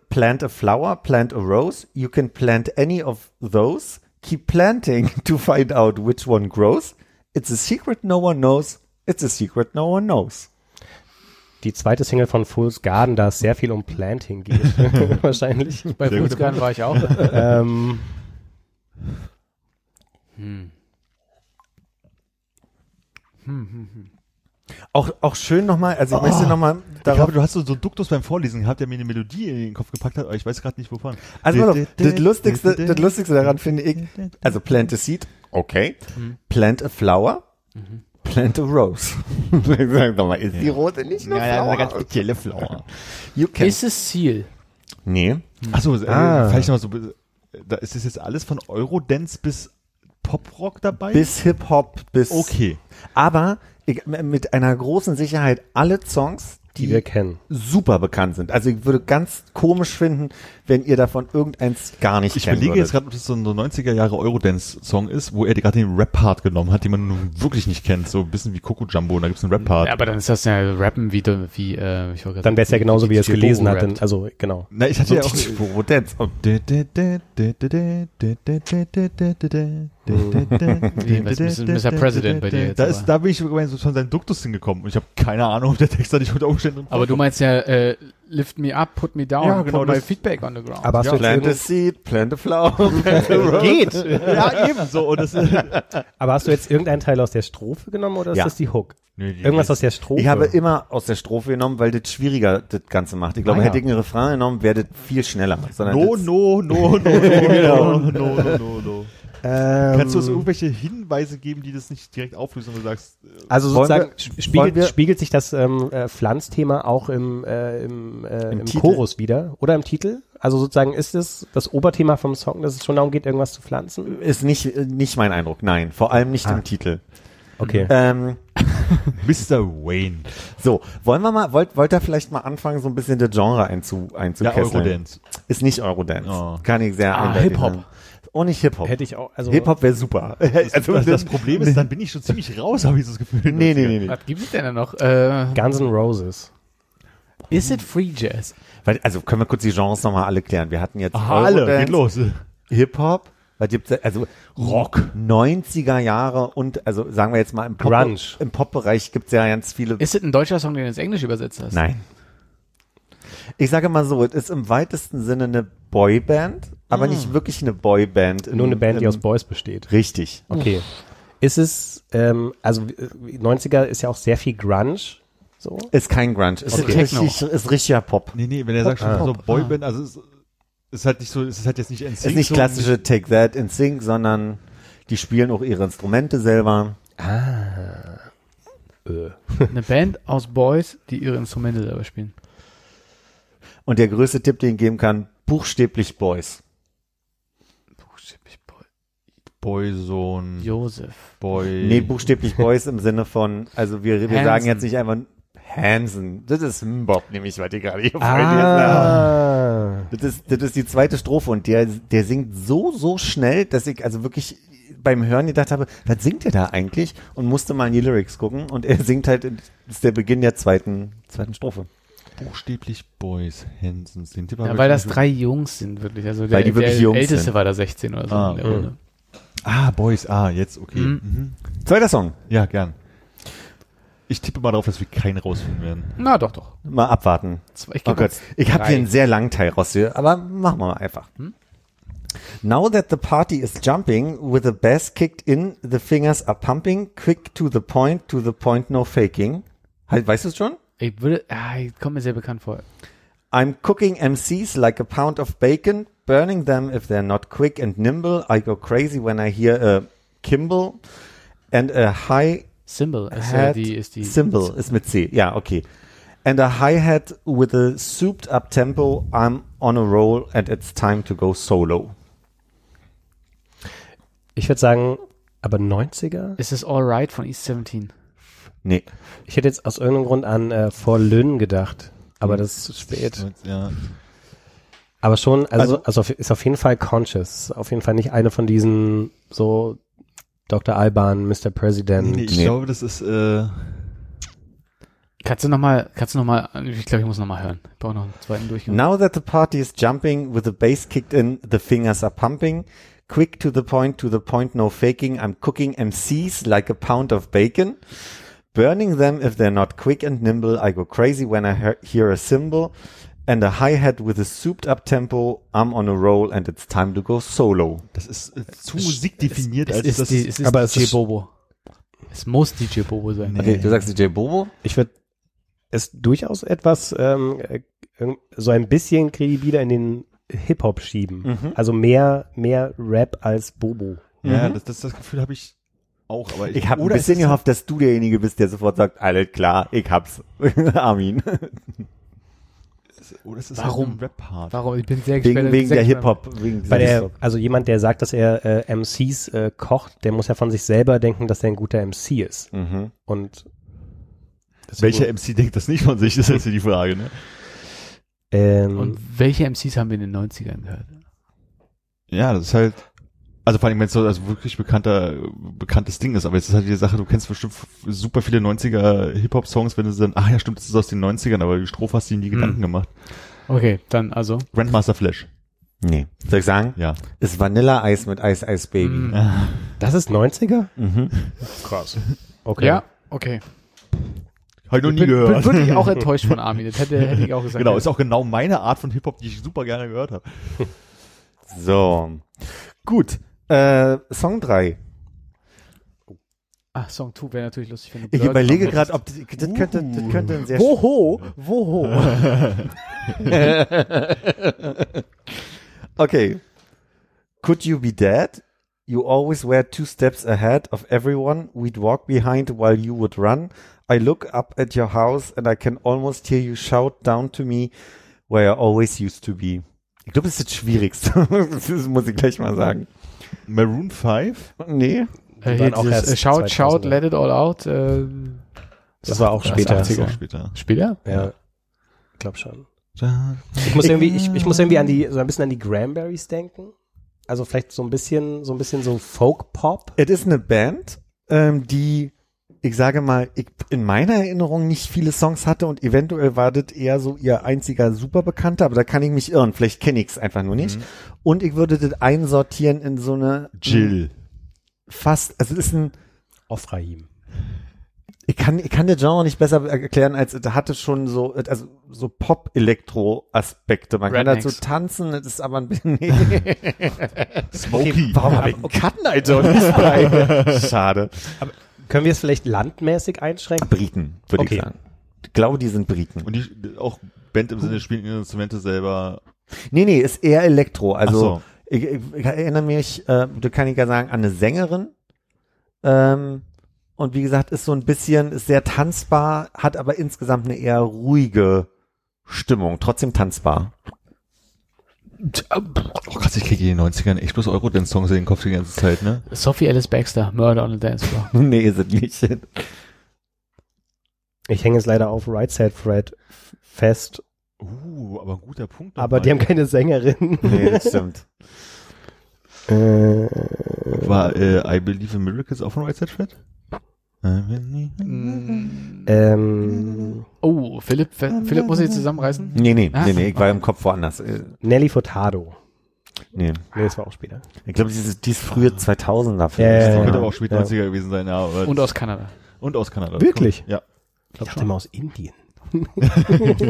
flower, plant a rose. You can plant any of those. Keep planting to find out which one grows. It's a secret no one knows. It's a secret no one knows. Die zweite Single von Fool's Garden, da es sehr viel um Planting geht. Wahrscheinlich. Bei sehr Fool's Garden war ich auch. Auch schön nochmal, also ich möchte nochmal darauf... Ich glaube, du hast so einen Duktus beim Vorlesen gehabt, der mir eine Melodie in den Kopf gepackt hat, aber ich weiß gerade nicht, wovon. Also das Lustigste daran finde ich, also plant a seed, okay, plant a flower, plant a rose. Sag doch mal, ist die Rose nicht nur Flower? Ja, eine ganz spezielle Flower. Ist es Ziel? Nee. Achso, vielleicht nochmal so, da ist das jetzt alles von Eurodance bis Poprock dabei? Bis Hip-Hop, bis... Okay. Aber... Ich, mit einer großen Sicherheit alle Songs, die wir kennen, super bekannt sind. Also ich würde ganz komisch finden, wenn ihr davon irgendeins gar nicht kennt. Ich überlege jetzt gerade, ob das so ein 90er-Jahre-Eurodance-Song ist, wo er gerade den Rap-Part genommen hat, den man nun wirklich nicht kennt. So ein bisschen wie Coco Jumbo, da gibt es einen Rap-Part. Ja, aber dann ist das ja Rappen wie ich wollte gerade sagen. Dann wäre es ja genauso, wie er es gelesen hat. Also, genau. Na, ich hatte ja auch Eurodance. Mr. President bei dir jetzt. Da bin ich von seinem Duktus hingekommen und ich habe keine Ahnung, ob der Text da nicht unter Umständen drin ist. Aber du meinst ja, lift me up, put me down, ja, genau, put my feedback on the ground. Aber ja, plant a seed, plant a flower. Geht. Ja, ebenso. Und das aber hast du jetzt irgendeinen Teil aus der Strophe genommen oder ist das die Hook? Nee, irgendwas aus der Strophe. Ich habe immer aus der Strophe genommen, weil das schwieriger das Ganze macht. Ich glaube, hätte ich einen Refrain genommen, wäre das viel schneller. No. Kannst du uns irgendwelche Hinweise geben, die das nicht direkt auflösen, wenn du sagst... Also sozusagen spiegelt sich das Pflanzthema auch im Chorus wieder oder im Titel? Also sozusagen ist es das Oberthema vom Song, dass es schon darum geht, irgendwas zu pflanzen? Ist nicht mein Eindruck, nein. Vor allem nicht im Titel. Okay. Mr. Wayne. So, wollt ihr vielleicht mal anfangen, so ein bisschen das Genre einzukesseln? Ja, Eurodance. Ist nicht Eurodance. Oh. Kann ich sehr eindeutig Hip-Hop. Oh, nicht Hip-Hop. Hätte ich auch, also Hip-Hop wäre super. Das Problem ist, dann bin ich schon ziemlich raus, habe ich so das Gefühl. Nee. Was gibt es denn da noch? Guns N' Roses. Is it Free Jazz? Also können wir kurz die Genres nochmal alle klären. Wir hatten jetzt alle, geht los. Hip-Hop, was gibt's da? Also Rock, 90er Jahre und, also sagen wir jetzt mal, im Pop-Bereich gibt es ja ganz viele. Ist es ein deutscher Song, den du ins Englisch übersetzt hast? Nein. Ich sage mal so, es ist im weitesten Sinne eine Boyband, aber nicht wirklich eine Boyband. Nur eine Band, die aus Boys besteht. Richtig. Okay. Ist es, also 90er ist ja auch sehr viel Grunge. So. Ist kein Grunge. Ist richtiger Pop. Nee, wenn er sagt, schon so Boyband, also ist halt nicht so, ist halt jetzt nicht NSYNC. Ist nicht klassische Take That NSYNC, sondern die spielen auch ihre Instrumente selber. Eine Band aus Boys, die ihre Instrumente selber spielen. Und der größte Tipp, den ich geben kann, buchstäblich Boys. Buchstäblich Boys. Boyson. Josef. Boy. Nee, buchstäblich Boys im Sinne von, also wir sagen jetzt nicht einfach Hansen. Das ist Bob, nämlich, was ich gerade hier vorgelesen habe. Das ist die zweite Strophe und der singt so schnell, dass ich also wirklich beim Hören gedacht habe, was singt der da eigentlich? Und musste mal in die Lyrics gucken und er singt halt, das ist der Beginn der zweiten Strophe. Buchstäblich Boys, Hansen sind die. Ja, weil das drei Jungs sind, wirklich. Also der Älteste sind. War da 16 oder so. Boys, jetzt, okay. Mhm. Zweiter Song. Ja, gern. Ich tippe mal drauf, dass wir keinen rausfinden werden. Na, doch. Mal abwarten. Ich habe hier einen sehr langen Teil raus, aber machen wir mal einfach. Hm? Now that the party is jumping, with the bass kicked in, the fingers are pumping, quick to the point, no faking. Halt, weißt du es schon? Ich komme mir sehr bekannt vor. I'm cooking MCs like a pound of bacon, burning them if they're not quick and nimble. I go crazy when I hear a Kimball and a high Cymbal. Cymbal ist mit C, ja, okay. And a hi-hat with a souped up tempo. I'm on a roll and it's time to go solo. Ich würde sagen, aber 90er? Ist es All Right von East 17? Nee. Ich hätte jetzt aus irgendeinem Grund an Vor Lönn gedacht, aber das ist zu spät. Ja. Aber schon, also ist auf jeden Fall conscious. Auf jeden Fall nicht eine von diesen so Dr. Alban, Mr. President. Nee, glaube, das ist Kannst du nochmal, ich glaube, ich muss nochmal hören. Ich brauche noch einen zweiten Durchgang. Now that the party is jumping, with the bass kicked in, the fingers are pumping, quick to the point, no faking, I'm cooking MCs like a pound of bacon, burning them if they're not quick and nimble, I go crazy when I hear a cymbal and a hi-hat with a souped up tempo, I'm on a roll and it's time to go solo. Das ist zu musikdefiniert. Es ist DJ Bobo. Es muss DJ Bobo sein. Nee. Okay, du sagst DJ Bobo? Ich würde es durchaus etwas so ein bisschen kredibiler in den Hip-Hop schieben. Mhm. Also mehr Rap als Bobo. Ja, das Gefühl habe ich auch. Aber ich habe ein bisschen gehofft, dass du derjenige bist, der sofort sagt, alles klar, ich hab's. Armin. Oder es ist Warum? Halt Rap-Hard. Warum? Ich bin sehr gespannt. Wegen der Hip-Hop. Also jemand, der sagt, dass er MCs kocht, der muss ja von sich selber denken, dass er ein guter MC ist. Mhm. Und welcher MC denkt das nicht von sich? Das ist jetzt die Frage, ne? Und welche MCs haben wir in den 90ern gehört? Ja, das ist halt, also vor allem, wenn es so also wirklich bekanntes Ding ist, aber jetzt ist halt die Sache, du kennst bestimmt super viele 90er-Hip-Hop-Songs, wenn du dann, ach ja, stimmt, das ist aus den 90ern, aber die Strophe hast du dir nie Gedanken gemacht. Okay, dann also. Grandmaster Flash. Nee. Soll ich sagen? Ja. Ist Vanilla-Eis mit Ice-Ice-Baby. Mhm. Das ist 90er? Mhm. Krass. Okay. Ja, okay. Habe ich noch nie gehört. Ich bin wirklich auch enttäuscht von Armin. Das hätte ich auch gesagt. Genau, ist auch genau meine Art von Hip-Hop, die ich super gerne gehört habe. So. Gut. Song 3. Ach, Song 2 wäre natürlich lustig. Wenn ich überlege gerade, ob das könnte ein sehr... Woho. Okay. Could you be dead? You always were two steps ahead of everyone. We'd walk behind while you would run. I look up at your house and I can almost hear you shout down to me where I always used to be. Ich glaube, das ist das Schwierigste. Das muss ich gleich mal sagen. Maroon 5? Nee. Shout, let it all out. Das war auch später. Später? Ja. Ich glaube schon. Ich muss irgendwie so ein bisschen an die Cranberries denken. Also vielleicht so ein bisschen so Folk-Pop. Es ist eine Band, die, ich sage mal, in meiner Erinnerung nicht viele Songs hatte und eventuell war das eher so ihr einziger Superbekannter, aber da kann ich mich irren. Vielleicht kenne ich es einfach nur nicht. Mhm. Und ich würde das einsortieren in so eine Jill. Fast, also es ist ein Ofraim. Ich kann das Genre nicht besser erklären, als es hatte schon so, also so Pop-Elektro-Aspekte. Man Rednecks. Kann dazu tanzen, das ist aber ein bisschen... Smokey. Warum habe ich einen Cut-Night-Zone nicht bei? Schade. Aber können wir es vielleicht landmäßig einschränken? Briten, würde ich sagen. Ich glaube, die sind Briten. Und die auch Band im Sinne spielen ihre Instrumente selber? Nee, ist eher Elektro. Also so. Ich erinnere mich, da kann ich ja sagen, an eine Sängerin, und wie gesagt, ist sehr tanzbar, hat aber insgesamt eine eher ruhige Stimmung, trotzdem tanzbar. Oh krass, ich kriege in den 90ern echt bloß Eurodance-Songs in den Kopf die ganze Zeit, ne? Sophie Alice Baxter, Murder on the Dance Floor. Nee, sind nicht. Ich hänge jetzt leider auf Right Side Fred fest. Aber ein guter Punkt. Aber die haben keine Sängerin. Nee, das stimmt. War I Believe in Miracles auch von Right Side Fred? Oh, Philipp muss ich zusammenreißen? Nee, ich war im Kopf woanders. Nelly Furtado. Nee, das war auch später. Ich glaube, dieses frühe 2000er Film. Das könnte aber auch spät 90er gewesen sein. Ja, aber und aus Kanada. Wirklich? Ja. Ich dachte mal aus Indien.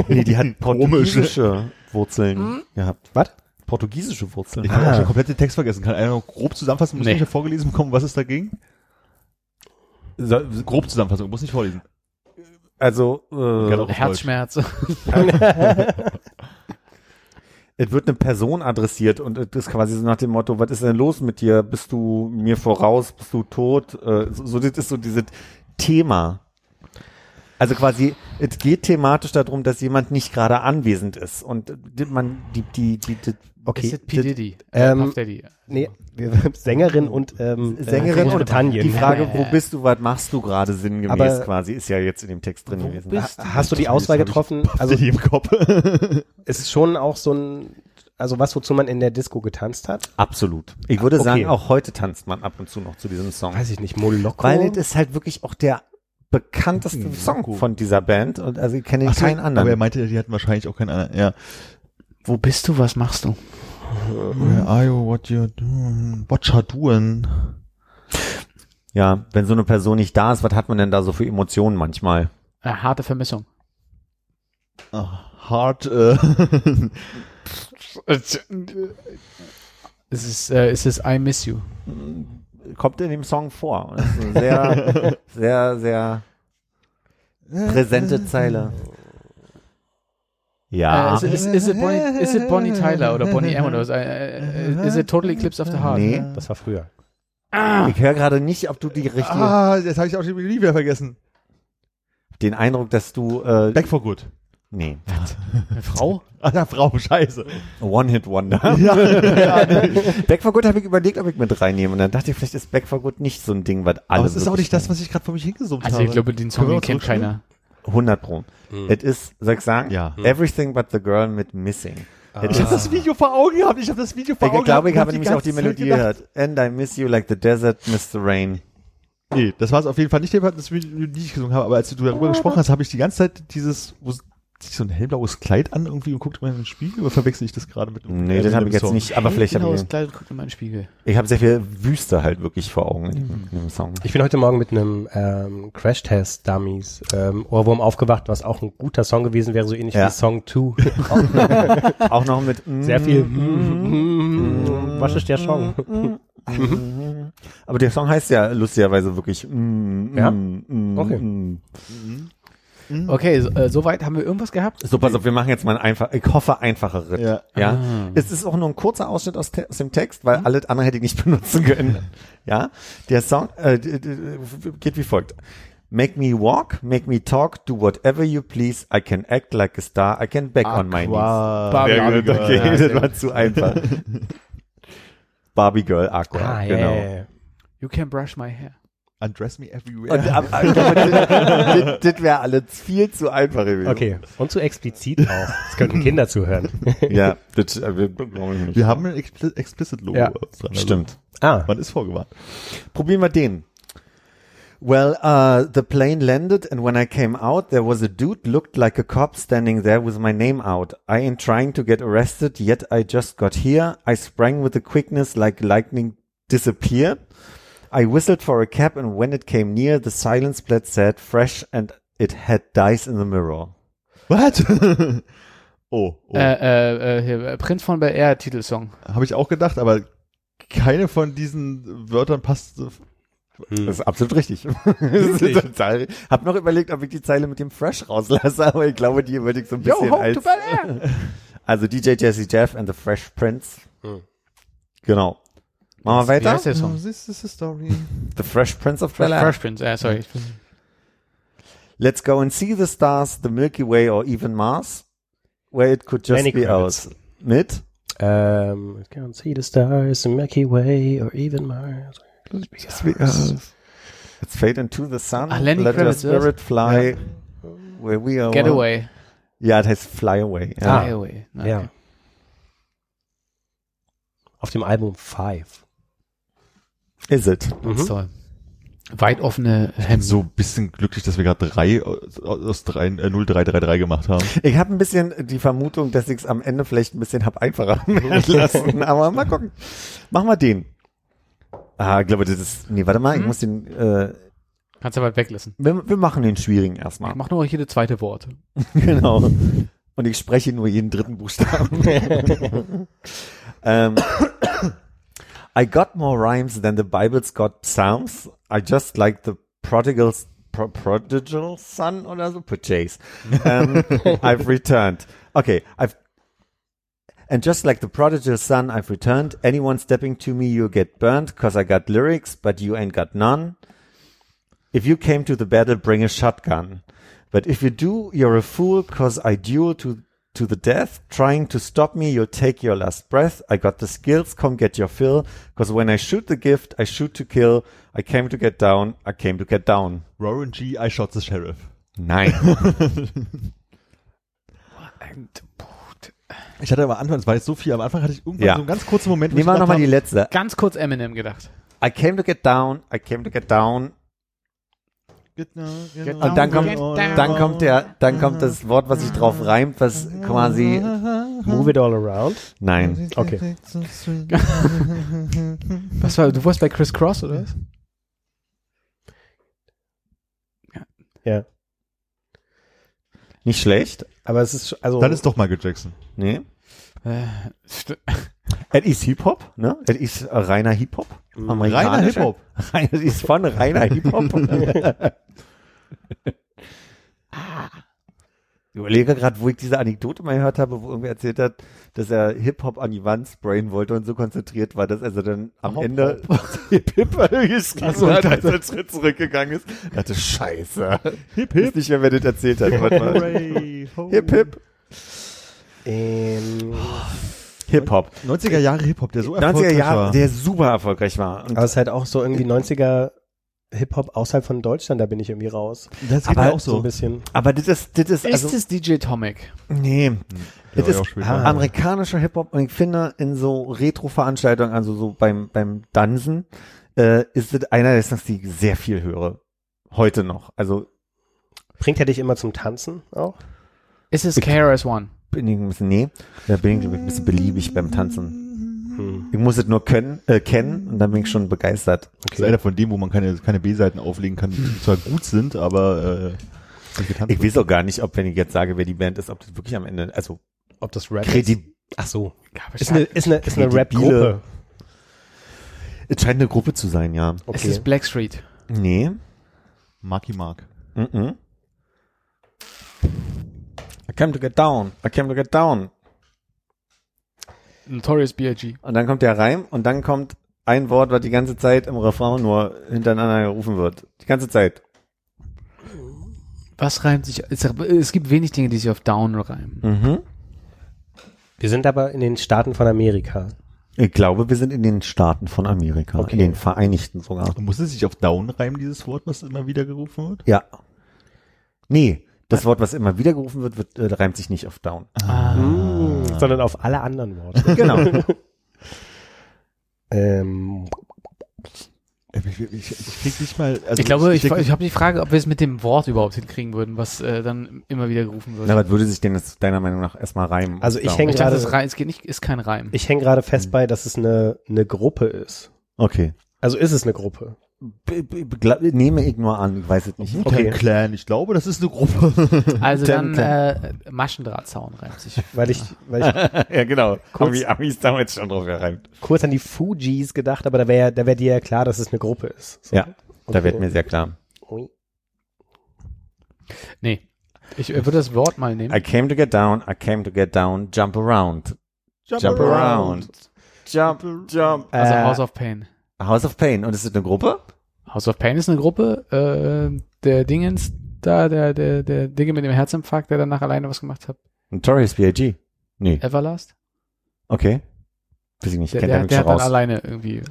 Nee, die hatten portugiesische Wurzeln gehabt. Was? Portugiesische Wurzeln. Ich habe auch den kompletten Text vergessen. Kann einer noch grob zusammenfassen? Muss nicht vorgelesen bekommen, was es da ging? Grob Zusammenfassung, muss nicht vorlesen. Also Herzschmerz. Es wird eine Person adressiert und es ist quasi so nach dem Motto, was ist denn los mit dir? Bist du mir voraus? Bist du tot? So, das ist so dieses Thema. Also quasi, es geht thematisch darum, dass jemand nicht gerade anwesend ist und man die okay. Ist das P. Diddy? Puff Daddy. Nee, Sängerin und Großbritannien. Die Frage, wo bist du, was machst du gerade sinngemäß aber quasi, ist ja jetzt in dem Text drin gewesen. Hast du die Auswahl getroffen? Also im Kopf. Es ist schon auch so ein, also was, wozu man in der Disco getanzt hat? Absolut. Ich würde sagen, auch heute tanzt man ab und zu noch zu diesem Song. Weiß ich nicht, Moloko? Weil das ist halt wirklich auch der bekannteste Song von dieser Band und also ich kenne keinen anderen. Aber er meinte, die hatten wahrscheinlich auch keinen anderen, ja. Wo bist du? Was machst du? Where are you? What you doing? What you doing? Ja, wenn so eine Person nicht da ist, was hat man denn da so für Emotionen manchmal? Harte Vermissung. Hart. Es ist I Miss You. Kommt in dem Song vor. Sehr, sehr, sehr präsente Zeile. Ja. Is it Bonnie Tyler oder Bonnie M? Oder was? Is it Total Eclipse of the Heart? Nee, das war früher. Ich höre gerade nicht, ob du die richtige... Jetzt habe ich auch schon wieder vergessen. Den Eindruck, dass du... Back for Good. Nee. Was? Eine Frau? Eine Frau, scheiße. One-Hit-Wonder. Ja, nee. Back for Good habe ich überlegt, ob ich mit reinnehme. Und dann dachte ich, vielleicht ist Back for Good nicht so ein Ding, was alle... Aber es ist auch nicht das, was ich gerade vor mich hingesummt habe. Also ich glaube, den Song kennt keiner. 100%. Es ist, soll ich sagen, Everything But The Girl mit Missing. Ich habe das Video vor Augen gehabt. Ich glaube, ich habe nämlich auch die Melodie gehört. And I miss you like the desert miss the rain. Nee, das war es auf jeden Fall nicht, das Video, die ich gesungen habe. Aber als du darüber gesprochen hast, habe ich die ganze Zeit dieses, wo sich so ein hellblaues Kleid an irgendwie und guckt immer in den Spiegel. Oder verwechsel ich das gerade mit? Nee, das habe ich jetzt nicht. Aber vielleicht habe ich hellblaues Kleid und guckt immer in den Spiegel. Ich habe sehr viel Wüste halt wirklich vor Augen in dem Song. Ich bin heute Morgen mit einem Crash-Test-Dummies Ohrwurm aufgewacht, was auch ein guter Song gewesen wäre, so ähnlich wie Song 2. Auch noch mit sehr viel was ist der Song? Aber der Song heißt ja lustigerweise wirklich Okay, soweit haben wir irgendwas gehabt? So, pass auf, wir machen jetzt mal einfachere Ritt. Ja. Es ist auch nur ein kurzer Ausschnitt aus dem Text, weil alles andere hätte ich nicht benutzen können. Ja, der Song geht wie folgt. Make me walk, make me talk, do whatever you please, I can act like a star, I can back on my knees. Barbie Girl. Okay, das war zu einfach. Barbie Girl, Aqua, genau. Yeah. You can brush my hair. Undress me everywhere. Das wäre alles viel zu einfach gewesen. Okay, und zu explizit auch. Das könnten Kinder zuhören. Ja, das brauchen wir nicht. Wir haben ein Explicit-Logo. Ja, stimmt. Man ist vorgewarnt. Probieren wir den. Well, the plane landed and when I came out, there was a dude looked like a cop standing there with my name out. I ain't trying to get arrested, yet I just got here. I sprang with a quickness like lightning disappeared. I whistled for a cab and when it came near, the silence bled sad, fresh and it had dice in the mirror. What? Oh. Hier, Prinz von Bel Air Titelsong. Habe ich auch gedacht, aber keine von diesen Wörtern passt. Das ist absolut richtig. Hab noch überlegt, ob ich die Zeile mit dem Fresh rauslasse, aber ich glaube, die würde ich so ein bisschen als... Also DJ Jazzy Jeff and the Fresh Prince. Genau. Machen wir weiter? Wie heißt der Song? No, this is a story. The Fresh Prince of Bel-Air. Fresh Prince, sorry. Let's go and see the stars, the Milky Way or even Mars. Where it could just be Kravitz. Aus. Mit? I can't see the stars, the Milky Way or even Mars. Just be us. Let's fade into the sun. Let your spirit fly. Ja. Where we are. Get away. Ja, das heißt Fly Away. Ja. Fly Away. Okay. Ja. Auf dem Album 5. Is it? Mhm. Ist toll. Weit offene Hemden. Ich bin so ein bisschen glücklich, dass wir gerade 0333 gemacht haben. Ich habe ein bisschen die Vermutung, dass ich es am Ende vielleicht ein bisschen hab einfacher werden lassen. Aber mal gucken. Machen wir den. Ah, ich glaube, das ist... Nee, warte mal, ich muss den... Kannst du aber weglassen. Wir machen den schwierigen erstmal. Ich mach nur jede zweite Wort. Genau. Und ich spreche nur jeden dritten Buchstaben. I got more rhymes than the Bible's got psalms. I just like the prodigal son oder so. Purchase. I've returned. Okay, And just like the prodigal son, I've returned. Anyone stepping to me, you get burned, cause I got lyrics, but you ain't got none. If you came to the battle, bring a shotgun. But if you do, you're a fool, cause I duel to the death. Trying to stop me, you'll take your last breath. I got the skills, come get your fill. Cause when I shoot the gift, I shoot to kill. I came to get down, I came to get down. Roaring G, I shot the sheriff. Nein. Ich hatte aber anfangs, weil es so viel, am Anfang hatte ich irgendwann so einen ganz kurzen Moment. Nehmen wir nochmal die letzte. Ganz kurz Eminem gedacht. I came to get down, I came to get down. Get down. Und dann kommt das Wort, was sich drauf reimt, was quasi... Move it all around? Nein. Okay. Was war, du warst bei Chris Cross, oder was? Ja. Nicht schlecht. Aber es ist, also. Dann ist doch Michael Jackson. Nee. Es ist Hip-Hop, ne? Es ist reiner Hip-Hop. Reiner Hip-Hop. Es ist von reiner Hip-Hop. Ich überlege gerade, wo ich diese Anekdote mal gehört habe, wo irgendwer erzählt hat, dass er Hip-Hop an die Wand sprayen wollte und so konzentriert war, dass er dann am Ende Hip-Hip geschrieben hat, als er einen Schritt zurückgegangen ist. Er dachte, scheiße. Hip-Hip. Ich weiß nicht mehr, wer das erzählt hat. Hip-Hip. Hip-Hop. 90er Jahre Hip-Hop, der so erfolgreich war. Der super erfolgreich war. Und aber es ist halt auch so irgendwie 90er Hip-Hop außerhalb von Deutschland, da bin ich irgendwie raus. Das geht aber auch so ein bisschen. Aber das ist also... Ist das DJ Tomic? Nee. Das ist amerikanischer Hip-Hop und ich finde in so Retro-Veranstaltungen, also so beim Dansen, ist das einer der Songs, die ich sehr viel höre. Heute noch. Also bringt er dich immer zum Tanzen auch? Ist es KRS-One? Nee, da bin ich ein bisschen beliebig beim Tanzen. Ich muss es nur kennen und dann bin ich schon begeistert. Okay. Das ist einer von dem, wo man keine B-Seiten auflegen kann, die zwar gut sind, aber ich weiß auch gar nicht, ob wenn ich jetzt sage, wer die Band ist, ob das wirklich am Ende, also ob das Rap ist. Ach so. Ist eine Rap-Gruppe. Es scheint eine Gruppe zu sein, ja. Okay. Es ist Blackstreet. Nee. Marky Mark. Mhm. I came to get down. I came to get down. Notorious B.I.G. Und dann kommt der Reim und dann kommt ein Wort, was die ganze Zeit im Refrain nur hintereinander gerufen wird. Die ganze Zeit. Was reimt sich? Es gibt wenig Dinge, die sich auf Down reimen. Mhm. Wir sind aber in den Staaten von Amerika. Ich glaube, wir sind in den Staaten von Amerika. Okay. In den Vereinigten sogar. Und muss es sich auf Down reimen, dieses Wort, was immer wieder gerufen wird? Ja. Nee. Das Wort, was immer wieder gerufen wird, reimt sich nicht auf Down. Sondern auf alle anderen Worte. Genau. Ich krieg nicht mal... Also ich glaube, ich habe die Frage, ob wir es mit dem Wort überhaupt hinkriegen würden, was dann immer wieder gerufen wird. Na, was würde sich denn das deiner Meinung nach erstmal reimen? Also ich hänge gerade... Es ist kein Reim. Ich hänge gerade fest bei, dass es eine Gruppe ist. Okay. Also ist es eine Gruppe? Nehme ich nur an, ich weiß es nicht. Okay, Clan, ich glaube, das ist eine Gruppe. Also dann Maschendrahtzaun reimt sich. Weil ich ja, genau. Kurz, wie Amis damals schon drauf gereimt. Kurz an die Fugees gedacht, aber da wär dir ja klar, dass es eine Gruppe ist. So. Ja, okay. Da wird mir sehr klar. Nee, ich würde das Wort mal nehmen. I came to get down, jump around. Jump around. Also House of Pain. House of Pain. Und ist das eine Gruppe? House of Pain ist eine Gruppe. Der Dingens da, der Dinge mit dem Herzinfarkt, der danach alleine was gemacht hat. Notorious B.I.G.? Nee. Everlast? Okay. Weiß ich nicht. Der hat dann alleine irgendwie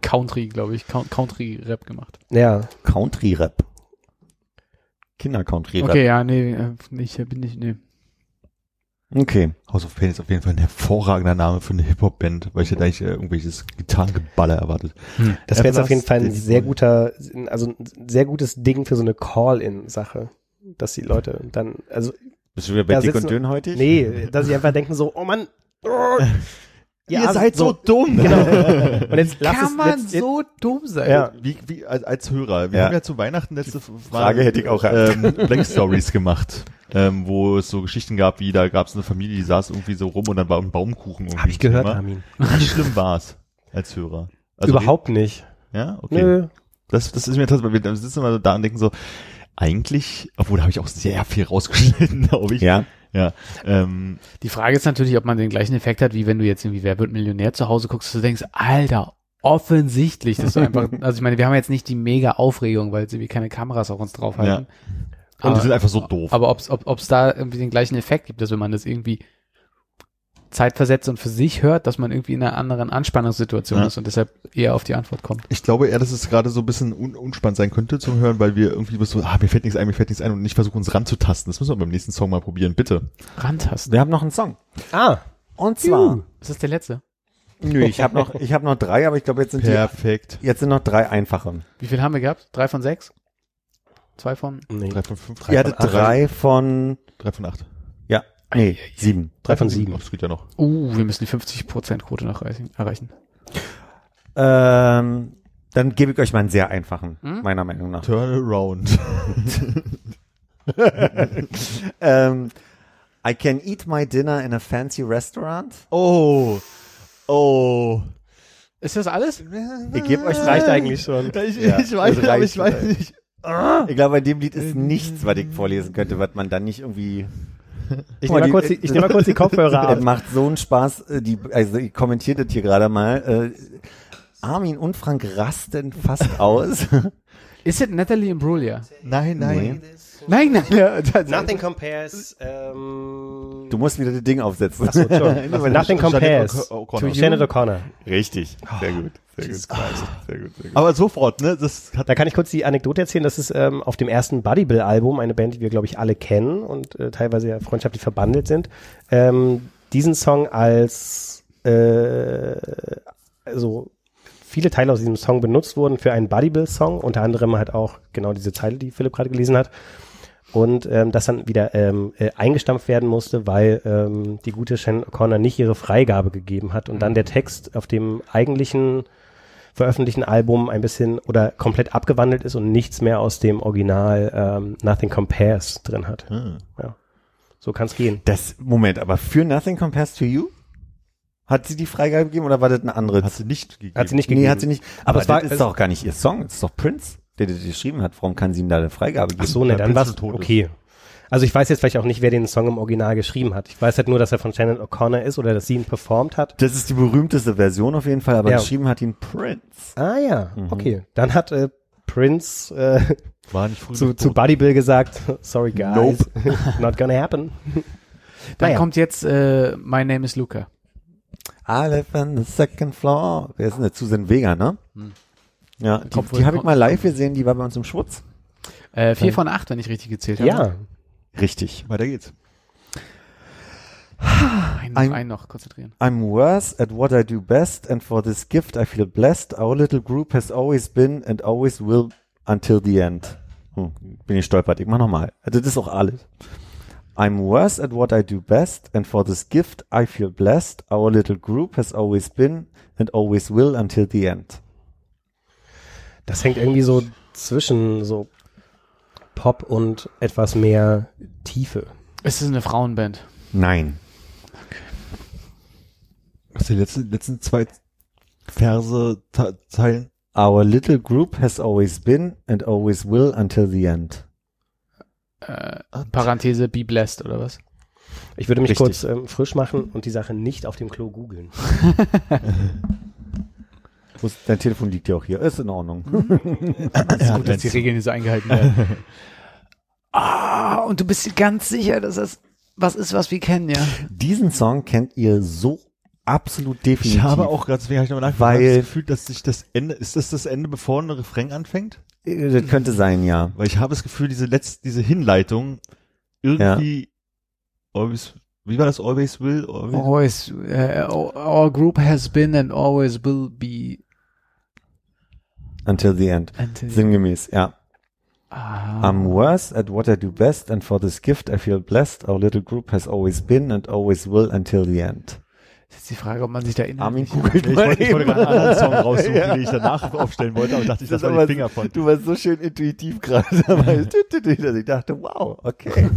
Country, glaube ich. Country-Rap gemacht. Ja. Country-Rap. Kinder-Country-Rap. Okay, ja, nee. Nee. Okay. House of Pain ist auf jeden Fall ein hervorragender Name für eine Hip-Hop-Band, weil ich hätte eigentlich irgendwelches Gitarrengeballer erwartet. Das wäre jetzt auf jeden Fall ein sehr guter, also ein sehr gutes Ding für so eine Call-In-Sache, dass die Leute dann, also. Bist du wieder bei Dick und Dünn heute? Nee, dass sie einfach denken so, oh Mann, ihr seid so dumm. Genau. Und jetzt kann man so dumm sein. Ja. Wie als Hörer. Wir haben ja zu Weihnachten letzte Frage hätte ich auch Black Stories gemacht. Wo es so Geschichten gab, wie da gab es eine Familie, die saß irgendwie so rum und dann war ein Baumkuchen irgendwie. Hab ich gehört, Armin. Wie schlimm war's als Hörer? Also überhaupt nicht. Ja? Okay. Nö. Das ist mir tatsächlich, weil wir sitzen immer so da und denken so, eigentlich, obwohl da habe ich auch sehr viel rausgeschnitten, glaube ich. Ja. Ja. Die Frage ist natürlich, ob man den gleichen Effekt hat, wie wenn du jetzt irgendwie Wer wird Millionär zu Hause guckst und du denkst, Alter, offensichtlich, dass du einfach, also ich meine, wir haben jetzt nicht die mega Aufregung, weil sie wie keine Kameras auf uns draufhalten. Ja. Und die sind einfach so doof. Aber ob es da irgendwie den gleichen Effekt gibt, dass wenn man das irgendwie zeitversetzt und für sich hört, dass man irgendwie in einer anderen Anspannungssituation ist und deshalb eher auf die Antwort kommt. Ich glaube eher, dass es gerade so ein bisschen unspannend sein könnte zum Hören, weil wir irgendwie so, mir fällt nichts ein und nicht versuchen, uns ranzutasten. Das müssen wir beim nächsten Song mal probieren, bitte. Rantasten? Wir haben noch einen Song. Und zwar. Ist das der letzte? Nö, ich habe noch drei, aber ich glaube, jetzt sind jetzt sind noch drei einfache. Wie viel haben wir gehabt? 3 von 6? 2 von? Nee. 3 von 5. Ihr hattet 3 von... 3 von 8. Ja. Nee, 7. 3 von 7. Das geht ja noch. Wir müssen die 50%-Quote noch erreichen. Dann gebe ich euch mal einen sehr einfachen, meiner Meinung nach. Turnaround. I can eat my dinner in a fancy restaurant. Oh. Ist das alles? Ich gebe euch, reicht eigentlich schon. Ich weiß nicht. Ich glaube, bei dem Lied ist nichts, was ich vorlesen könnte, was man dann nicht irgendwie... Ich nehme mal kurz die Kopfhörer ab. Macht so einen Spaß. Ich kommentiere das hier gerade mal. Armin und Frank rasten fast aus. Ist es Natalie Imbruglia? Nein. Nothing compares. Du musst wieder das Ding aufsetzen. Ach so, Nothing compares to Janet O'Connor. Richtig. Sehr gut. Aber sofort, ne? Da kann ich kurz die Anekdote erzählen. Das ist auf dem ersten Bodybuild-Album, eine Band, die wir, glaube ich, alle kennen und teilweise ja freundschaftlich verbandelt sind, diesen Song als also viele Teile aus diesem Song benutzt wurden für einen Bodybuild-Song, unter anderem halt auch genau diese Zeile, die Philipp gerade gelesen hat. Und das dann wieder eingestampft werden musste, weil die gute Shannon O'Connor nicht ihre Freigabe gegeben hat. Und dann der Text auf dem eigentlichen veröffentlichten Album ein bisschen oder komplett abgewandelt ist und nichts mehr aus dem Original Nothing Compares drin hat. Ja. So kann es gehen. Moment, aber für Nothing Compares to You? Hat sie die Freigabe gegeben oder war das eine andere? Hat sie nicht gegeben. Nee, hat sie nicht. Aber das ist doch gar nicht ihr Song, das ist doch Prince, der das geschrieben hat. Warum kann sie ihm da eine Freigabe geben? Achso, ne, dann war es okay. Also ich weiß jetzt vielleicht auch nicht, wer den Song im Original geschrieben hat. Ich weiß halt nur, dass er von Shannon O'Connor ist oder dass sie ihn performt hat. Das ist die berühmteste Version auf jeden Fall, aber geschrieben hat ihn Prince. Okay. Dann hat Prince zu Buddy Bill gesagt, sorry guys, nope. Not gonna happen. Dann kommt jetzt My Name is Luca. I live on the second floor. Wer ist denn der Susan Vega, ne? Ja, die habe ich mal live gesehen, die war bei uns im Schwutz. 4 von 8, wenn ich richtig gezählt habe. Ja, richtig. Weiter geht's. Einen noch konzentrieren. I'm worse at what I do best and for this gift I feel blessed. Our little group has always been and always will until the end. Bin ich stolpert. Ich mach nochmal. Das ist auch alles. I'm worse at what I do best, and for this gift I feel blessed. Our little group has always been and always will until the end. Das hängt irgendwie so zwischen so Pop und etwas mehr Tiefe. Ist es eine Frauenband? Nein. Okay. Was die letzten 2 Verse teilen? Our little group has always been and always will until the end. Parenthese, be blessed, oder was? Ich würde mich kurz frisch machen und die Sache nicht auf dem Klo googeln. Dein Telefon liegt ja auch hier, ist in Ordnung. Ist gut, dass die Regeln hier so eingehalten werden. Und du bist dir ganz sicher, dass das Was ist, was wir kennen, ja. Diesen Song kennt ihr so absolut definitiv. Ich habe auch gerade, deswegen habe ich nochmal nachgedacht, weil das Gefühl, dass sich das Ende, ist das das Ende, bevor ein Refrain anfängt? Das könnte sein, ja. Weil ich habe das Gefühl, diese Hinleitung irgendwie, ja. Wie war das? Always will? Always, our group has been and always will be. Until the end. Sinngemäß, ja. Ah. I'm worse at what I do best and for this gift I feel blessed. Our little group has always been and always will until the end. Das ist die Frage, ob man sich da erinnert. Armin googelt. Ich wollte gerade einen anderen Song raussuchen, ja. Den ich danach aufstellen wollte, aber dachte ich, das war die Finger von. Du warst so schön intuitiv gerade. Dass ich dachte, wow, okay.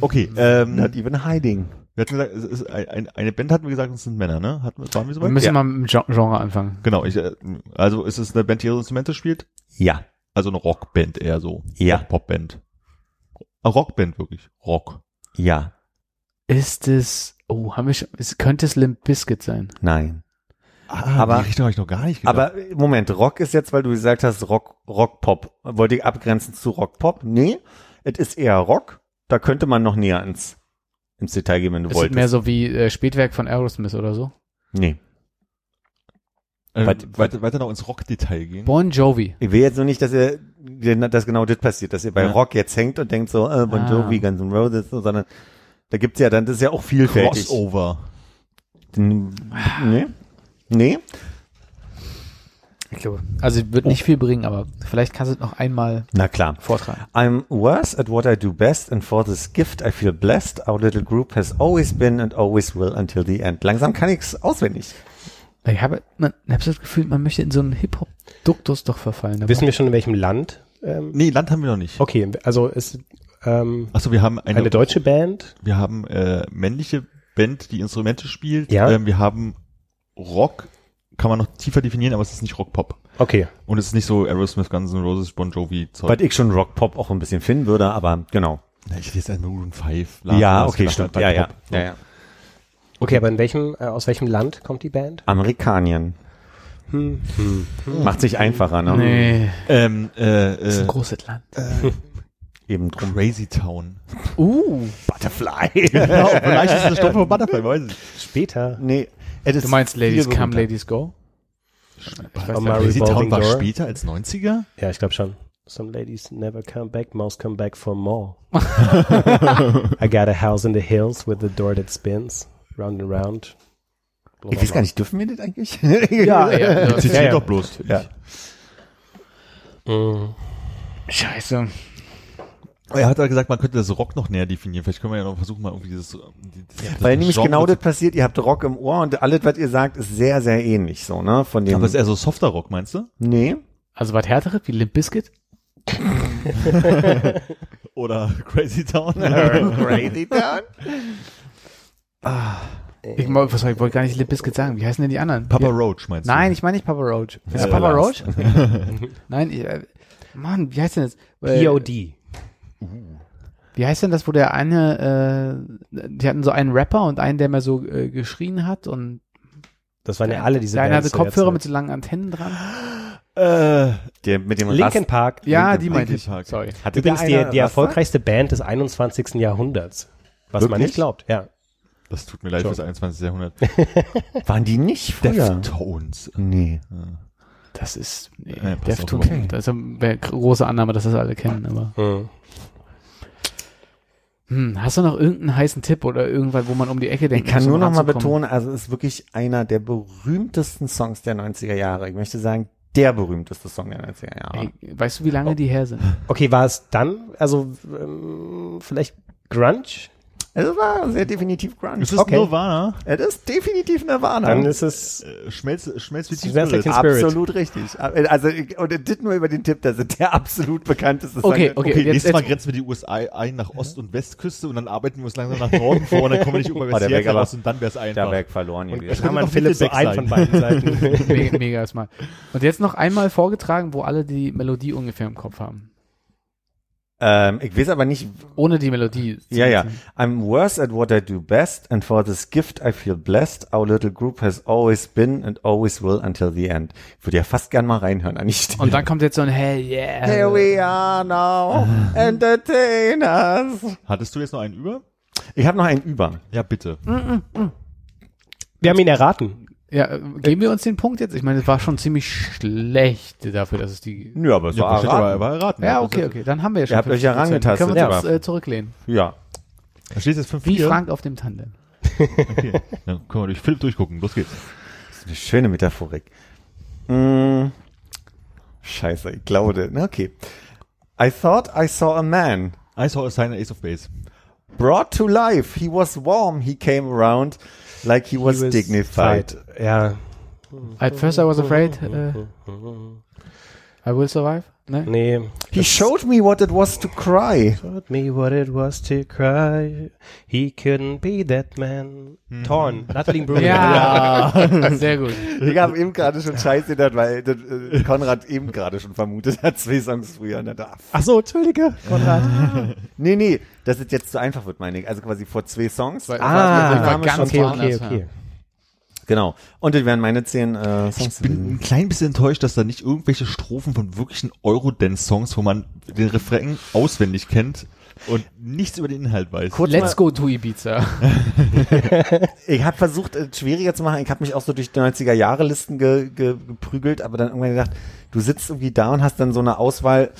Okay. Not even hiding. Wir hatten gesagt, es ist eine Band, hatten wir gesagt, es sind Männer, ne? Waren wir so weit? Wir müssen mal mit dem Genre anfangen. Genau. Also ist es eine Band, die ihre Instrumente spielt? Ja. Also eine Rockband eher so. Ja. Rock-Pop-Band. Rockband wirklich. Rock. Ja. Ist es, könnte es Limp Bizkit sein? Nein. Aber die Richtung habe ich noch gar nicht gedacht. Aber Moment, Rock ist jetzt, weil du gesagt hast, Rock-Pop. Wollte ich abgrenzen zu Rock-Pop? Nee, es ist eher Rock. Da könnte man noch näher ins Detail gehen, wenn du wolltest. Ist mehr so wie Spätwerk von Aerosmith oder so? Nee. Weiter noch ins Rock-Detail gehen. Bon Jovi. Ich will jetzt nur nicht, dass genau das passiert, dass ihr bei Rock jetzt hängt und denkt so, Bon Jovi, Guns N' Roses, sondern da gibt's ja dann, das ist ja auch vielfältig. Crossover. Nee. Ich glaube, also wird nicht viel bringen, aber vielleicht kannst du es noch einmal vortragen. I'm worse at what I do best and for this gift I feel blessed. Our little group has always been and always will until the end. Langsam kann ich es auswendig. Ich habe das Gefühl, man möchte in so einen Hip-Hop-Duktus doch verfallen. Wissen wir schon, in welchem Land? Nee, Land haben wir noch nicht. Okay, also ist achso, wir haben eine deutsche Band. Wir haben männliche Band, die Instrumente spielt. Ja. Wir haben Rock, kann man noch tiefer definieren, aber es ist nicht Rock-Pop. Okay. Und es ist nicht so Aerosmith, Guns N' Roses, Bon Jovi Zeug. Was ich schon Rock-Pop auch ein bisschen finden würde, aber genau. Na, ich hätte jetzt einmal Maroon 5. Ja, okay, stimmt. Ja. Okay, aber aus welchem Land kommt die Band? Amerikanien. Macht sich einfacher, ne? Nee. Das ist ein großes Land. Eben drum. Crazy Town. Butterfly. Genau, vielleicht ist es eine Stopp von Butterfly, weiß ich. Später. Nee. Du meinst Ladies Come, Ladies Go? Crazy Town war später als 90er? Ja, ich glaube schon. Some ladies never come back, most come back for more. I got a house in the hills with a door that spins. Round and round. Ich weiß gar nicht, dürfen wir das eigentlich? Ja. Zitiert doch bloß. Ja. Scheiße. Er hat ja gesagt, man könnte das Rock noch näher definieren. Vielleicht können wir ja noch versuchen, mal irgendwie dieses weil nämlich Genre genau das passiert, ihr habt Rock im Ohr und alles, was ihr sagt, ist sehr, sehr ähnlich so, ne? Von dem. Aber ist eher so softer Rock, meinst du? Nee. Also was härteres, wie Limp Bizkit? Oder Crazy Town? Crazy Town? Ich wollte gar nicht Limp Bizkit sagen. Wie heißen denn die anderen? Papa Roach, meinst du? Nein, ich meine nicht Papa Roach. Ist Papa Roach? Nein, wie heißt denn das? P.O.D. Wie heißt denn das, wo der eine, die hatten so einen Rapper und einen, der mal so geschrien hat und das waren ja alle diese Bands. Der eine hatte Kopfhörer mit so langen Antennen dran. Der mit dem Linkin Park. Ja, Linkin, die meinte ich. Sorry. Hat übrigens die erfolgreichste Band des 21. Jahrhunderts. Was wirklich? Man nicht glaubt, ja. Das tut mir leid fürs 21. Jahrhundert. Waren die nicht früher? Deftones. Nee. Das ist, Deftones. Okay. Das ist eine große Annahme, dass das alle kennen, aber. Hast du noch irgendeinen heißen Tipp oder irgendwas, wo man um die Ecke denkt? Ich kann nur noch mal betonen, also es ist wirklich einer der berühmtesten Songs der 90er Jahre. Ich möchte sagen, der berühmteste Song der 90er Jahre. Ey, weißt du, wie lange die her sind? Okay, war es dann, also vielleicht Grunge? Es war sehr definitiv Grunge. Es ist Nirvana. Es ist definitiv Nirvana. Dann ist es Schmelz wie Tiefspirit. Absolut richtig. Also, und das nur über den Tipp, das ist der absolut bekannteste Song. Okay, nächstes Mal grenzen wir die USA ein nach Ost- und Westküste und dann arbeiten wir uns langsam nach Norden vor und dann kommen wir nicht über Westseattle raus und dann wäre es einfach. Der Berg verloren. Und jetzt kann man Philipp so ein von beiden Seiten. Mega erstmal. Und jetzt noch einmal vorgetragen, wo alle die Melodie ungefähr im Kopf haben. Ich weiß aber nicht. Ohne die Melodie. Ja. I'm worse at what I do best and for this gift I feel blessed. Our little group has always been and always will until the end. Ich würde ja fast gern mal reinhören an die Stelle. Und dann kommt jetzt so ein Hell yeah. Here we are now, entertainers. Hattest du jetzt noch einen über? Ich habe noch einen über. Ja, bitte. Wir haben ihn erraten. Ja, geben wir uns den Punkt jetzt? Ich meine, es war schon ziemlich schlecht dafür, dass es die... Nö, ja, aber es war erraten. Ja, okay, dann haben wir ja schon... Ihr habt euch ja rangetastet. Können wir uns zurücklehnen. Ja. Da steht jetzt 5-4. Wie Frank auf dem Tandem. Okay, dann können wir durch Philipp durchgucken. Los geht's. Das ist eine schöne Metaphorik. Scheiße, ich glaube... Na, okay. I thought I saw a man. I saw a sign at Ace of Base. Brought to life. He was warm. He came around... Like he was dignified. Ja. At first I was afraid. I will survive. Nee. He showed me what it was to cry. He couldn't be that man. Torn. Natalie Brühl. Ja. Sehr gut. Ich habe eben gerade schon Scheiß gedacht, weil Konrad eben gerade schon vermutet hat, 2 Songs früher. Ach so, entschuldige, Konrad. Nee, dass es jetzt zu einfach wird, meine ich. Also quasi vor 2 Songs. Ah, ganz okay. Genau. Und das wären meine 10 Songs. Ich bin ein klein bisschen enttäuscht, dass da nicht irgendwelche Strophen von wirklichen Eurodance-Songs, wo man den Refrain auswendig kennt und nichts über den Inhalt weiß. Kurz Let's go to Ibiza. Ich habe versucht, es schwieriger zu machen. Ich habe mich auch so durch die 90er-Jahre-Listen geprügelt, aber dann irgendwann gedacht, du sitzt irgendwie da und hast dann so eine Auswahl.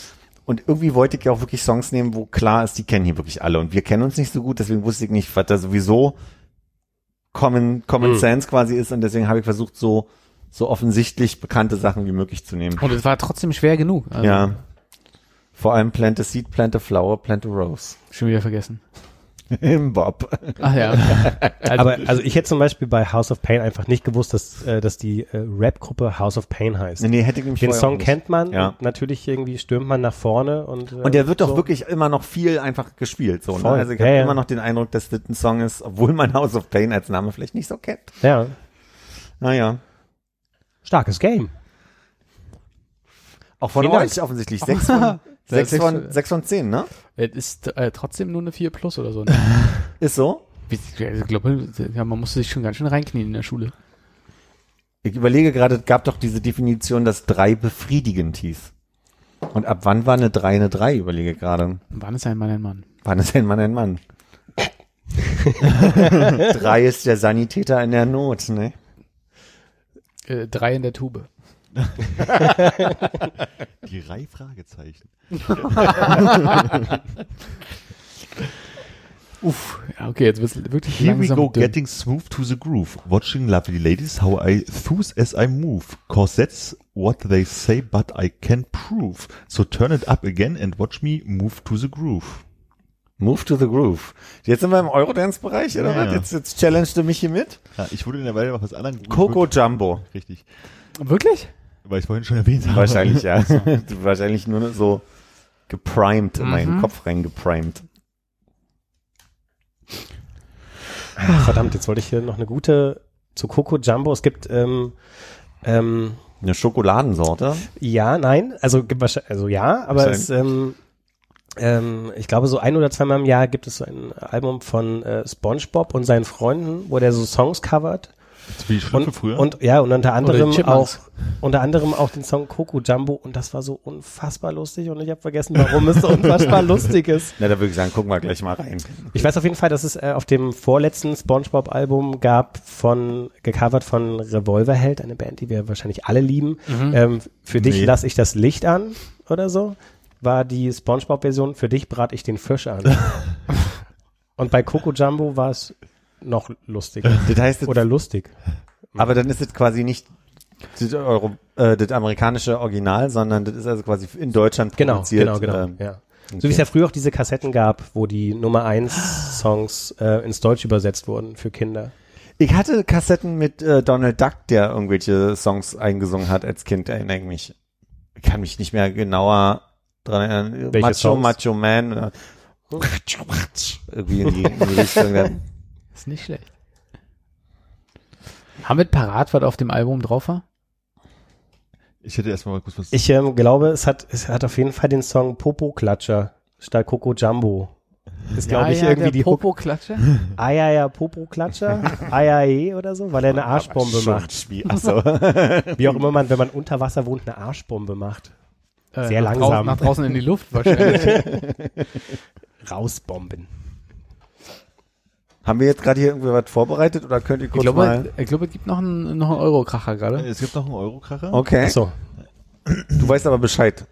Und irgendwie wollte ich ja auch wirklich Songs nehmen, wo klar ist, die kennen hier wirklich alle. Und wir kennen uns nicht so gut, deswegen wusste ich nicht, was da sowieso Common Sense quasi ist, und deswegen habe ich versucht, so offensichtlich bekannte Sachen wie möglich zu nehmen. Und es war trotzdem schwer genug. Also. Ja. Vor allem Plant a Seed, Plant a Flower, Plant a Rose. Schon wieder vergessen. Im Bob. Ach ja. Aber also ich hätte zum Beispiel bei House of Pain einfach nicht gewusst, dass die Rap-Gruppe House of Pain heißt. Nee, hätte ich mich den Song kennt man, ja. Natürlich irgendwie stürmt man nach vorne. Und der wird doch wirklich immer noch viel einfach gespielt. So, ne? Also ich habe immer noch den Eindruck, dass das ein Song ist, obwohl man House of Pain als Name vielleicht nicht so kennt. Ja. Naja. Starkes Game. Auch von euch offensichtlich. 6 von 10, ne? Es ist trotzdem nur eine 4+ oder so. Ne? Ist so? Ich glaube, man musste sich schon ganz schön reinknien in der Schule. Ich überlege gerade, es gab doch diese Definition, dass 3 befriedigend hieß. Und ab wann war eine 3 eine 3, überlege gerade. Wann ist ein Mann ein Mann? Drei ist der Sanitäter in der Not, ne? 3 in der Tube. Die 3 Fragezeichen. Uff, ja, okay, jetzt wird's wirklich Here langsam. Here we go, getting smooth to the groove, watching lovely ladies, how I thought as I move, cause that's what they say, but I can't prove. So turn it up again and watch me move to the groove. Move to the groove. Jetzt sind wir im Eurodance-Bereich, oder was? Ja. Jetzt challengest du mich hier mit? Ja, ich würde in der Weile noch was anderes. Coco Jumbo. Richtig. Wirklich? Weil ich vorhin schon erwähnt habe. Wahrscheinlich, ja. Wahrscheinlich nur so geprimed, in meinen Kopf reingeprimed. Verdammt, jetzt wollte ich hier noch eine gute zu Coco Jumbo. Es gibt eine Schokoladensorte? Ja, nein. Also ja, aber es ich glaube, so 1 oder 2 Mal im Jahr gibt es so ein Album von SpongeBob und seinen Freunden, wo der so Songs covert. Wie Schlümpfe früher. Und unter anderem auch den Song Coco Jumbo, und das war so unfassbar lustig, und ich habe vergessen, warum es so unfassbar lustig ist. Na, da würde ich sagen, gucken wir gleich mal rein. Ich weiß auf jeden Fall, dass es auf dem vorletzten SpongeBob-Album gab, gecovert von Revolverheld, eine Band, die wir wahrscheinlich alle lieben. Für dich lasse ich das Licht an oder so, war die SpongeBob-Version, für dich brate ich den Fisch an. Und bei Coco Jumbo war es noch lustiger. Das heißt jetzt, oder lustig. Aber dann ist es quasi nicht das amerikanische Original, sondern das ist also quasi in Deutschland produziert. Genau. Ja. Okay. So wie es ja früher auch diese Kassetten gab, wo die Nummer 1 Songs ins Deutsch übersetzt wurden für Kinder. Ich hatte Kassetten mit Donald Duck, der irgendwelche Songs eingesungen hat als Kind, erinnere ich mich. Ich kann mich nicht mehr genauer dran erinnern. Welche Songs? Macho Man. Oder irgendwie in die Richtung. Ist nicht schlecht. Haben wir parat, was auf dem Album drauf war? Ich hätte erstmal mal kurz was. Ich glaube, es hat auf jeden Fall den Song Popo Klatscher statt Coco Jumbo. Ist, glaube ich, irgendwie die Popo-Klatscher? Ah, ja, Popo-Klatscher. Ajae oder so, weil er eine Arschbombe macht. Achso. Wie auch immer man, wenn man unter Wasser wohnt, eine Arschbombe macht. Sehr langsam. Nach draußen in die Luft wahrscheinlich. Rausbomben. Haben wir jetzt gerade hier irgendwie was vorbereitet oder könnt ihr kurz mal... Ich glaube, es gibt noch einen Eurokracher gerade. Es gibt noch einen Eurokracher? Okay. Achso. Du weißt aber Bescheid.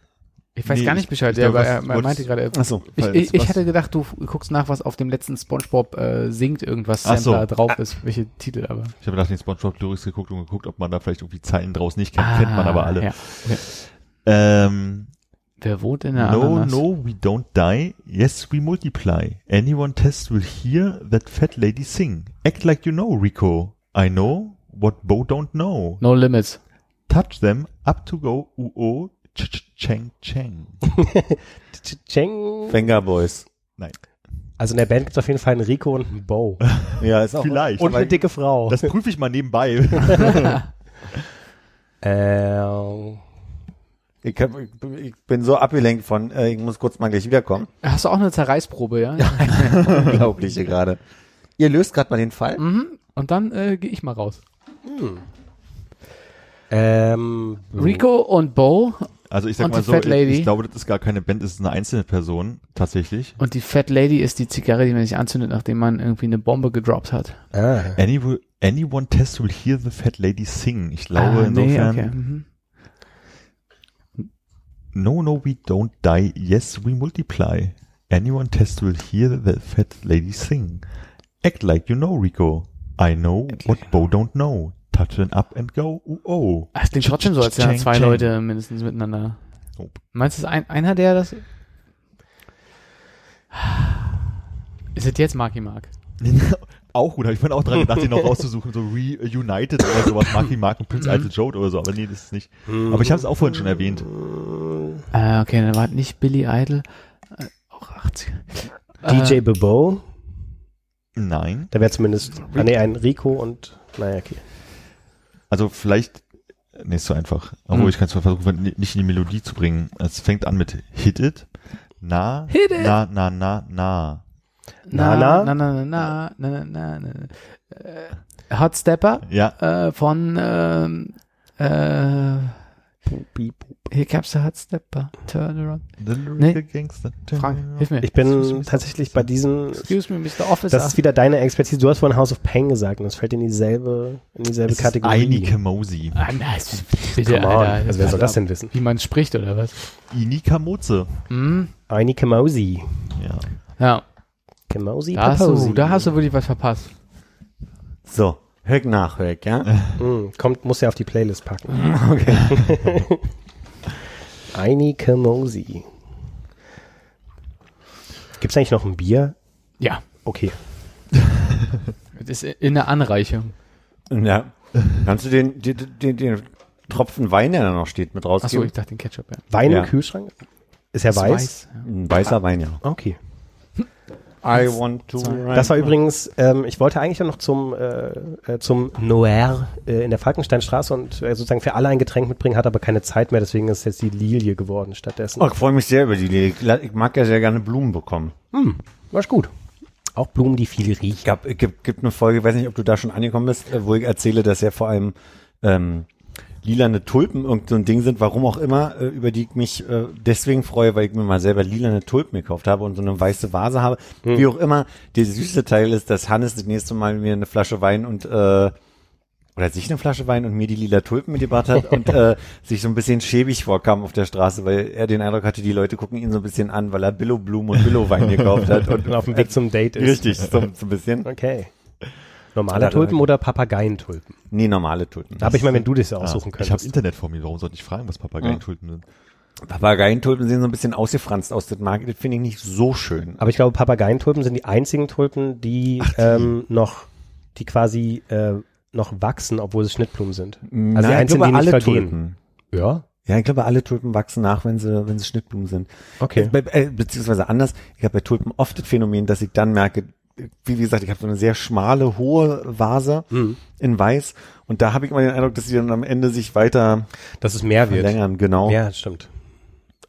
Ich weiß gar nicht Bescheid, aber er meinte gerade... Achso. Ich hätte gedacht, du guckst nach, was auf dem letzten SpongeBob singt, irgendwas da drauf ist, welche Titel aber... Ich habe nach den SpongeBob-Lyrics geguckt und geguckt, ob man da vielleicht irgendwie Zeilen draus nicht kennt, kennt man aber alle. Ja. Okay. Wer wohnt in der Ananas? No, we don't die. Yes, we multiply. Anyone test will hear that fat lady sing. Act like you know, Rico. I know what Bo don't know. No limits. Touch them up to go. UO. Cheng Cheng. Cheng. Fingerboys. Nein. Also in der Band gibt es auf jeden Fall einen Rico und einen Bo. Ja, ist auch. Vielleicht. Und eine dicke Frau. Das prüfe ich mal nebenbei. Ich bin so abgelenkt von, ich muss kurz mal gleich wiederkommen. Hast du auch eine Zerreißprobe, ja? Unglaublich hier gerade. Ihr löst gerade mal den Fall. Mhm. Und dann gehe ich mal raus. Hm. Rico und Bo. Also ich sag mal so, ich glaube, das ist gar keine Band, das ist eine einzelne Person, tatsächlich. Und die Fat Lady ist die Zigarre, die man sich anzündet, nachdem man irgendwie eine Bombe gedroppt hat. Ah. Anyone test will hear the Fat Lady sing. Ich glaube insofern... Okay. Mhm. No, we don't die. Yes, we multiply. Anyone test will hear the fat lady sing. Act like you know, Rico. I know what Bo don't know. Touch it up and go. Oh. Ach, den schaut schon so, als wären zwei Leute mindestens miteinander. Nope. Meinst du, einer, der das... Ist es jetzt Marky Mark? Auch gut, habe ich mir auch dran gedacht, den noch rauszusuchen, so Reunited oder sowas, Marky Mark und Prince Idle Joe oder so, aber nee, das ist nicht. Aber ich habe es auch vorhin schon erwähnt. Okay, dann war nicht Billy Idol, auch 80. DJ Bebo? Nein. Da wäre zumindest, ein Rico und, naja, okay. Also vielleicht, nee, ist so einfach, obwohl ich kann es mal versuchen, nicht in die Melodie zu bringen. Es fängt an mit Hit It, na, Hit it. Na. Na. Hot Stepper? Ja. Von hier gab's der Hot Stepper. Turn around. Nee. Frank, hilf mir. Ich bin tatsächlich bei diesem. Excuse me, Mr. Officer. Das ist wieder deine Expertise. Du hast vorhin House of Pain gesagt und das fällt in dieselbe Kategorie. Einike Mosi. Ah, nice. Bitte, Alter. Also wer soll das denn wissen? Wie man spricht oder was? Einike Moze. Einike Mosi. Ja. Mausi, da hast du wirklich was verpasst. So, Höck nach Höck, ja? Kommt, muss ja auf die Playlist packen. Okay. Einike Mosi. Gibt's eigentlich noch ein Bier? Ja. Okay. Das ist in der Anreichung. Ja. Kannst du den Tropfen Wein, der da noch steht, mit rausgeben? Achso, ich dachte den Ketchup, ja. Wein im Kühlschrank? Ist er weiß? Ein weißer Wein, ja. Okay. Das war übrigens, ich wollte eigentlich ja noch zum Noir in der Falkensteinstraße und sozusagen für alle ein Getränk mitbringen, hat aber keine Zeit mehr, deswegen ist jetzt die Lilie geworden stattdessen. Oh, ich freue mich sehr über die Lilie. Ich mag ja sehr gerne Blumen bekommen. War gut. Auch Blumen, die viel riechen. Es gibt eine Folge, ich weiß nicht, ob du da schon angekommen bist, wo ich erzähle, dass ja vor allem lilane Tulpen irgend so ein Ding sind, warum auch immer, über die ich mich deswegen freue, weil ich mir mal selber lilane Tulpen gekauft habe und so eine weiße Vase habe. Wie auch immer, der süße Teil ist, dass Hannes das nächste Mal mir eine Flasche Wein und oder sich eine Flasche Wein und mir die lila Tulpen mitgebracht hat und sich so ein bisschen schäbig vorkam auf der Straße, weil er den Eindruck hatte, die Leute gucken ihn so ein bisschen an, weil er Billo-Blumen und Billo-Wein gekauft hat. Und auf dem Weg zum Date ist. Richtig, so ein bisschen. Okay. Normale Tulpen oder Papageientulpen? Nee, normale Tulpen. Da habe ich mal, wenn du das ja aussuchen könntest. Ich habe Internet vor mir, warum sollte ich fragen, was Papageientulpen sind? Papageientulpen sehen so ein bisschen ausgefranst aus, das mag ich, finde ich nicht so schön. Aber ich glaube, Papageientulpen sind die einzigen Tulpen, die quasi noch wachsen, obwohl sie Schnittblumen sind. Also die einzigen, die nicht vergehen. Tulpen. Ja? Ja, ich glaube, alle Tulpen wachsen nach, wenn sie Schnittblumen sind. Okay. Beziehungsweise anders, ich habe bei Tulpen oft das Phänomen, dass ich dann merke, wie gesagt, ich habe so eine sehr schmale, hohe Vase in Weiß und da habe ich immer den Eindruck, dass sie dann am Ende sich weiter verlängern. Genau. Ja, stimmt.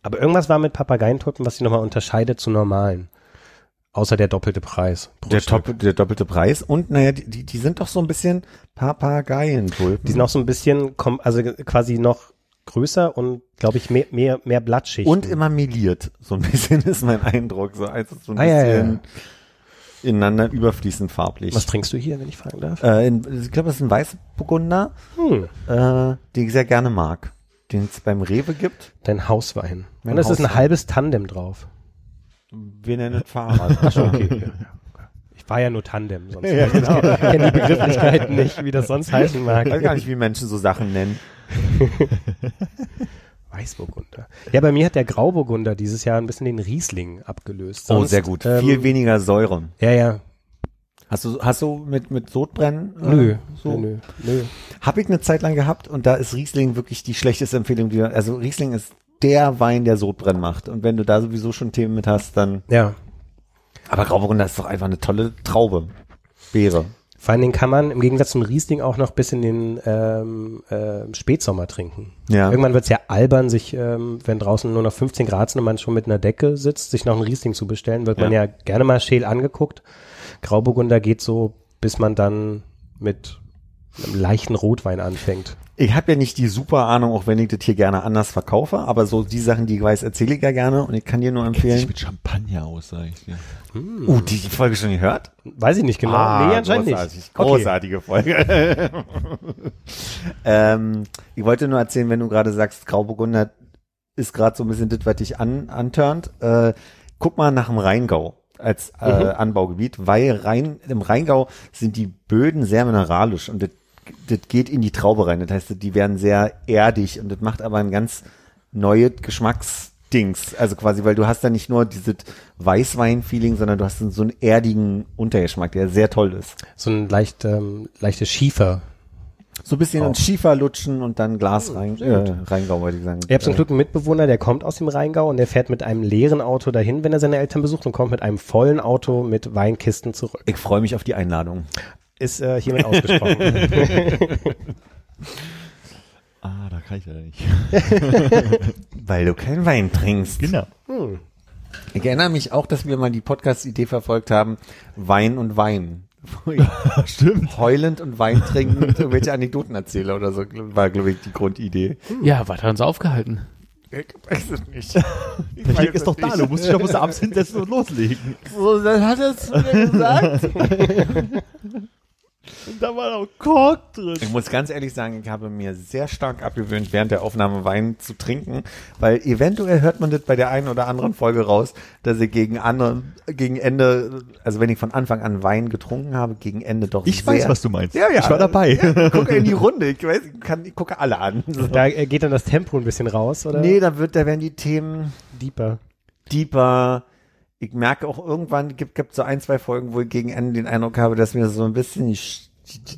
Aber irgendwas war mit Papageientuppen, was sie nochmal unterscheidet zu normalen. Außer der doppelte Preis. Der doppelte Preis und naja, die sind doch so ein bisschen Papageientulpen. Die sind auch so ein bisschen, also quasi noch größer und, glaube ich, mehr Blattschichten. Und immer meliert, so ein bisschen ist mein Eindruck. So, also so ein bisschen ineinander überfließend farblich. Was trinkst du hier, wenn ich fragen darf? Ich glaube, das ist ein Weißburgunder, den ich sehr gerne mag. Den es beim Rewe gibt. Dein Hauswein. Und es ist ein halbes Tandem drauf. Wir nennen Fahrrad. Ach so, okay. Ich war ja nur Tandem, sonst genau. Ich kenne die Begrifflichkeiten nicht, wie das sonst heißen mag. Ich weiß gar nicht, wie Menschen so Sachen nennen. Weißburgunder. Ja, bei mir hat der Grauburgunder dieses Jahr ein bisschen den Riesling abgelöst. Sonst, oh, sehr gut. Viel weniger Säure. Ja, ja. Hast du mit Sodbrennen? Nö. Hab ich eine Zeit lang gehabt und da ist Riesling wirklich die schlechteste Empfehlung. Also Riesling ist der Wein, der Sodbrennen macht. Und wenn du da sowieso schon Themen mit hast, dann... Ja. Aber Grauburgunder ist doch einfach eine tolle Traube. Beere. Vor allen Dingen kann man im Gegensatz zum Riesling auch noch bis in den Spätsommer trinken. Ja. Irgendwann wird es ja albern, sich, wenn draußen nur noch 15 Grad sind und man schon mit einer Decke sitzt, sich noch einen Riesling zu bestellen, wird man ja gerne mal scheel angeguckt. Grauburgunder geht so, bis man dann mit einem leichten Rotwein anfängt. Ich habe ja nicht die super Ahnung, auch wenn ich das hier gerne anders verkaufe, aber so die Sachen, die ich weiß, erzähle ich ja gerne und ich kann dir nur empfehlen. Kennt sich mit Champagner aus, sage ich dir. Die Folge schon gehört? Weiß ich nicht genau. Nee, anscheinend nicht. Großartige Folge. Ich wollte nur erzählen, wenn du gerade sagst, Grauburgunder ist gerade so ein bisschen das, was dich anturnt. Guck mal nach dem Rheingau als Anbaugebiet, weil im Rheingau sind die Böden sehr mineralisch und das geht in die Traube rein. Das heißt, die werden sehr erdig und das macht aber ein ganz neues Geschmacksdings. Also quasi, weil du hast da nicht nur dieses Weißwein-Feeling, sondern du hast so einen erdigen Untergeschmack, der sehr toll ist. So ein leichtes Schiefer. So ein bisschen ins Schiefer lutschen und dann Glas rein, Rheingau, wollte ich sagen. Ihr habt zum Glück einen Mitbewohner, der kommt aus dem Rheingau und der fährt mit einem leeren Auto dahin, wenn er seine Eltern besucht und kommt mit einem vollen Auto mit Weinkisten zurück. Ich freue mich auf die Einladung. Ist hiermit ausgesprochen. Da kann ich ja nicht. Weil du keinen Wein trinkst. Genau. Ich erinnere mich auch, dass wir mal die Podcast-Idee verfolgt haben, Wein und Wein. Stimmt. Heulend und Wein trinkend irgendwelche Anekdoten erzähle oder so, war, glaube ich, die Grundidee. Ja, was hat uns aufgehalten? Ich weiß es nicht. Der Weg ist doch da, du musst dich doch abends hinsetzen und loslegen. So, dann hat er es zu mir gesagt. Und da war noch Kork drin. Ich muss ganz ehrlich sagen, ich habe mir sehr stark abgewöhnt, während der Aufnahme Wein zu trinken, weil eventuell hört man das bei der einen oder anderen Folge raus, dass ich gegen Ende, also wenn ich von Anfang an Wein getrunken habe, gegen Ende doch ich sehr... Ich weiß, was du meinst. Ja, ich war dabei. Ja, gucke in die Runde. Ich gucke alle an. So. Da geht dann das Tempo ein bisschen raus, oder? Nee, da werden die Themen... Deeper... Ich merke auch irgendwann, gibt so ein, zwei Folgen, wo ich gegen Ende den Eindruck habe, dass mir so ein bisschen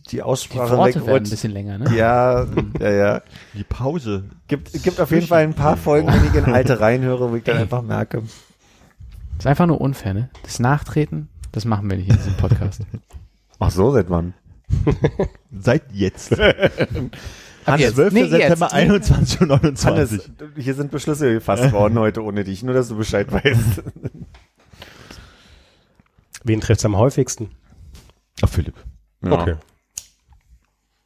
die Aussprache die Worte werden ein bisschen länger, ne? Ja. Die Pause. Gibt auf jeden Fall ein paar Folgen, wenn ich in alte reinhöre, wo ich dann einfach merke. Das ist einfach nur unfair, ne? Das Nachtreten, das machen wir nicht in diesem Podcast. Ach so, seit wann? Seit jetzt. Am 12. September 21.29 Uhr. Hannes, hier sind Beschlüsse gefasst worden heute ohne dich, nur dass du Bescheid weißt. Wen trifft's am häufigsten? Ach, Philipp. Ja. Okay.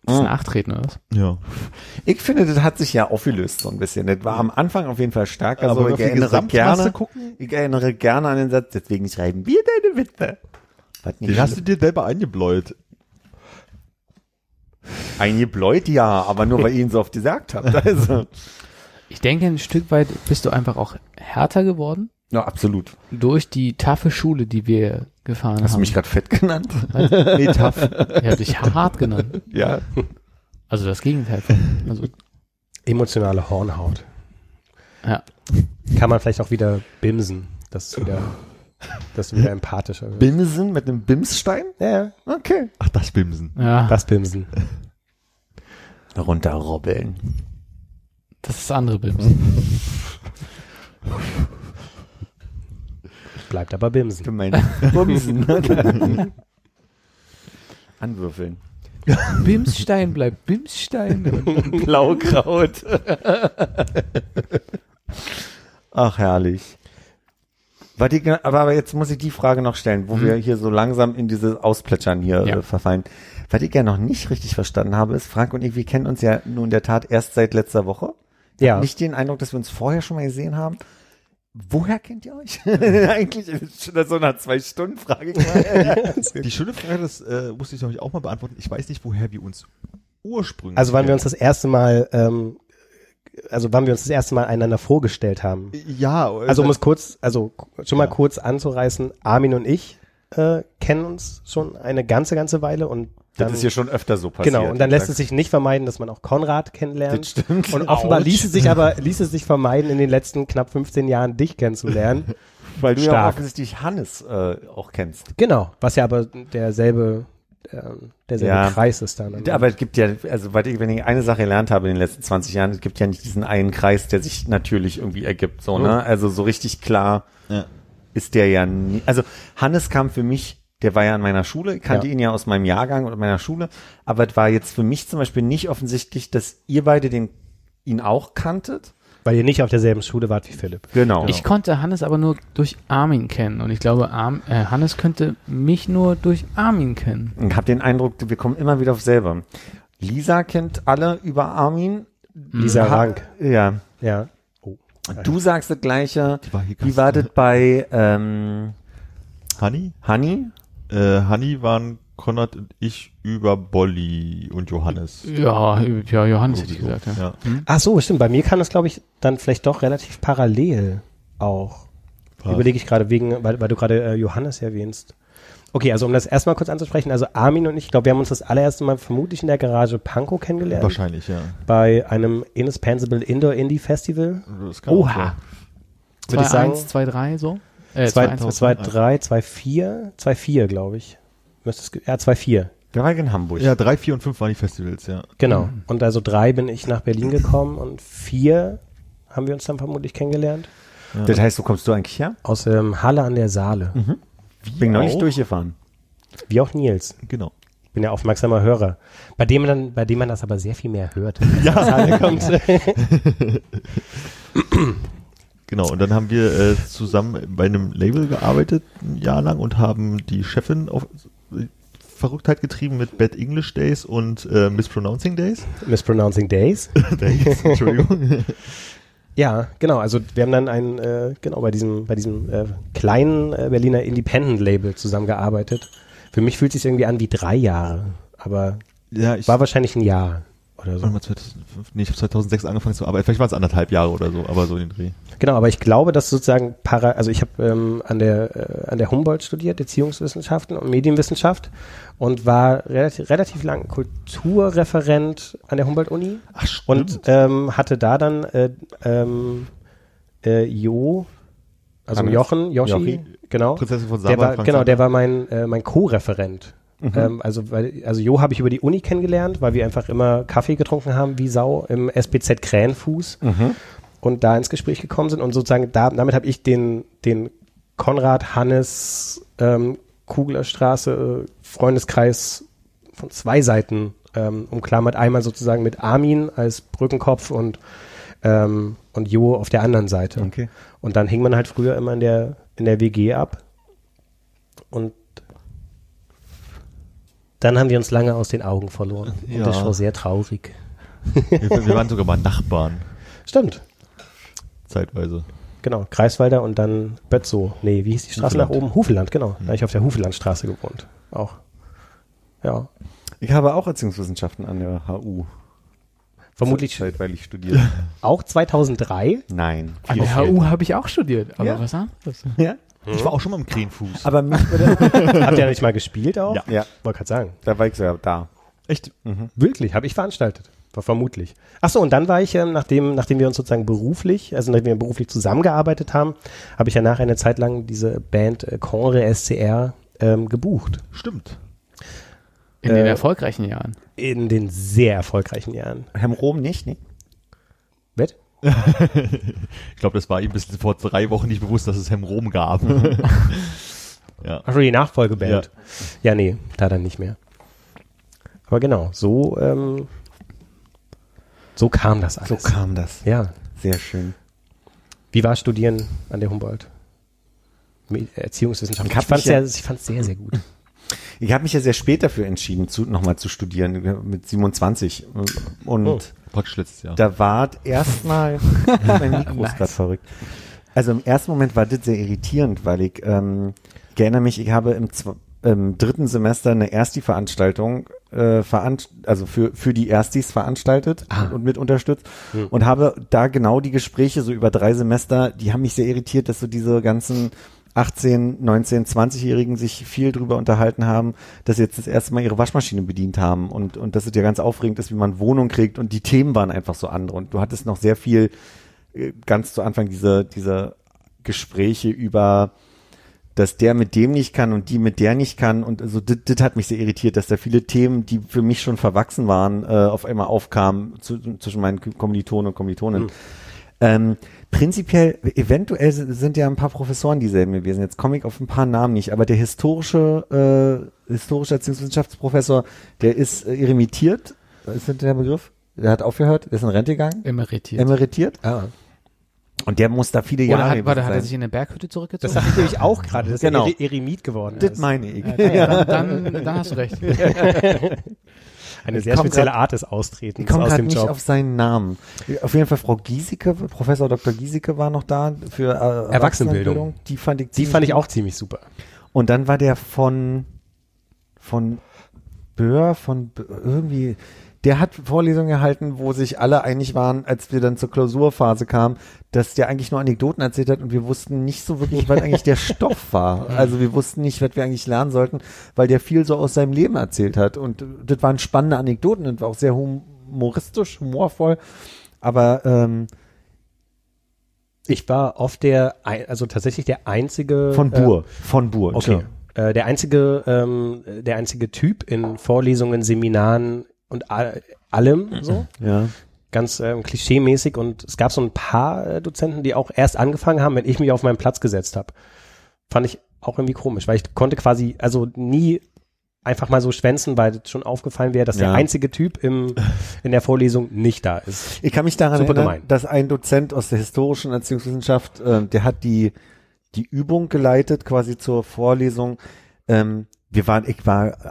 Das ist ein Nachtreten, oder was? Ja. Ich finde, das hat sich ja aufgelöst so ein bisschen. Das war am Anfang auf jeden Fall stark. Also aber ich erinnere gerne an den Satz, deswegen schreiben wir deine Witze. Den hast du dir selber eingebläut. Eingebläut, ja, aber nur, weil ihr ihn so oft gesagt habt. Also. Ich denke, ein Stück weit bist du einfach auch härter geworden. Ja, absolut. Durch die taffe Schule, die wir gefahren haben. Hast du mich gerade fett genannt? Was? Nee, taff. Ich habe dich hart genannt. Ja. Also das Gegenteil von. Also. Emotionale Hornhaut. Ja. Kann man vielleicht auch wieder bimsen. Das ist wieder empathischer. Bimsen mit einem Bimsstein? Ja. Okay. Ach, das Bimsen. Ja. Das Bimsen. Runterrobbeln. Das ist das andere Bimsen. Bleibt aber bimsen. Du meinst bumsen. Anwürfeln. Bimsstein bleibt Bimsstein. Blaukraut. Ach, herrlich. Aber jetzt muss ich die Frage noch stellen, wo wir hier so langsam in dieses Ausplätschern hier verfallen. Was ich ja noch nicht richtig verstanden habe, ist, Frank und ich, wir kennen uns ja nun in der Tat erst seit letzter Woche. Ja. Hab nicht den Eindruck, dass wir uns vorher schon mal gesehen haben. Woher kennt ihr euch? Eigentlich ist schon so eine 2-Stunden-Frage. Die schöne Frage, das musste ich nämlich auch mal beantworten. Ich weiß nicht, woher wir uns ursprünglich. Also wann wir uns das erste Mal, einander vorgestellt haben. Ja. Also um es kurz, kurz anzureißen, Armin und ich kennen uns schon eine ganze Weile und dann, das ist hier schon öfter so passiert. Genau, und dann lässt es sich nicht vermeiden, dass man auch Konrad kennenlernt. Das stimmt. Und offenbar ließ es sich vermeiden, in den letzten knapp 15 Jahren dich kennenzulernen. Weil du ja offensichtlich Hannes auch kennst. Genau, was ja aber derselbe Kreis ist dann. Aber es gibt ja, wenn ich eine Sache gelernt habe in den letzten 20 Jahren, es gibt ja nicht diesen einen Kreis, der sich natürlich irgendwie ergibt. So, ne? Also so richtig klar ist der ja nie. Also Hannes kam für mich, der war ja an meiner Schule, ich kannte ihn ja aus meinem Jahrgang oder meiner Schule, aber es war jetzt für mich zum Beispiel nicht offensichtlich, dass ihr beide ihn auch kanntet. Weil ihr nicht auf derselben Schule wart wie Philipp. Genau. Ich konnte Hannes aber nur durch Armin kennen und ich glaube, Hannes könnte mich nur durch Armin kennen. Ich habe den Eindruck, wir kommen immer wieder auf selber. Lisa kennt alle über Armin. Lisa Rank. Ja. Ja. Oh. Du sagst das Gleiche, die wartet bei Honey? Hanni waren Konrad und ich über Bolli und Johannes. Ja, Johannes hätte ich gesagt. Ja. Ach so, stimmt. Bei mir kam das, glaube ich, dann vielleicht doch relativ parallel auch. Überlege ich gerade weil du gerade Johannes erwähnst. Okay, also um das erstmal kurz anzusprechen, also Armin und ich glaube, wir haben uns das allererste Mal vermutlich in der Garage Pankow kennengelernt. Wahrscheinlich, ja. Bei einem Indispensable Indoor Indie Festival. Das kann Oha. 2-1, 2-3, so. 2-3, 2-4, 2-4, glaube ich. Ja, 2-4. Wir waren in Hamburg. Ja, 3, 4 und 5 waren die Festivals, ja. Genau. Und also 3 bin ich nach Berlin gekommen und 4 haben wir uns dann vermutlich kennengelernt. Ja. Das heißt, wo kommst du eigentlich her? Aus Halle an der Saale. Mhm. Ich bin noch nicht durchgefahren. Wie auch Nils. Genau. Ich bin ja aufmerksamer Hörer. Bei dem man das aber sehr viel mehr hört. Ja. Aus Halle kommt. Genau, und dann haben wir zusammen bei einem Label gearbeitet, ein Jahr lang, und haben die Chefin auf Verrücktheit getrieben mit Bad English Days und Mispronouncing Days. Mispronouncing Days. Days, Entschuldigung. Ja, genau, also wir haben dann bei diesem kleinen Berliner Independent-Label zusammengearbeitet. Für mich fühlt es sich irgendwie an wie 3 Jahre, aber war wahrscheinlich ein Jahr. Oder so. Ich habe 2006 angefangen zu arbeiten, vielleicht waren es 1,5 Jahre oder so, aber so in den Dreh. Genau, aber ich glaube, dass sozusagen ich habe an der Humboldt studiert, Erziehungswissenschaften und Medienwissenschaft und war relativ lang Kulturreferent an der Humboldt-Uni. Ach, stimmt. Und hatte da dann Jochi, genau. Prinzessin von Saba. Der war mein Co-Referent. Mhm. Also Jo habe ich über die Uni kennengelernt, weil wir einfach immer Kaffee getrunken haben wie Sau im SPZ Krähenfuß und da ins Gespräch gekommen sind und sozusagen damit habe ich den Konrad Hannes Kuglerstraße Freundeskreis von 2 Seiten umklammert, einmal sozusagen mit Armin als Brückenkopf und Jo auf der anderen Seite. Okay. Und dann hing man halt früher immer in der WG ab und dann haben wir uns lange aus den Augen verloren. Ja. Und das war sehr traurig. Wir waren sogar mal Nachbarn. Stimmt. Zeitweise. Genau, Greifswalder und dann Bötzow. Nee, wie hieß die Straße nach oben? Hufeland, genau. Da habe ich auf der Hufelandstraße gewohnt. Auch. Ja. Ich habe auch Erziehungswissenschaften an der HU. Vermutlich. Zeitweilig studiert. Auch 2003? Nein. An der HU habe ich auch studiert. Aber was anderes. Ja. Ich war auch schon mal im Krähenfuß. Aber habt ihr nicht mal gespielt auch? Ja. Wollte gerade sagen. Da war ich sogar da. Echt? Mhm. Wirklich? Habe ich veranstaltet. War vermutlich. Achso, und dann war ich, nachdem wir uns sozusagen beruflich zusammengearbeitet haben, habe ich ja nach einer Zeit lang diese Band Conre SCR gebucht. Stimmt. In den erfolgreichen Jahren. In den sehr erfolgreichen Jahren. Herr Rom nicht, ne? Wett? Ich glaube, das war ihm bis vor 3 Wochen nicht bewusst, dass es Hem Rom gab. Ja. Also die Nachfolgeband. Ja, nee, da dann nicht mehr. Aber genau, so kam das alles. So kam das. Ja. Sehr schön. Wie war Studieren an der Humboldt? Erziehungswissenschaften. Ich fand es sehr, sehr gut. Ich habe mich ja sehr spät dafür entschieden, nochmal zu studieren, mit 27. Und da war erstmal mein Mikro ist grad verrückt. Also im ersten Moment war das sehr irritierend, weil ich erinnere mich, ich habe im dritten Semester eine Ersti-Veranstaltung für die Erstis veranstaltet und mit unterstützt und habe da genau die Gespräche so über 3 Semester, die haben mich sehr irritiert, dass so diese ganzen 18-, 19-, 20-Jährigen sich viel drüber unterhalten haben, dass sie jetzt das erste Mal ihre Waschmaschine bedient haben und dass es ja ganz aufregend ist, wie man Wohnung kriegt, und die Themen waren einfach so andere und du hattest noch sehr viel, ganz zu Anfang diese Gespräche über, dass der mit dem nicht kann und die mit der nicht kann, und so, also, das hat mich sehr irritiert, dass da viele Themen, die für mich schon verwachsen waren, auf einmal aufkamen zwischen meinen Kommilitonen und Kommilitoninnen. Prinzipiell, eventuell sind ja ein paar Professoren dieselben gewesen. Jetzt komme ich auf ein paar Namen nicht, aber der historische Erziehungswissenschaftsprofessor, der ist emeritiert. Ist das der Begriff? Der hat aufgehört, der ist in Rente gegangen. Emeritiert. Ah. Und der muss da viele Jahre sein. Hat er sich in eine Berghütte zurückgezogen? Das dachte ich auch gerade, dass er Eremit geworden ist. Das meine ich. Ja, dann hast du recht. Eine sehr spezielle Art des Austretens aus dem Job. Ich komme nicht auf seinen Namen. Auf jeden Fall Frau Giesecke, Professor Dr. Giesecke war noch da für Erwachsenenbildung. Die fand ich auch ziemlich super. Und dann war der von Böhr, irgendwie... Der hat Vorlesungen gehalten, wo sich alle einig waren, als wir dann zur Klausurphase kamen, dass der eigentlich nur Anekdoten erzählt hat und wir wussten nicht so wirklich, was eigentlich der Stoff war. Also wir wussten nicht, was wir eigentlich lernen sollten, weil der viel so aus seinem Leben erzählt hat. Und das waren spannende Anekdoten und war auch sehr humoristisch, humorvoll. Aber ich war oft tatsächlich der einzige... Von Buhr. Okay. Genau. Der einzige Typ in Vorlesungen, Seminaren, und allem so, ja, ganz klischeemäßig, und es gab so ein paar Dozenten, die auch erst angefangen haben, wenn ich mich auf meinen Platz gesetzt habe. Fand ich auch irgendwie komisch, weil ich konnte quasi nie einfach mal so schwänzen, weil schon aufgefallen wäre, dass der einzige Typ in der Vorlesung nicht da ist. Ich kann mich daran erinnern, dass ein Dozent aus der historischen Erziehungswissenschaft, der hat die Übung geleitet quasi zur Vorlesung. Ich war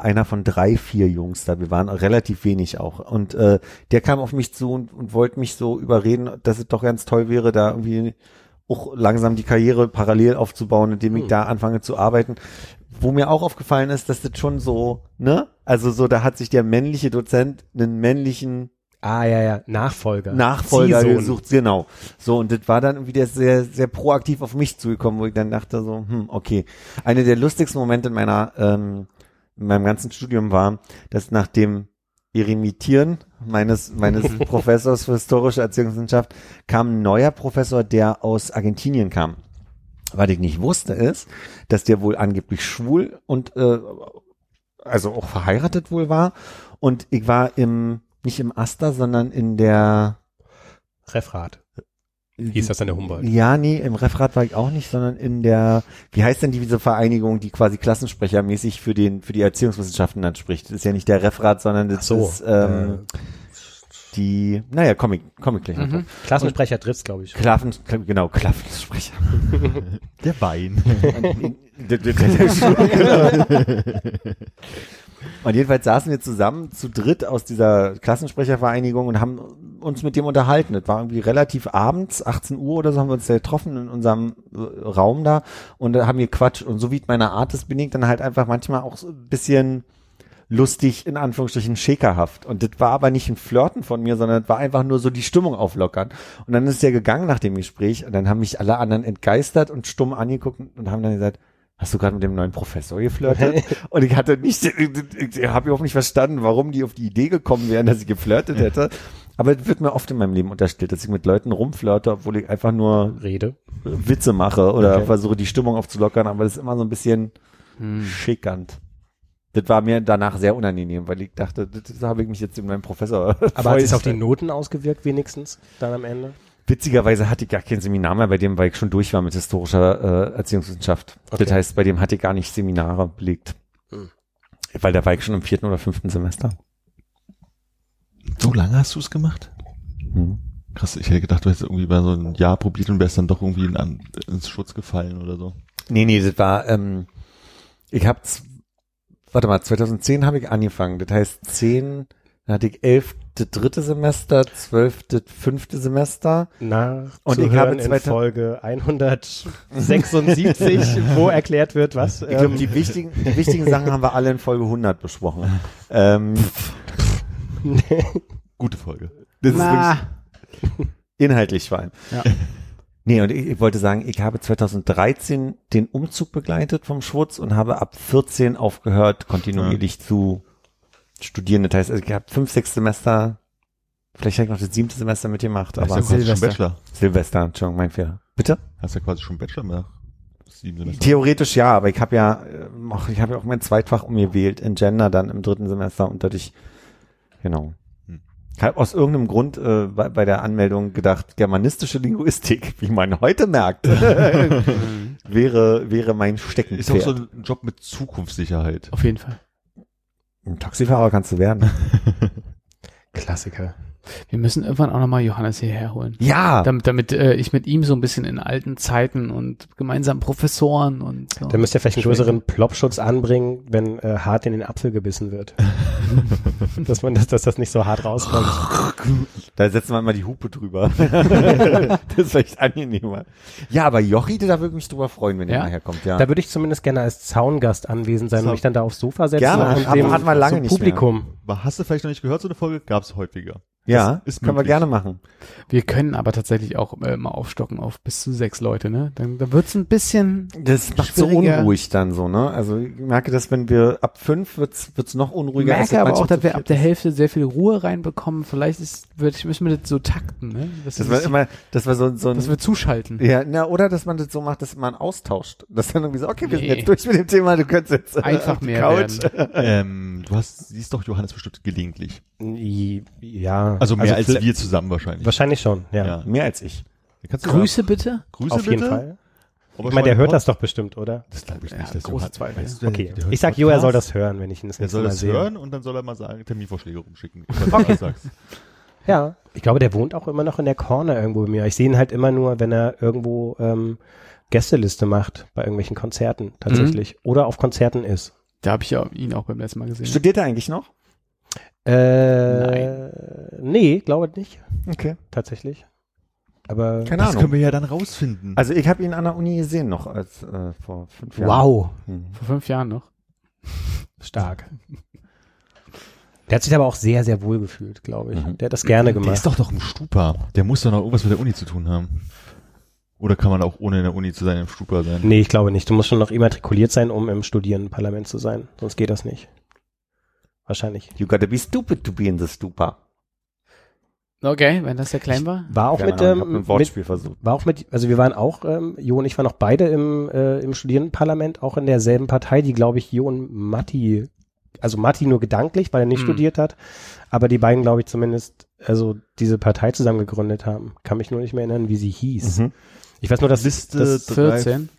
einer von 3, 4 Jungs da. Wir waren relativ wenig auch. Und der kam auf mich zu und wollte mich so überreden, dass es doch ganz toll wäre, da irgendwie auch langsam die Karriere parallel aufzubauen, indem ich da anfange zu arbeiten. Wo mir auch aufgefallen ist, dass das schon so, ne? Also so, da hat sich der männliche Dozent einen männlichen Nachfolger gesucht, genau. So, und das war dann irgendwie, der ist sehr, sehr proaktiv auf mich zugekommen, wo ich dann dachte so, okay. Einer der lustigsten Momente in meinem ganzen Studium war, dass nach dem Eremitieren meines Professors für historische Erziehungswissenschaft kam ein neuer Professor, der aus Argentinien kam. Was ich nicht wusste ist, dass der wohl angeblich schwul und also auch verheiratet wohl war, und ich war nicht im Asta, sondern in der Referat. Hieß das dann der Humboldt? Ja, nee, im Referat war ich auch nicht, sondern in der, wie heißt denn diese Vereinigung, die quasi klassensprechermäßig für die Erziehungswissenschaften dann spricht? Das ist ja nicht der Referat, sondern das ist komm ich gleich noch drauf. Klassensprecher trifft's, glaube ich. Klassensprecher. Der Wein. Und jedenfalls saßen wir zusammen zu dritt aus dieser Klassensprechervereinigung und haben uns mit dem unterhalten. Das war irgendwie relativ abends, 18 Uhr oder so, haben wir uns getroffen in unserem Raum da und haben gequatscht. Und so wie meiner Art ist, bin ich dann halt einfach manchmal auch so ein bisschen lustig, in Anführungsstrichen, schäkerhaft. Und das war aber nicht ein Flirten von mir, sondern das war einfach nur so die Stimmung auflockern. Und dann ist der gegangen nach dem Gespräch und dann haben mich alle anderen entgeistert und stumm angeguckt und haben dann gesagt, hast du gerade mit dem neuen Professor geflirtet? Und ich hatte nicht, ich habe überhaupt nicht verstanden, warum die auf die Idee gekommen wären, dass ich geflirtet hätte. Aber es wird mir oft in meinem Leben unterstellt, dass ich mit Leuten rumflirte, obwohl ich einfach nur rede, Witze mache oder versuche, die Stimmung aufzulockern. Aber das ist immer so ein bisschen schickernd. Das war mir danach sehr unangenehm, weil ich dachte, das habe ich mich jetzt mit meinem Professor. Aber hat es auf die Noten ausgewirkt wenigstens dann am Ende? Witzigerweise hatte ich gar kein Seminar mehr bei dem, weil ich schon durch war mit historischer Erziehungswissenschaft. Okay. Das heißt, bei dem hatte ich gar nicht Seminare belegt. Weil da war ich schon im 4. oder 5. Semester. So lange hast du es gemacht? Krass, ich hätte gedacht, du hättest irgendwie bei so einem Jahr probiert und wärst dann doch irgendwie ins Schutz gefallen oder so. Nee, das war, ich habe, 2010 habe ich angefangen, das heißt 10, dann hatte ich 11 das dritte Semester, 12 das fünfte Semester. Und ich habe in Folge 176, wo erklärt wird, was. Ich glaube, die wichtigen Sachen haben wir alle in Folge 100 besprochen. Gute Folge. Das ist wirklich inhaltlich vor allem. Ja. Nee, und ich wollte sagen, ich habe 2013 den Umzug begleitet vom Schwutz und habe ab 14 aufgehört, kontinuierlich zu studieren. Das heißt, also ich habe 5, 6 Semester, vielleicht habe ich noch das 7. Semester mitgemacht. Aber hast du ja quasi schon Bachelor. Silvester, Entschuldigung, mein Fehler. Bitte? Hast du ja quasi schon Bachelor nach 7 Semester? Theoretisch ja, aber ich habe ja auch mein Zweitfach umgewählt in Gender dann im 3. Semester und dadurch, genau. Ich habe aus irgendeinem Grund bei der Anmeldung gedacht, germanistische Linguistik, wie man heute merkt, wäre mein Steckenpferd. Ist auch so ein Job mit Zukunftssicherheit. Auf jeden Fall. Ein Taxifahrer kannst du werden. Klassiker. Wir müssen irgendwann auch nochmal Johannes hierher holen. Ja! Damit ich mit ihm so ein bisschen in alten Zeiten und gemeinsamen Professoren und so. Da müsst ihr vielleicht einen größeren Plopschutz anbringen, wenn hart in den Apfel gebissen wird. dass das nicht so hart rauskommt. Da setzen wir mal die Hupe drüber. Das ist vielleicht angenehmer. Ja, aber Jochi, da würde ich mich drüber freuen, wenn er nachher kommt. Ja. Da würde ich zumindest gerne als Zaungast anwesend sein und mich dann da aufs Sofa setzen. Ja, und hatten wir lange nicht Publikum. Mehr. Hast du vielleicht noch nicht gehört, so eine Folge? Gab es häufiger. Ja, das können wir gerne machen. Wir können aber tatsächlich auch mal aufstocken auf bis zu 6 Leute, ne? Dann wird's ein bisschen das macht so unruhig dann so, ne? Also ich merke, dass wenn wir ab 5 wird's noch unruhiger. Ich merke aber auch, dass wir ab der Hälfte sehr viel Ruhe reinbekommen. Vielleicht müssen wir das so takten, ne? Dass wir zuschalten. Ja, oder dass man das so macht, dass man austauscht. Dass dann irgendwie so, okay, wir sind jetzt durch mit dem Thema, du könntest jetzt einfach mehr Couch. Siehst doch Johannes bestimmt gelegentlich. Ja. Also mehr als wir zusammen wahrscheinlich. Wahrscheinlich schon, ja. Mehr als ich. Grüße bitte. Auf jeden Fall. Ich meine, der hört das doch bestimmt, oder? Das glaube ich nicht. Große Zweifel. Okay, ich sag Jo, er soll das hören, wenn ich ihn das nächste Mal sehe. Er soll das hören und dann soll er mal sagen, Terminvorschläge rumschicken. Ja, ich glaube, der wohnt auch immer noch in der Corner irgendwo bei mir. Ich sehe ihn halt immer nur, wenn er irgendwo Gästeliste macht bei irgendwelchen Konzerten tatsächlich oder auf Konzerten ist. Da habe ich ja ihn auch beim letzten Mal gesehen. Studiert er eigentlich noch? Nein. Nee, glaube nicht. Okay. Tatsächlich. Aber keine Ahnung. Das können wir ja dann rausfinden. Also ich habe ihn an der Uni gesehen noch als vor 5 Jahren. Wow. Vor 5 Jahren noch. Stark. Der hat sich aber auch sehr, sehr wohl gefühlt, glaube ich. Der hat das gerne gemacht. Der ist doch im Stupa. Der muss doch noch irgendwas mit der Uni zu tun haben. Oder kann man auch ohne in der Uni zu sein im Stupa sein? Nee, ich glaube nicht. Du musst schon noch immatrikuliert sein, um im Studierendenparlament zu sein. Sonst geht das nicht. Wahrscheinlich. You gotta be stupid to be in the Stupa. Okay, wenn das der Claim war. War auch mit Wortspiel versucht. Also wir waren auch, Jo und ich waren auch beide im Studierendenparlament, auch in derselben Partei, die glaube ich Jo und Matti, also Matti nur gedanklich, weil er nicht studiert hat, aber die beiden glaube ich zumindest, also diese Partei zusammen gegründet haben. Kann mich nur nicht mehr erinnern, wie sie hieß. Ich weiß nur, dass Liste das 14.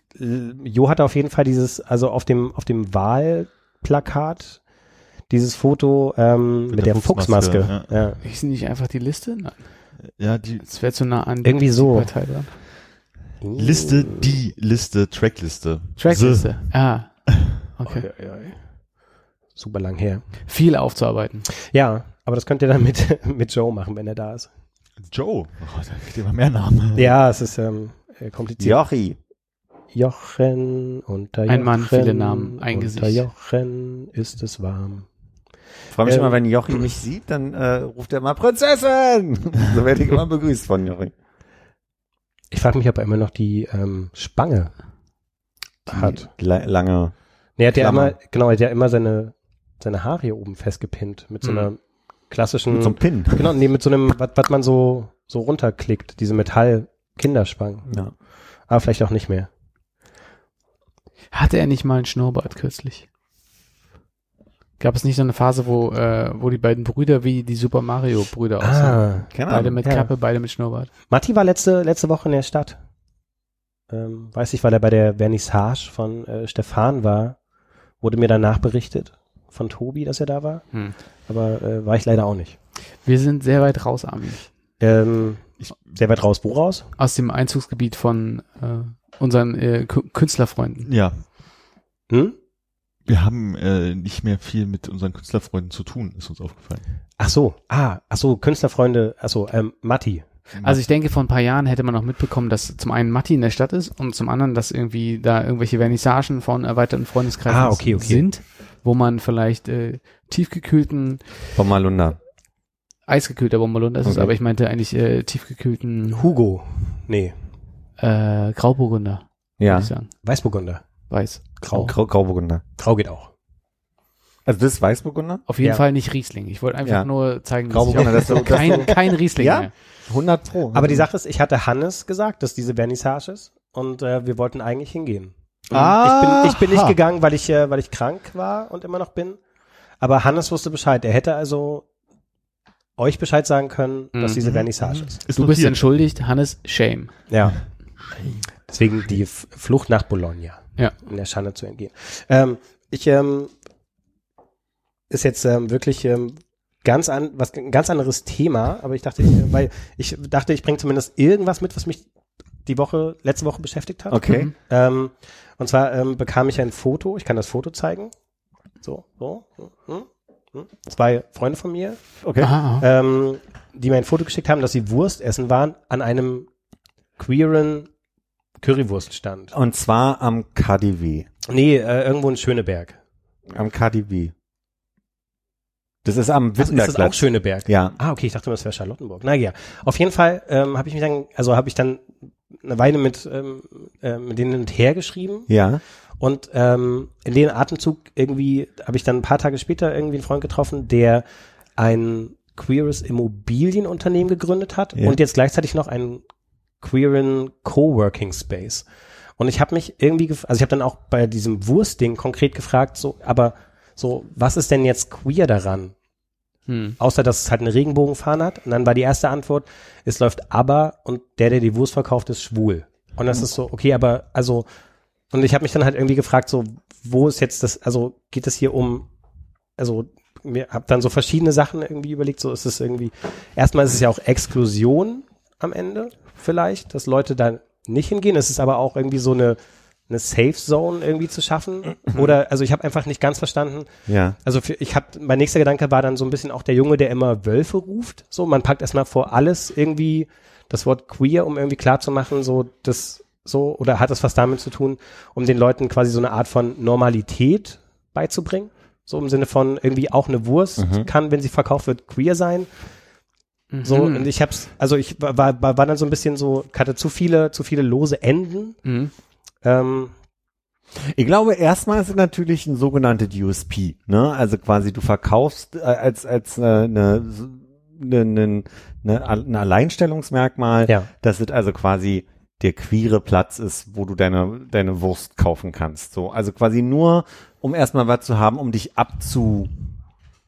Jo hatte auf jeden Fall dieses, also auf dem Wahlplakat dieses Foto mit der Fuchsmaske. Ja. Hieß nicht einfach die Liste? Nein. Ja, das wäre zu nah an irgendwie die so. Partei dran. Liste, die Liste, Trackliste. Trackliste, ja. Okay. Oi. Super lang her. Viel aufzuarbeiten. Ja, aber das könnt ihr dann mit Joe machen, wenn er da ist. Joe? Oh, da kriegt immer mehr Namen. Ja, es ist kompliziert. Jochi. Jochen unter Jochen. Ein Mann, viele Namen, ein Gesicht. Unter Jochen ist es warm. Ich freue mich immer, wenn Jochi mich sieht, dann ruft er mal Prinzessin. So werde ich immer begrüßt von Jochi. Ich frage mich, ob er immer noch die Spange hat. Lange. Nee, er hat ja immer seine Haare hier oben festgepinnt mit so einer klassischen. Mit so einem Pin. Genau, nee, mit so einem, was man so runterklickt, diese Metall-Kinderspangen. Ja. Aber vielleicht auch nicht mehr. Hatte er nicht mal einen Schnurrbart kürzlich? Gab es nicht so eine Phase, wo die beiden Brüder wie die Super Mario Brüder aussahen? Beide mit Kappe, beide mit Schnurrbart. Matti war letzte Woche in der Stadt. Weiß ich, weil er bei der Vernissage von Stefan war. Wurde mir danach berichtet von Tobi, dass er da war. Aber war ich leider auch nicht. Wir sind sehr weit raus, Armin. Sehr weit raus. Wo raus? Aus dem Einzugsgebiet von unseren Künstlerfreunden. Ja. Hm? Wir haben nicht mehr viel mit unseren Künstlerfreunden zu tun, ist uns aufgefallen. Ach so, Künstlerfreunde, Matti. Also ich denke, vor ein paar Jahren hätte man noch mitbekommen, dass zum einen Matti in der Stadt ist und zum anderen, dass irgendwie da irgendwelche Vernissagen von erweiterten Freundeskreisen sind, wo man vielleicht tiefgekühlten Bommalunder. Eisgekühlter Bommalunder ist es, aber ich meinte eigentlich tiefgekühlten Hugo. Nee. Grauburgunder. Ja. Würde ich sagen. Weißburgunder. Weiß. Grauburgunder. Grau geht auch. Also das ist Weißburgunder? Auf jeden Fall nicht Riesling. Ich wollte einfach nur zeigen, dass ich kein Riesling mehr. 100 Pro. Aber die Sache ist, ich hatte Hannes gesagt, dass diese Vernissage ist und wir wollten eigentlich hingehen. Ich bin nicht gegangen, weil ich krank war und immer noch bin. Aber Hannes wusste Bescheid. Er hätte also euch Bescheid sagen können, dass diese Vernissage ist. Du bist entschuldigt, Hannes, shame. Ja. Deswegen die Flucht nach Bologna. Ja. In der Schande zu entgehen. Ist jetzt wirklich ein ganz anderes Thema, aber ich dachte, ich bringe zumindest irgendwas mit, was mich letzte Woche beschäftigt hat. Okay. Und zwar bekam ich ein Foto, ich kann das Foto zeigen. Zwei Freunde von mir, die mir ein Foto geschickt haben, dass sie Wurst essen waren an einem queeren Currywurststand. Und zwar am KaDeWe. Nee, irgendwo in Schöneberg. Am KaDeWe. Das ist am Wittenbergplatz. Ist das auch Schöneberg? Ja. Okay, ich dachte, das wäre Charlottenburg. Naja, auf jeden Fall habe ich dann eine Weile mit denen hin und her geschrieben. Ja. Und in den Atemzug irgendwie habe ich dann ein paar Tage später irgendwie einen Freund getroffen, der ein queeres Immobilienunternehmen gegründet hat und jetzt gleichzeitig noch einen queeren Coworking Space. Und ich habe mich ich habe dann auch bei diesem Wurstding konkret gefragt, was ist denn jetzt queer daran? Außer, dass es halt eine Regenbogenfahne hat. Und dann war die erste Antwort, es läuft ABBA und der die Wurst verkauft, ist schwul. Und das ist so, okay, aber also, und ich habe mich dann halt irgendwie gefragt, wo ist jetzt das, also geht es hier um, also mir habe dann so verschiedene Sachen irgendwie überlegt, so ist es irgendwie, erstmal ist es ja auch Exklusion am Ende vielleicht, dass Leute da nicht hingehen. Es ist aber auch irgendwie so eine Safe Zone irgendwie zu schaffen oder, also ich habe einfach nicht ganz verstanden. Ja. Also mein nächster Gedanke war dann so ein bisschen auch der Junge, der immer Wölfe ruft. So, man packt erstmal vor alles irgendwie das Wort queer, um irgendwie klar zu machen, so das so oder hat das was damit zu tun, um den Leuten quasi so eine Art von Normalität beizubringen. So im Sinne von irgendwie auch eine Wurst kann, wenn sie verkauft wird, queer sein. So, und ich war dann so ein bisschen so, hatte zu viele lose Enden. Ich glaube, erstmal ist es natürlich ein sogenanntes USP, ne? Also quasi du verkaufst als ein Alleinstellungsmerkmal, dass es also quasi der queere Platz ist, wo du deine Wurst kaufen kannst. So, also quasi nur, um erstmal was zu haben, um dich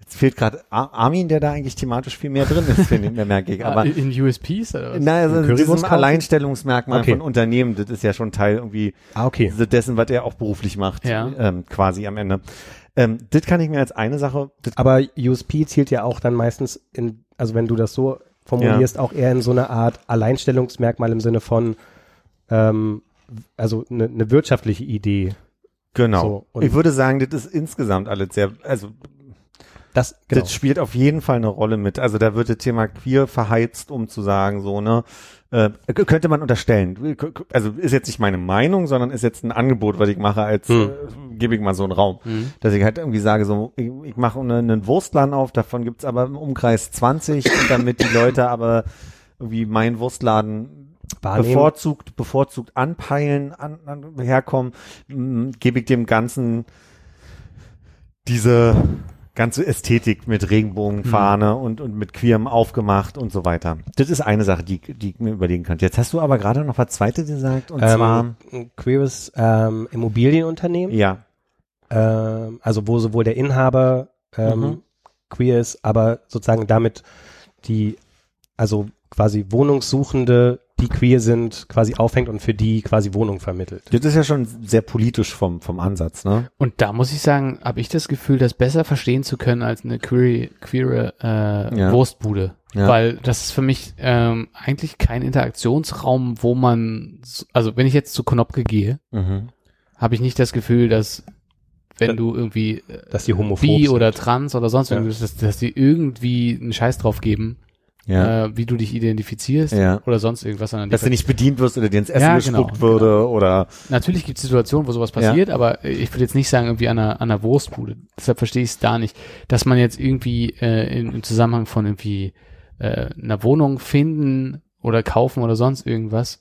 fehlt gerade Armin, der da eigentlich thematisch viel mehr drin ist, merke ich. Aber in USPs? Oder was? Nein, also in diesem Alleinstellungsmerkmal von Unternehmen, das ist ja schon Teil irgendwie dessen, was er auch beruflich macht, quasi am Ende. Das kann ich mir als eine Sache... Aber USP zielt ja auch dann meistens in, also wenn du das so formulierst, auch eher in so eine Art Alleinstellungsmerkmal im Sinne von also eine wirtschaftliche Idee. Genau. So, ich würde sagen, das ist insgesamt alles sehr... Das spielt auf jeden Fall eine Rolle mit. Also da wird das Thema queer verheizt, um zu sagen, so, ne, könnte man unterstellen. Also ist jetzt nicht meine Meinung, sondern ist jetzt ein Angebot, was ich mache, als gebe ich mal so einen Raum. Dass ich halt irgendwie sage, so, ich mache einen Wurstladen auf, davon gibt's aber im Umkreis 20, damit die Leute aber irgendwie meinen Wurstladen bevorzugt anpeilen, herkommen, gebe ich dem Ganzen diese ganze Ästhetik mit Regenbogenfahne und mit Queerem aufgemacht und so weiter. Das ist eine Sache, die ich mir überlegen könnte. Jetzt hast du aber gerade noch was Zweites gesagt, und zwar ein queeres Immobilienunternehmen. Ja. Also wo sowohl der Inhaber queer ist, aber sozusagen damit die, also quasi Wohnungssuchende, die queer sind, quasi aufhängt und für die quasi Wohnung vermittelt. Das ist ja schon sehr politisch vom Ansatz, ne? Und da muss ich sagen, habe ich das Gefühl, das besser verstehen zu können als eine queere Wurstbude. Ja. Weil das ist für mich eigentlich kein Interaktionsraum, wo man, also wenn ich jetzt zu Konopke gehe, habe ich nicht das Gefühl, dass wenn du irgendwie dass die homophob bi sind. Oder trans oder sonst irgendwas, dass die irgendwie einen Scheiß drauf geben, wie du dich identifizierst oder sonst irgendwas. Sondern dass du nicht bedient wirst oder dir ins Essen gespuckt würde oder... Natürlich gibt es Situationen, wo sowas passiert, aber ich würde jetzt nicht sagen, irgendwie an einer Wurstbude. Deshalb verstehe ich es da nicht. Dass man jetzt irgendwie im Zusammenhang von irgendwie einer Wohnung finden oder kaufen oder sonst irgendwas,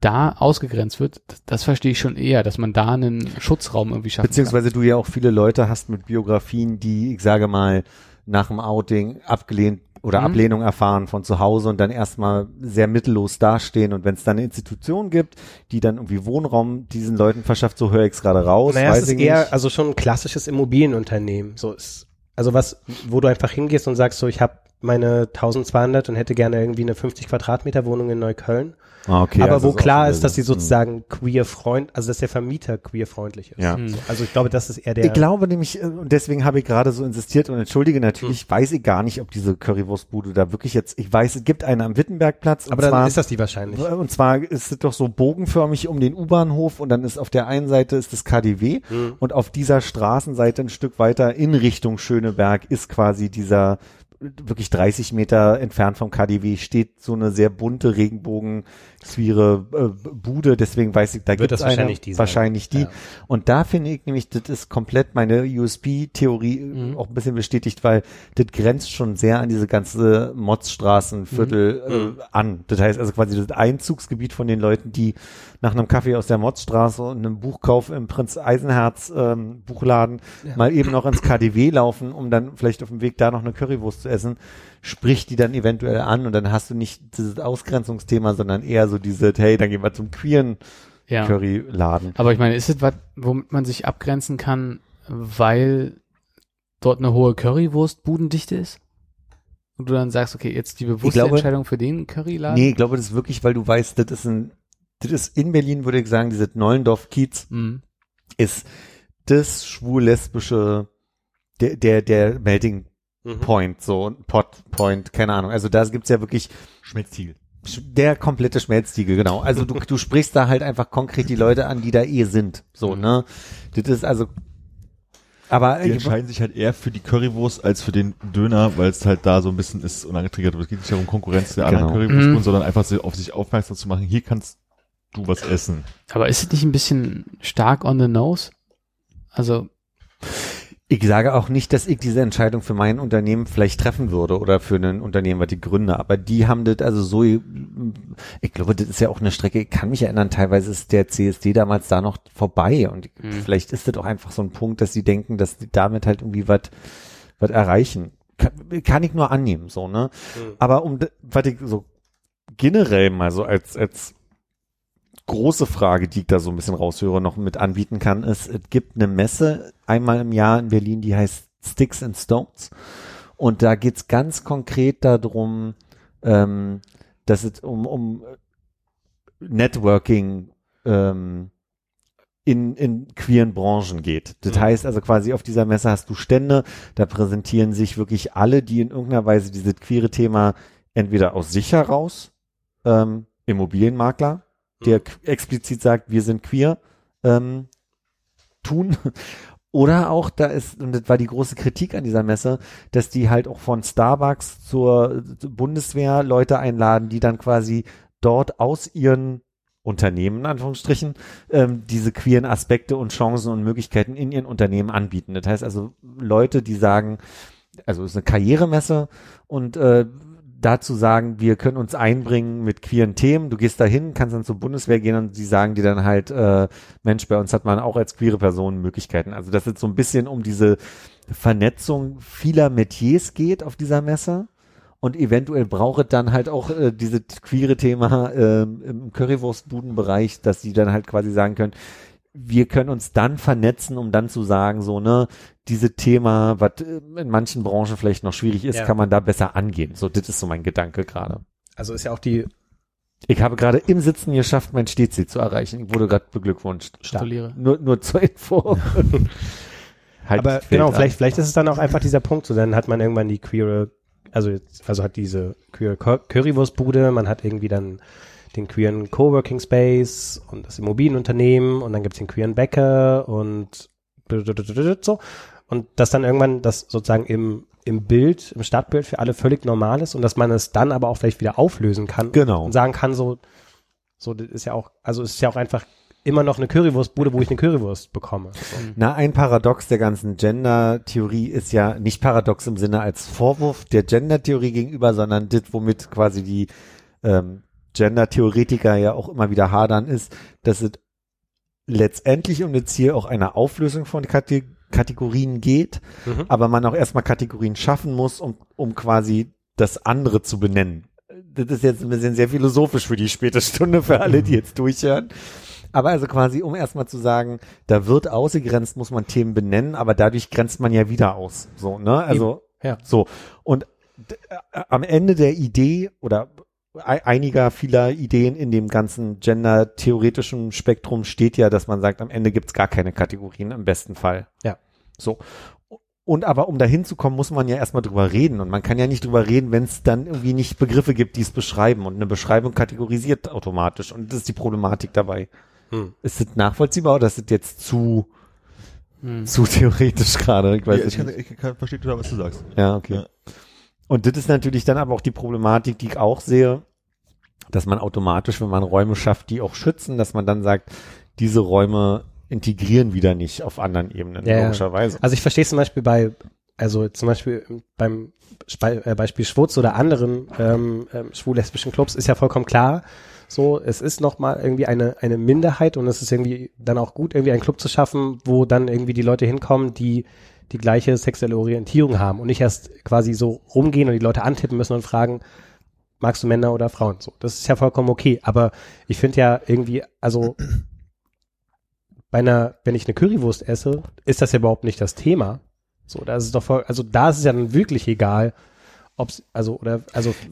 da ausgegrenzt wird, das verstehe ich schon eher, dass man da einen Schutzraum irgendwie schafft. Beziehungsweise kann. Du ja auch viele Leute hast mit Biografien, die, ich sage mal, nach dem Outing abgelehnt oder Ablehnung erfahren von zu Hause und dann erstmal sehr mittellos dastehen. Und wenn es dann eine Institution gibt, die dann irgendwie Wohnraum diesen Leuten verschafft, so höre ich es gerade raus. Naja, es ist eher also schon ein klassisches Immobilienunternehmen. So ist, also was, wo du einfach hingehst und sagst so, ich habe meine 1200 und hätte gerne irgendwie eine 50 Quadratmeter Wohnung in Neukölln. Ah, okay, aber also wo klar ist, dass die sozusagen dass der Vermieter queerfreundlich ist. Ja. Also ich glaube, das ist eher der... Ich glaube nämlich, und deswegen habe ich gerade so insistiert und entschuldige, natürlich weiß ich gar nicht, ob diese Currywurstbude da wirklich jetzt, ich weiß, es gibt eine am Wittenbergplatz. Aber dann ist das die wahrscheinlich. Und zwar ist es doch so bogenförmig um den U-Bahnhof und dann ist auf der einen Seite ist das KaDeWe und auf dieser Straßenseite ein Stück weiter in Richtung Schöneberg ist quasi dieser... wirklich 30 Meter entfernt vom KaDeWe steht so eine sehr bunte Regenbogen-queere Bude, deswegen weiß ich, da gibt es eine, wahrscheinlich die. Ja. Und da finde ich nämlich, das ist komplett meine USP-Theorie auch ein bisschen bestätigt, weil das grenzt schon sehr an diese ganze Motzstraßenviertel an. Das heißt also quasi das Einzugsgebiet von den Leuten, die nach einem Kaffee aus der Motzstraße und einem Buchkauf im Prinz-Eisenherz Buchladen mal eben noch ins KaDeWe laufen, um dann vielleicht auf dem Weg da noch eine Currywurst zu essen, spricht die dann eventuell an und dann hast du nicht dieses Ausgrenzungsthema, sondern eher so diese, hey, dann gehen wir zum queeren Curryladen. Aber ich meine, ist es was, womit man sich abgrenzen kann, weil dort eine hohe Currywurst-Budendichte ist? Und du dann sagst, okay, jetzt die bewusste Entscheidung für den Curryladen? Nee, ich glaube, das ist wirklich, weil du weißt, das ist in Berlin, würde ich sagen, diese Neulendorf-Kiez ist das schwul-lesbische, der Melting Point, so, Pot Point, keine Ahnung. Also da gibt's ja wirklich Schmelztiegel. Der komplette Schmelztiegel, genau. Also du sprichst da halt einfach konkret die Leute an, die da sind. So, ne? Das ist also, aber die entscheiden sich halt eher für die Currywurst als für den Döner, weil es halt da so ein bisschen ist und angetriggert wird. Es geht nicht darum, Konkurrenz der anderen Currywurst, sondern einfach auf sich aufmerksam zu machen. Hier kannst du was essen. Aber ist es nicht ein bisschen stark on the nose? Also, ich sage auch nicht, dass ich diese Entscheidung für mein Unternehmen vielleicht treffen würde oder für ein Unternehmen, was ich gründe, aber die haben das also so, ich glaube, das ist ja auch eine Strecke, ich kann mich erinnern, teilweise ist der CSD damals da noch vorbei und vielleicht ist das auch einfach so ein Punkt, dass sie denken, dass sie damit halt irgendwie was erreichen. Kann ich nur annehmen, so, ne? Aber was ich so generell mal so als große Frage, die ich da so ein bisschen raushöre, noch mit anbieten kann, ist, es gibt eine Messe einmal im Jahr in Berlin, die heißt Sticks and Stones und da geht's ganz konkret darum, dass es um Networking in queeren Branchen geht. Das heißt also quasi, auf dieser Messe hast du Stände, da präsentieren sich wirklich alle, die in irgendeiner Weise dieses queere Thema entweder aus sich heraus, Immobilienmakler, der explizit sagt, wir sind queer, tun. Oder auch, da ist, und das war die große Kritik an dieser Messe, dass die halt auch von Starbucks zur Bundeswehr Leute einladen, die dann quasi dort aus ihren Unternehmen, in Anführungsstrichen, diese queeren Aspekte und Chancen und Möglichkeiten in ihren Unternehmen anbieten. Das heißt also, Leute, die sagen, also es ist eine Karrieremesse und dazu sagen, wir können uns einbringen mit queeren Themen, du gehst dahin, kannst dann zur Bundeswehr gehen und die sagen dir dann halt, Mensch, bei uns hat man auch als queere Person Möglichkeiten. Also dass es so ein bisschen um diese Vernetzung vieler Metiers geht auf dieser Messe und eventuell braucht es dann halt auch dieses queere Thema im Currywurstbudenbereich, dass die dann halt quasi sagen können, wir können uns dann vernetzen, um dann zu sagen, so, ne, dieses Thema, was in manchen Branchen vielleicht noch schwierig ist, kann man da besser angehen. So, das ist so mein Gedanke gerade. Also ist ja auch die... Ich habe gerade im Sitzen geschafft, mein Stehziel zu erreichen. Ich wurde gerade beglückwünscht. Gratuliere. Nur zur Info. Halt. Aber genau, vielleicht ist es dann auch einfach dieser Punkt, so dann hat man irgendwann die queere Also hat diese queere Currywurstbude, man hat irgendwie dann den queeren Coworking Space und das Immobilienunternehmen und dann gibt es den queeren Bäcker und so. Und dass dann irgendwann das sozusagen im Bild, im Stadtbild für alle völlig normal ist und dass man es dann aber auch vielleicht wieder auflösen kann. Genau. Und sagen kann, so das ist ja auch, also es ist ja auch einfach immer noch eine Currywurstbude, wo ich eine Currywurst bekomme. So. Na, ein Paradox der ganzen Gender-Theorie ist ja nicht Paradox im Sinne als Vorwurf der Gender-Theorie gegenüber, sondern das, womit quasi die Gender-Theoretiker ja auch immer wieder hadern, ist, dass es letztendlich um das Ziel auch einer Auflösung von Kategorien geht, aber man auch erstmal Kategorien schaffen muss, um quasi das andere zu benennen. Das ist jetzt ein bisschen sehr philosophisch für die späte Stunde, für alle, die jetzt durchhören. Aber also quasi, um erstmal zu sagen, da wird ausgegrenzt, muss man Themen benennen, aber dadurch grenzt man ja wieder aus. So, ne? Also, ja. So. Und am Ende der Idee oder vieler Ideen in dem ganzen gender-theoretischen Spektrum steht ja, dass man sagt, am Ende gibt's gar keine Kategorien im besten Fall. Ja. So. Und aber um da hinzukommen, muss man ja erstmal drüber reden. Und man kann ja nicht drüber reden, wenn es dann irgendwie nicht Begriffe gibt, die es beschreiben. Und eine Beschreibung kategorisiert automatisch. Und das ist die Problematik dabei. Ist das nachvollziehbar oder ist das jetzt zu theoretisch gerade? Ich verstehe total, was du sagst. Ja, okay. Ja. Und das ist natürlich dann aber auch die Problematik, die ich auch sehe, dass man automatisch, wenn man Räume schafft, die auch schützen, dass man dann sagt, diese Räume integrieren wieder nicht auf anderen Ebenen, logischerweise. Also ich verstehe es zum Beispiel beim Beispiel Schwutz oder anderen schwul-lesbischen Clubs ist ja vollkommen klar, so, es ist nochmal irgendwie eine Minderheit und es ist irgendwie dann auch gut, irgendwie einen Club zu schaffen, wo dann irgendwie die Leute hinkommen, die die gleiche sexuelle Orientierung haben und nicht erst quasi so rumgehen und die Leute antippen müssen und fragen, magst du Männer oder Frauen? So, das ist ja vollkommen okay, aber ich finde ja irgendwie, also wenn ich eine Currywurst esse, ist das ja überhaupt nicht das Thema. So, da ist es doch voll, also da ist es ja dann wirklich egal,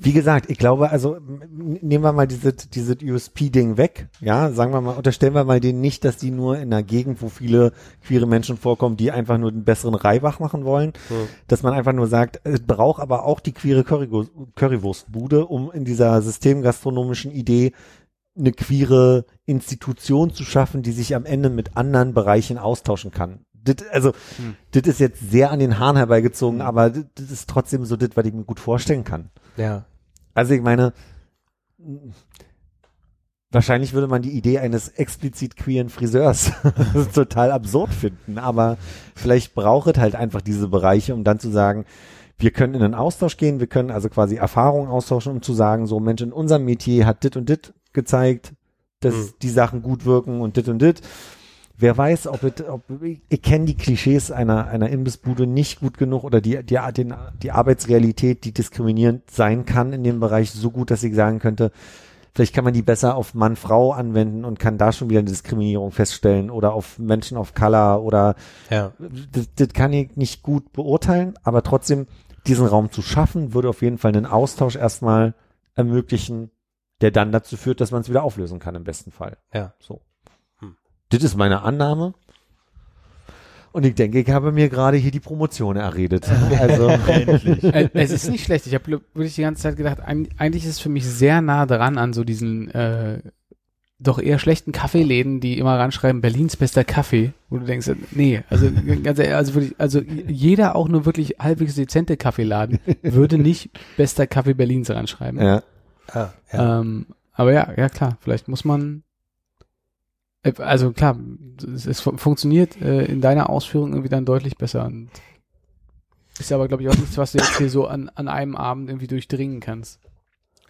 wie gesagt, ich glaube, also nehmen wir mal dieses USP-Ding weg, ja, sagen wir mal, unterstellen wir mal denen nicht, dass die nur in einer Gegend, wo viele queere Menschen vorkommen, die einfach nur den besseren Reibach machen wollen, dass man einfach nur sagt, es braucht aber auch die queere Currywurstbude, um in dieser systemgastronomischen Idee eine queere Institution zu schaffen, die sich am Ende mit anderen Bereichen austauschen kann. Das ist jetzt sehr an den Haaren herbeigezogen, aber das ist trotzdem so das, was ich mir gut vorstellen kann. Ja. Also ich meine, wahrscheinlich würde man die Idee eines explizit queeren Friseurs total absurd finden, aber vielleicht braucht es halt einfach diese Bereiche, um dann zu sagen, wir können in einen Austausch gehen, wir können also quasi Erfahrungen austauschen, um zu sagen, so Mensch, in unserem Metier hat dit und dit gezeigt, dass die Sachen gut wirken und dit und dit. Wer weiß, ich kenne die Klischees einer Imbissbude nicht gut genug oder die Arbeitsrealität, die diskriminierend sein kann in dem Bereich, so gut, dass ich sagen könnte, vielleicht kann man die besser auf Mann-Frau anwenden und kann da schon wieder eine Diskriminierung feststellen oder auf Menschen of Color oder das kann ich nicht gut beurteilen, aber trotzdem diesen Raum zu schaffen, würde auf jeden Fall einen Austausch erstmal ermöglichen, der dann dazu führt, dass man es wieder auflösen kann im besten Fall. Ja. So. Das ist meine Annahme. Und ich denke, ich habe mir gerade hier die Promotion erredet. Also endlich. Es ist nicht schlecht. Ich habe wirklich die ganze Zeit gedacht, eigentlich ist es für mich sehr nah dran an so diesen doch eher schlechten Kaffeeläden, die immer ranschreiben, Berlins bester Kaffee, wo du denkst, nee, also ganz ehrlich, also jeder auch nur wirklich halbwegs dezente Kaffeeladen würde nicht bester Kaffee Berlins ranschreiben. Ja. Aber ja, klar, vielleicht muss man. Also klar, es funktioniert in deiner Ausführung irgendwie dann deutlich besser. Und ist aber, glaube ich, auch nichts, was du jetzt hier so an einem Abend irgendwie durchdringen kannst.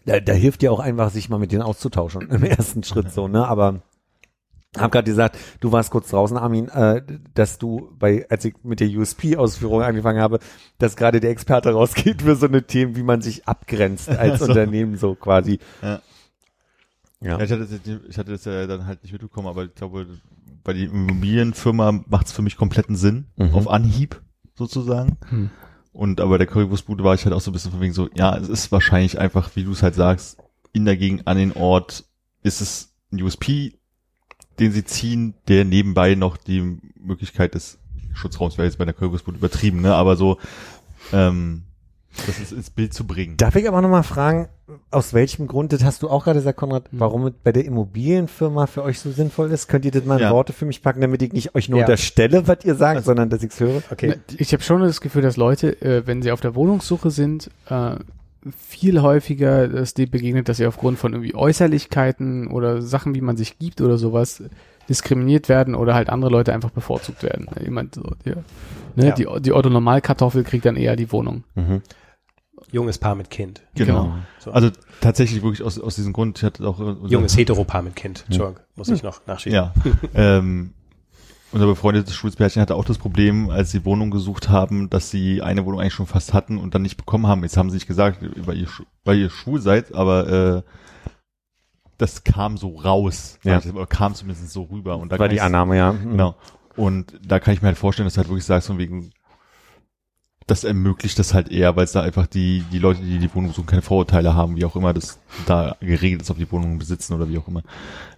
Da hilft dir auch einfach, sich mal mit denen auszutauschen im ersten Schritt so, ne? Aber hab gerade gesagt, du warst kurz draußen, Armin, dass du als ich mit der USP-Ausführung angefangen habe, dass gerade der Experte rausgeht für so eine Themen, wie man sich abgrenzt als Unternehmen so quasi. Ja. Ja, ich hatte das ja dann halt nicht mitbekommen, aber ich glaube, bei der Immobilienfirma macht es für mich kompletten Sinn, auf Anhieb sozusagen. Und aber der Currywurstbude war ich halt auch so ein bisschen von wegen so, ja, es ist wahrscheinlich einfach, wie du es halt sagst, in der Gegend an den Ort ist es ein USP, den sie ziehen, der nebenbei noch die Möglichkeit des Schutzraums, wäre jetzt bei der Currywurstbude übertrieben, ne, aber so das ist ins Bild zu bringen. Darf ich aber nochmal fragen, aus welchem Grund, das hast du auch gerade gesagt, Konrad, warum es bei der Immobilienfirma für euch so sinnvoll ist? Könnt ihr das mal in Worte für mich packen, damit ich nicht euch nur unterstelle, was ihr sagt, sondern dass ich es höre? Okay. Ich habe schon das Gefühl, dass Leute, wenn sie auf der Wohnungssuche sind, viel häufiger dass die begegnet, dass sie aufgrund von irgendwie Äußerlichkeiten oder Sachen, wie man sich gibt oder sowas, diskriminiert werden oder halt andere Leute einfach bevorzugt werden. Jemand so, die Otto-Normal-Kartoffel kriegt dann eher die Wohnung. Mhm. Junges Paar mit Kind. Genau. So. Also tatsächlich wirklich aus diesem Grund. Ich hatte auch junges Heteropaar mit Kind. Entschuldigung, muss ich noch nachschieben. Ja. Unser befreundetes Schulspärchen hatte auch das Problem, als sie Wohnung gesucht haben, dass sie eine Wohnung eigentlich schon fast hatten und dann nicht bekommen haben. Jetzt haben sie sich gesagt, weil ihr schwul seid, aber das kam so raus. Ja. Oder kam zumindest so rüber. Und da war die Annahme, Genau. Und da kann ich mir halt vorstellen, dass du halt wirklich sagst, von wegen, das ermöglicht das halt eher, weil es da einfach die Leute, die die Wohnung suchen, keine Vorurteile haben, wie auch immer das da geregelt ist, ob die Wohnungen besitzen oder wie auch immer.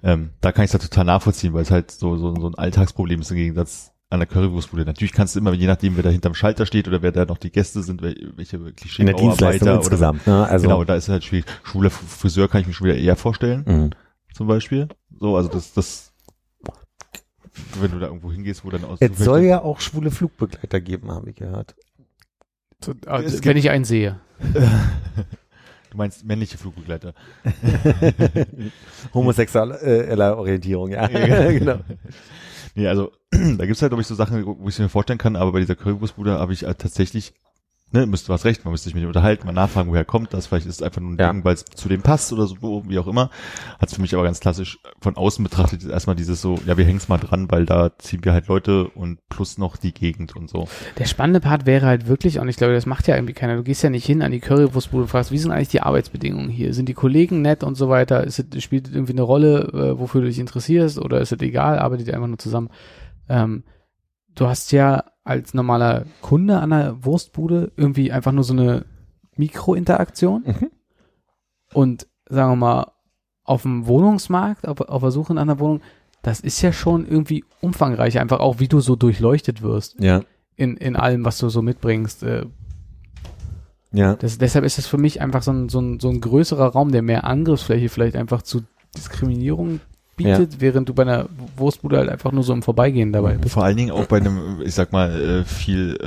Da kann ich es halt total nachvollziehen, weil es halt so ein Alltagsproblem ist im Gegensatz an der Currywurstbude. Natürlich kannst du immer, je nachdem, wer da hinterm Schalter steht oder wer da noch die Gäste sind, welche Klischee-Bauarbeiter. In der Dienstleistung oder insgesamt. Ne? Also genau, da ist halt schwierig. Schwuler Friseur kann ich mir schon wieder eher vorstellen, zum Beispiel. So, also das wenn du da irgendwo hingehst, wo dann aus. Es soll ja auch schwule Flugbegleiter geben, habe ich gehört. Wenn ich einen sehe. Du meinst männliche Flugbegleiter. Homosexuelle Orientierung, ja. Genau. Nee, also da gibt's halt, glaube ich, so Sachen, wo ich es mir vorstellen kann, aber bei dieser Currywurstbude habe ich tatsächlich, du hast recht, man müsste sich mit ihm unterhalten, mal nachfragen, woher kommt das, vielleicht ist es einfach nur ein Ding, weil es zu dem passt oder so, wie auch immer. Hat es für mich aber ganz klassisch von außen betrachtet, erstmal dieses so, ja, wir hängen's mal dran, weil da ziehen wir halt Leute und plus noch die Gegend und so. Der spannende Part wäre halt wirklich, und ich glaube, das macht ja irgendwie keiner, du gehst ja nicht hin an die Currywurstbude und fragst, wie sind eigentlich die Arbeitsbedingungen hier? Sind die Kollegen nett und so weiter? Spielt das irgendwie eine Rolle, wofür du dich interessierst oder ist es egal, arbeitet ihr einfach nur zusammen? Du hast ja als normaler Kunde an einer Wurstbude irgendwie einfach nur so eine Mikrointeraktion und sagen wir mal auf dem Wohnungsmarkt, auf der Suche nach einer Wohnung, das ist ja schon irgendwie umfangreich, einfach auch wie du so durchleuchtet wirst in allem, was du so mitbringst. Deshalb ist das für mich einfach so ein größerer Raum, der mehr Angriffsfläche vielleicht einfach zu Diskriminierung bietet, während du bei einer Wurstbude halt einfach nur so im Vorbeigehen dabei bist. Vor allen Dingen auch bei einem, ich sag mal, viel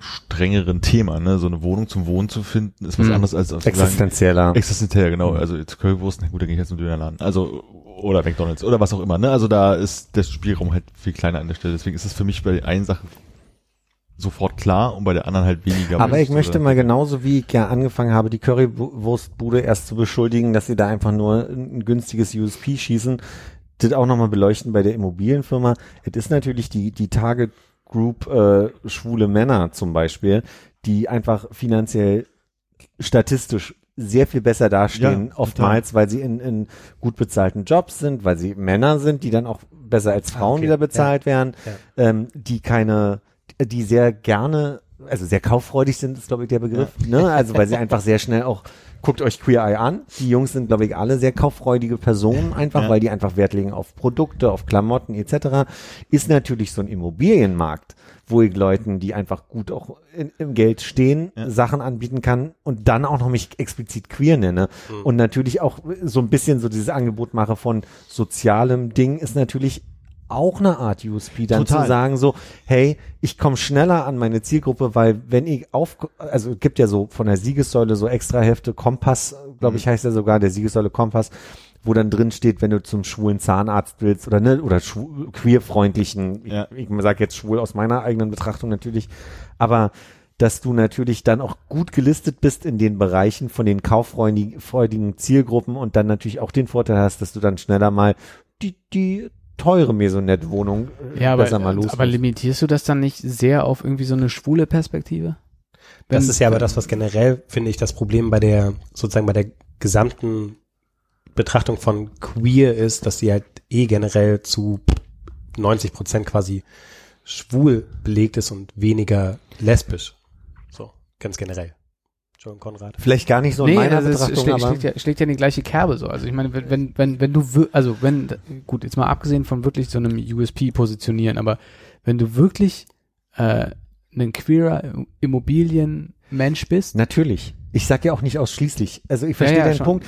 strengeren Thema, ne? So eine Wohnung zum Wohnen zu finden, ist was anderes als auf existenzieller. Sagen, existenziell, genau. Also jetzt Currywurst, gut, da gehe ich jetzt in den Dönerladen. Also, oder McDonalds, oder was auch immer, ne? Also da ist der Spielraum halt viel kleiner an der Stelle. Deswegen ist es für mich bei der einen Sache sofort klar und bei der anderen halt weniger. Aber ich möchte mal genauso, wie ich ja angefangen habe, die Currywurstbude erst zu beschuldigen, dass sie da einfach nur ein günstiges USP schießen, das auch nochmal beleuchten bei der Immobilienfirma. Es ist natürlich die Target Group schwule Männer zum Beispiel, die einfach finanziell statistisch sehr viel besser dastehen, oftmals, weil sie in gut bezahlten Jobs sind, weil sie Männer sind, die dann auch besser als Frauen wieder bezahlt werden, die sehr gerne, also sehr kauffreudig sind, ist, glaube ich, der Begriff, ne? Also weil sie einfach sehr schnell auch, guckt euch Queer Eye an, die Jungs sind, glaube ich, alle sehr kauffreudige Personen einfach, weil die einfach Wert legen auf Produkte, auf Klamotten etc. Ist natürlich so ein Immobilienmarkt, wo ich Leuten, die einfach gut auch im Geld stehen, Sachen anbieten kann und dann auch noch mich explizit queer nenne und natürlich auch so ein bisschen so dieses Angebot mache von sozialem Ding, ist natürlich auch eine Art USP, dann zu sagen so, hey, ich komme schneller an meine Zielgruppe, weil wenn ich also es gibt ja so von der Siegessäule so extra Hefte, Kompass, glaube ich, heißt ja sogar, der Siegessäule Kompass, wo dann drin steht, wenn du zum schwulen Zahnarzt willst oder ne, oder queerfreundlichen, ich sage jetzt schwul aus meiner eigenen Betrachtung natürlich, aber dass du natürlich dann auch gut gelistet bist in den Bereichen von den kauffreudigen Zielgruppen und dann natürlich auch den Vorteil hast, dass du dann schneller mal die teure Maisonette-Wohnung besser mal los. Aber limitierst du das dann nicht sehr auf irgendwie so eine schwule Perspektive? Das ist ja aber das, was generell, finde ich, das Problem bei der, sozusagen bei der gesamten Betrachtung von queer ist, dass die halt generell zu 90% quasi schwul belegt ist und weniger lesbisch. So, ganz generell. Konrad. Vielleicht gar nicht so in meiner Betrachtung, aber schlägt ja in die gleiche Kerbe so. Also ich meine, wenn du gut, jetzt mal abgesehen von wirklich so einem USP positionieren, aber wenn du wirklich einen queerer Immobilien Mensch bist? Natürlich. Ich sag ja auch nicht ausschließlich. Also ich verstehe deinen schon. Punkt.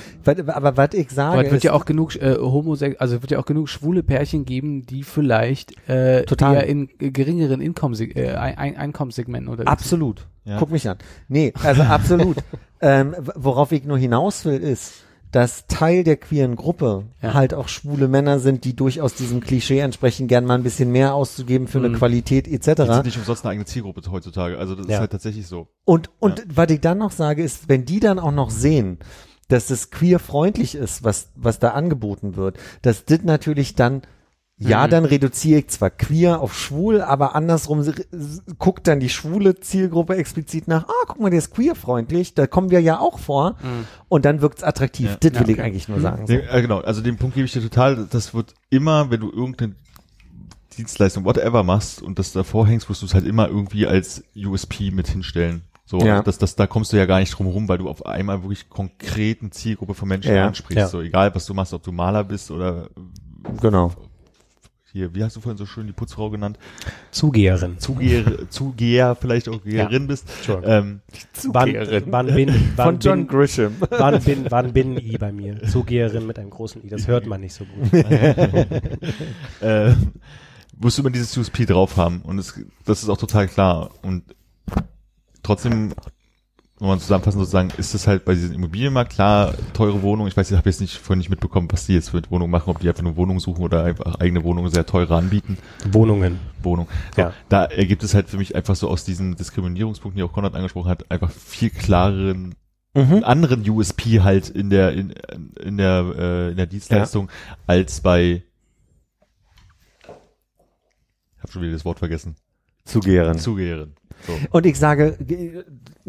Aber was ich sage, aber es wird ja auch genug also wird ja auch genug schwule Pärchen geben, die vielleicht eher in geringeren Einkommenssegmenten oder absolut. Ja. Guck mich an. Nee, also absolut. Worauf ich nur hinaus will, ist, dass Teil der queeren Gruppe halt auch schwule Männer sind, die durchaus diesem Klischee entsprechen, gern mal ein bisschen mehr auszugeben für eine Qualität etc. Die sind nicht umsonst eine eigene Zielgruppe heutzutage. Also das ist halt tatsächlich so. Und was ich dann noch sage, ist, wenn die dann auch noch sehen, dass das queerfreundlich ist, was da angeboten wird, dass das natürlich dann dann reduziere ich zwar queer auf schwul, aber andersrum guckt dann die schwule Zielgruppe explizit nach, guck mal, der ist queerfreundlich, da kommen wir ja auch vor und dann wirkt's attraktiv. Ja. Das will ich eigentlich nur sagen. So. Genau, also den Punkt gebe ich dir total, das wird immer, wenn du irgendeine Dienstleistung, whatever machst und das davor hängst, wirst du es halt immer irgendwie als USP mit hinstellen. So, da kommst du ja gar nicht drum rum, weil du auf einmal wirklich konkret eine Zielgruppe von Menschen ansprichst. Ja. So, egal was du machst, ob du Maler bist oder genau. Hier, wie hast du vorhin so schön die Putzfrau genannt? Zugeherin. Zugeher, vielleicht auch Geherin bist. Zugeherin. Von John Grisham. Wann bin I bei mir? Zugeherin mit einem großen I, das hört man nicht so gut. Wirst du immer dieses USP drauf haben und das ist auch total klar. Und trotzdem, wenn man zusammenfassen sozusagen, ist es halt bei diesem Immobilienmarkt klar, teure Wohnungen, ich weiß, ich habe jetzt vorhin nicht mitbekommen, was die jetzt mit Wohnungen machen, ob die einfach nur Wohnungen suchen oder einfach eigene Wohnungen sehr teure anbieten. Wohnungen. So, ja. Da ergibt es halt für mich einfach so aus diesen Diskriminierungspunkten, die auch Konrad angesprochen hat, einfach viel klareren, einen anderen USP halt in der Dienstleistung als bei, ich habe schon wieder das Wort vergessen. Zugeherin. So. Und ich sage,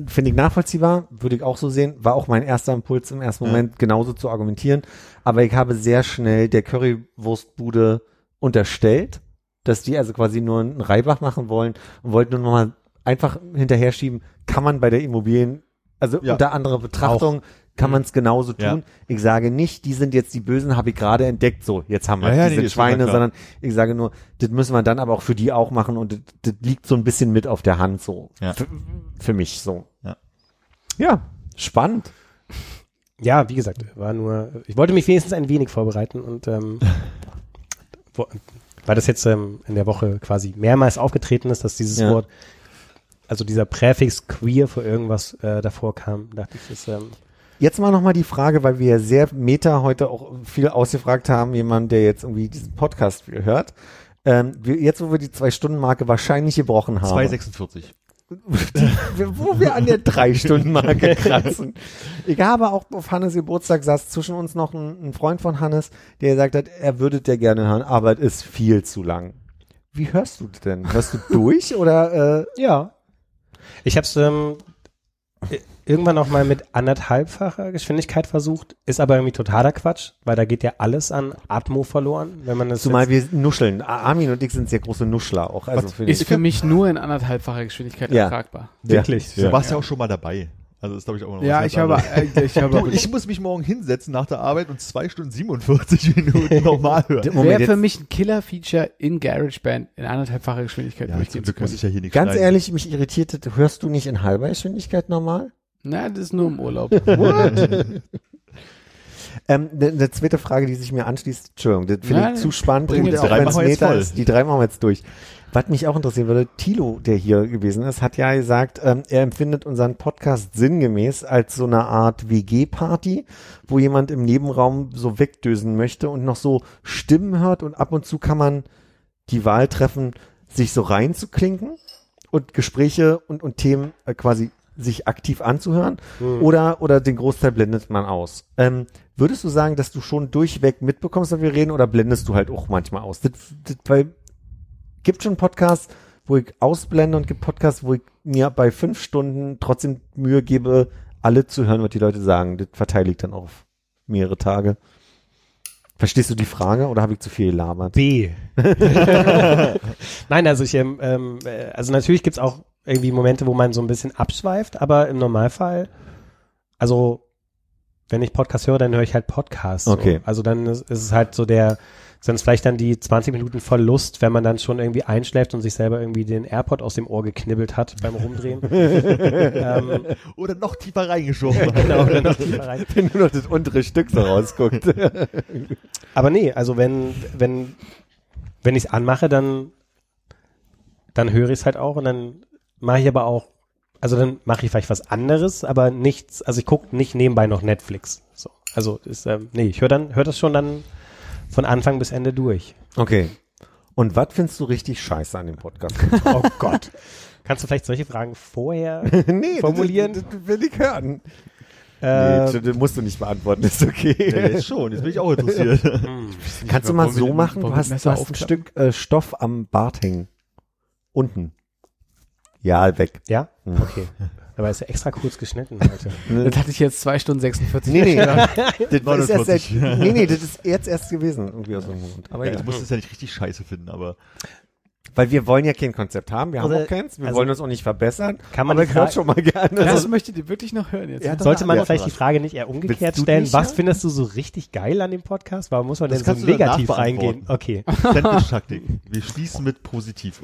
finde ich nachvollziehbar, würde ich auch so sehen, war auch mein erster Impuls im ersten Moment genauso zu argumentieren, aber ich habe sehr schnell der Currywurstbude unterstellt, dass die also quasi nur einen Reibach machen wollen und wollte nur nochmal einfach hinterher schieben, kann man bei der Immobilien, also unter anderer Betrachtung, kann man es genauso tun. Ich sage nicht, die sind jetzt die Bösen, habe ich gerade entdeckt, so, jetzt haben wir diese Schweine, sondern ich sage nur, das müssen wir dann aber auch für die auch machen und das liegt so ein bisschen mit auf der Hand, so, für mich, so. Ja, spannend. Ja, wie gesagt, ich wollte mich wenigstens ein wenig vorbereiten und weil das jetzt in der Woche quasi mehrmals aufgetreten ist, dass dieses Wort, also dieser Präfix queer für irgendwas davor kam, dachte ich, ist jetzt mal nochmal die Frage, weil wir sehr meta heute auch viel ausgefragt haben, jemand, der jetzt irgendwie diesen Podcast viel hört. Jetzt, wo wir die 2-Stunden-Marke wahrscheinlich gebrochen haben. 2,46. Wo wir an der 3-Stunden-Marke kratzen. Ich habe auch auf Hannes Geburtstag saß zwischen uns noch ein Freund von Hannes, der gesagt hat, er würde der gerne hören, aber es ist viel zu lang. Wie hörst du denn? Hörst du durch oder? Ja. Ich hab's irgendwann auch mal mit 1,5-facher Geschwindigkeit versucht, ist aber irgendwie totaler Quatsch, weil da geht ja alles an Atmo verloren, wenn man das. Zumal wir nuscheln. Armin und ich sind sehr große Nuschler auch. Also ist für mich nur in 1,5-facher Geschwindigkeit ertragbar. Wirklich. Du warst ja auch schon mal dabei. Also ist, glaube ich, auch noch ich muss mich morgen hinsetzen nach der Arbeit und 2 Stunden 47 Minuten normal hören. Wäre für mich ein Killer-Feature in GarageBand in 1,5-facher Geschwindigkeit durchgehen zu können. Muss ich ja hier nicht ganz schneiden. Ehrlich, mich irritiert, hörst du nicht in halber Geschwindigkeit normal? Nein, das ist nur im Urlaub. Eine zweite Frage, die sich mir anschließt, Entschuldigung, das finde ich zu spannend. Die 3 machen wir jetzt durch. Was mich auch interessieren würde, Thilo, der hier gewesen ist, hat ja gesagt, er empfindet unseren Podcast sinngemäß als so eine Art WG-Party, wo jemand im Nebenraum so wegdösen möchte und noch so Stimmen hört und ab und zu kann man die Wahl treffen, sich so reinzuklinken und Gespräche und Themen quasi sich aktiv anzuhören oder den Großteil blendet man aus. Würdest du sagen, dass du schon durchweg mitbekommst, wenn wir reden oder blendest du halt auch manchmal aus? Weil gibt schon Podcasts, wo ich ausblende und gibt Podcasts, wo ich mir bei 5 Stunden trotzdem Mühe gebe, alle zu hören, was die Leute sagen. Das verteile ich dann auf mehrere Tage. Verstehst du die Frage oder habe ich zu viel gelabert? Nein, also ich also natürlich gibt es auch irgendwie Momente, wo man so ein bisschen abschweift, aber im Normalfall, also wenn ich Podcast höre, dann höre ich halt Podcasts. Okay. So. Also dann ist es halt so der, sind es vielleicht dann die 20 Minuten Verlust, wenn man dann schon irgendwie einschläft und sich selber irgendwie den AirPod aus dem Ohr geknibbelt hat beim Rumdrehen. Oder noch tiefer reingeschoben. Genau, oder noch tiefer rein. Wenn nur noch das untere Stück so rausguckt. Aber nee, also wenn ich es anmache, dann höre ich es halt auch und dann mache ich aber auch, also dann mache ich vielleicht was anderes, aber nichts, also ich gucke nicht nebenbei noch Netflix. So. Also ist, nee, ich höre das schon dann von Anfang bis Ende durch. Okay. Und was findest du richtig scheiße an dem Podcast? Oh Gott. Kannst du vielleicht solche Fragen vorher formulieren? Nee, das will ich hören. Nee, das musst du nicht beantworten, ist okay. Nee, schon, jetzt bin ich auch interessiert. Kannst du mal so machen, du hast ein Stück Stoff am Bart hängen. Unten. Ja, weg. Ja? Okay. Aber ist ja extra kurz geschnitten heute. Das hatte ich jetzt 2 Stunden 46. Das ist jetzt erst gewesen. Irgendwie aus dem Mund. Aber ja. Du musst es ja nicht richtig scheiße finden, aber. Weil wir wollen ja kein Konzept haben. Wir haben auch keins. Wir wollen uns auch nicht verbessern. Kann man aber hört schon mal gerne. Das möchtet ihr wirklich noch hören jetzt. Ja, sollte man vielleicht die Frage nicht eher umgekehrt stellen? Was findest du so richtig geil an dem Podcast? Warum muss man denn so negativ reingehen? Okay. Sandwich-Taktik. Wir schließen mit positiv.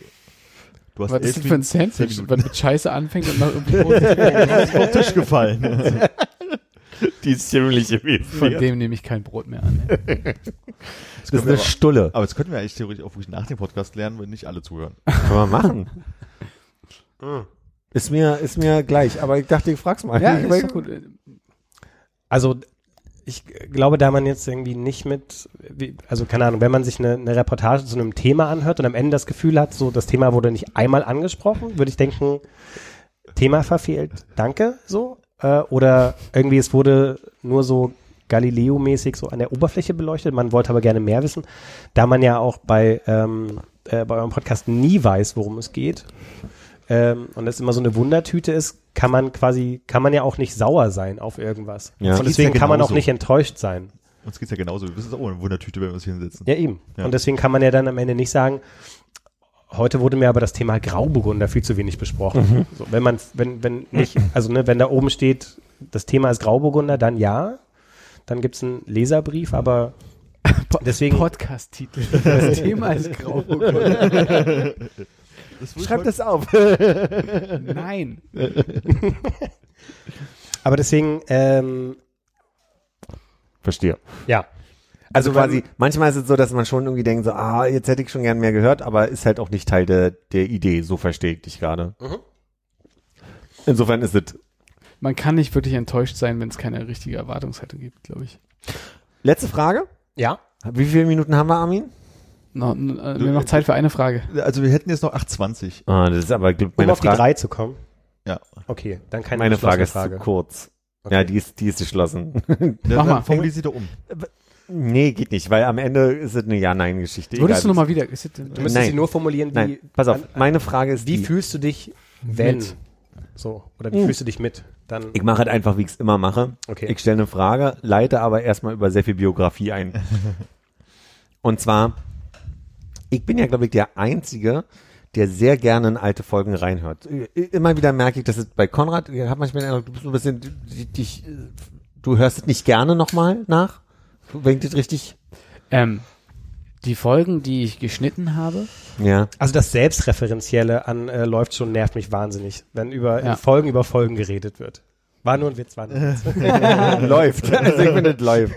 Du hast was ist denn für ein Sandwich, wenn mit Scheiße anfängt und noch irgendwie auf den Tisch gefallen. Die ist ziemlich übel. Von dem nehme ich kein Brot mehr an. Das ist eine Stulle. Aber jetzt könnten wir eigentlich theoretisch auch wirklich nach dem Podcast lernen, wenn nicht alle zuhören. Können wir machen. Ist mir gleich, aber ich dachte, ich frag's mal. Ja, ist gut. Also ich glaube, da man jetzt irgendwie nicht mit, also keine Ahnung, wenn man sich eine Reportage zu einem Thema anhört und am Ende das Gefühl hat, so das Thema wurde nicht einmal angesprochen, würde ich denken, Thema verfehlt, danke, so. Oder irgendwie es wurde nur so Galileo-mäßig so an der Oberfläche beleuchtet, man wollte aber gerne mehr wissen, da man ja auch bei eurem Podcast nie weiß, worum es geht. Und das immer so eine Wundertüte ist, kann man ja auch nicht sauer sein auf irgendwas. Ja. Und deswegen kann man auch nicht enttäuscht sein. Uns geht's ja genauso. Wir wissen auch eine Wundertüte, wenn wir uns hinsetzen. Ja, eben. Ja. Und deswegen kann man ja dann am Ende nicht sagen, heute wurde mir aber das Thema Grauburgunder viel zu wenig besprochen. Mhm. So, wenn nicht, also ne, wenn da oben steht, das Thema ist Grauburgunder, dann ja. Dann gibt's einen Leserbrief, aber deswegen. Podcast-Titel. Das Thema ist Grauburgunder. Schreib das auf. Nein. Aber deswegen, verstehe. Ja. Also quasi, manchmal ist es so, dass man schon irgendwie denkt, so, jetzt hätte ich schon gern mehr gehört, aber ist halt auch nicht Teil der Idee, so verstehe ich dich gerade. Mhm. Insofern ist es. Man kann nicht wirklich enttäuscht sein, wenn es keine richtige Erwartungshaltung gibt, glaube ich. Letzte Frage. Ja. Wie viele Minuten haben wir, Armin? Mir noch Zeit für eine Frage. Also wir hätten jetzt noch 8:20. Das ist aber meine auf Frage. Die 3 zu kommen? Ja. Okay, dann keine meine Frage ist zu kurz. Okay. Ja, die ist geschlossen. Mach mal, formulier sie doch um. Nee, geht nicht, weil am Ende ist es eine Ja-Nein-Geschichte. Würdest du nochmal wieder? Du müsstest sie nur formulieren wie... Nein, pass auf, meine Frage ist wie fühlst du dich, wenn? Mit. So, oder wie fühlst du dich mit? Dann ich mache halt einfach, wie ich es immer mache. Okay. Ich stelle eine Frage, leite aber erstmal über sehr viel Biografie ein. Und zwar... Ich bin ja, glaube ich, der Einzige, der sehr gerne in alte Folgen reinhört. Immer wieder merke ich, dass es bei Konrad, ich habe manchmal den Eindruck, du bist ein bisschen, du hörst es nicht gerne nochmal nach? Winkt es richtig? Die Folgen, die ich geschnitten habe. Ja. Also das Selbstreferenzielle an läuft schon, nervt mich wahnsinnig, wenn über Folgen geredet wird. War nur ein Witz, Läuft. Also ich finde, es läuft.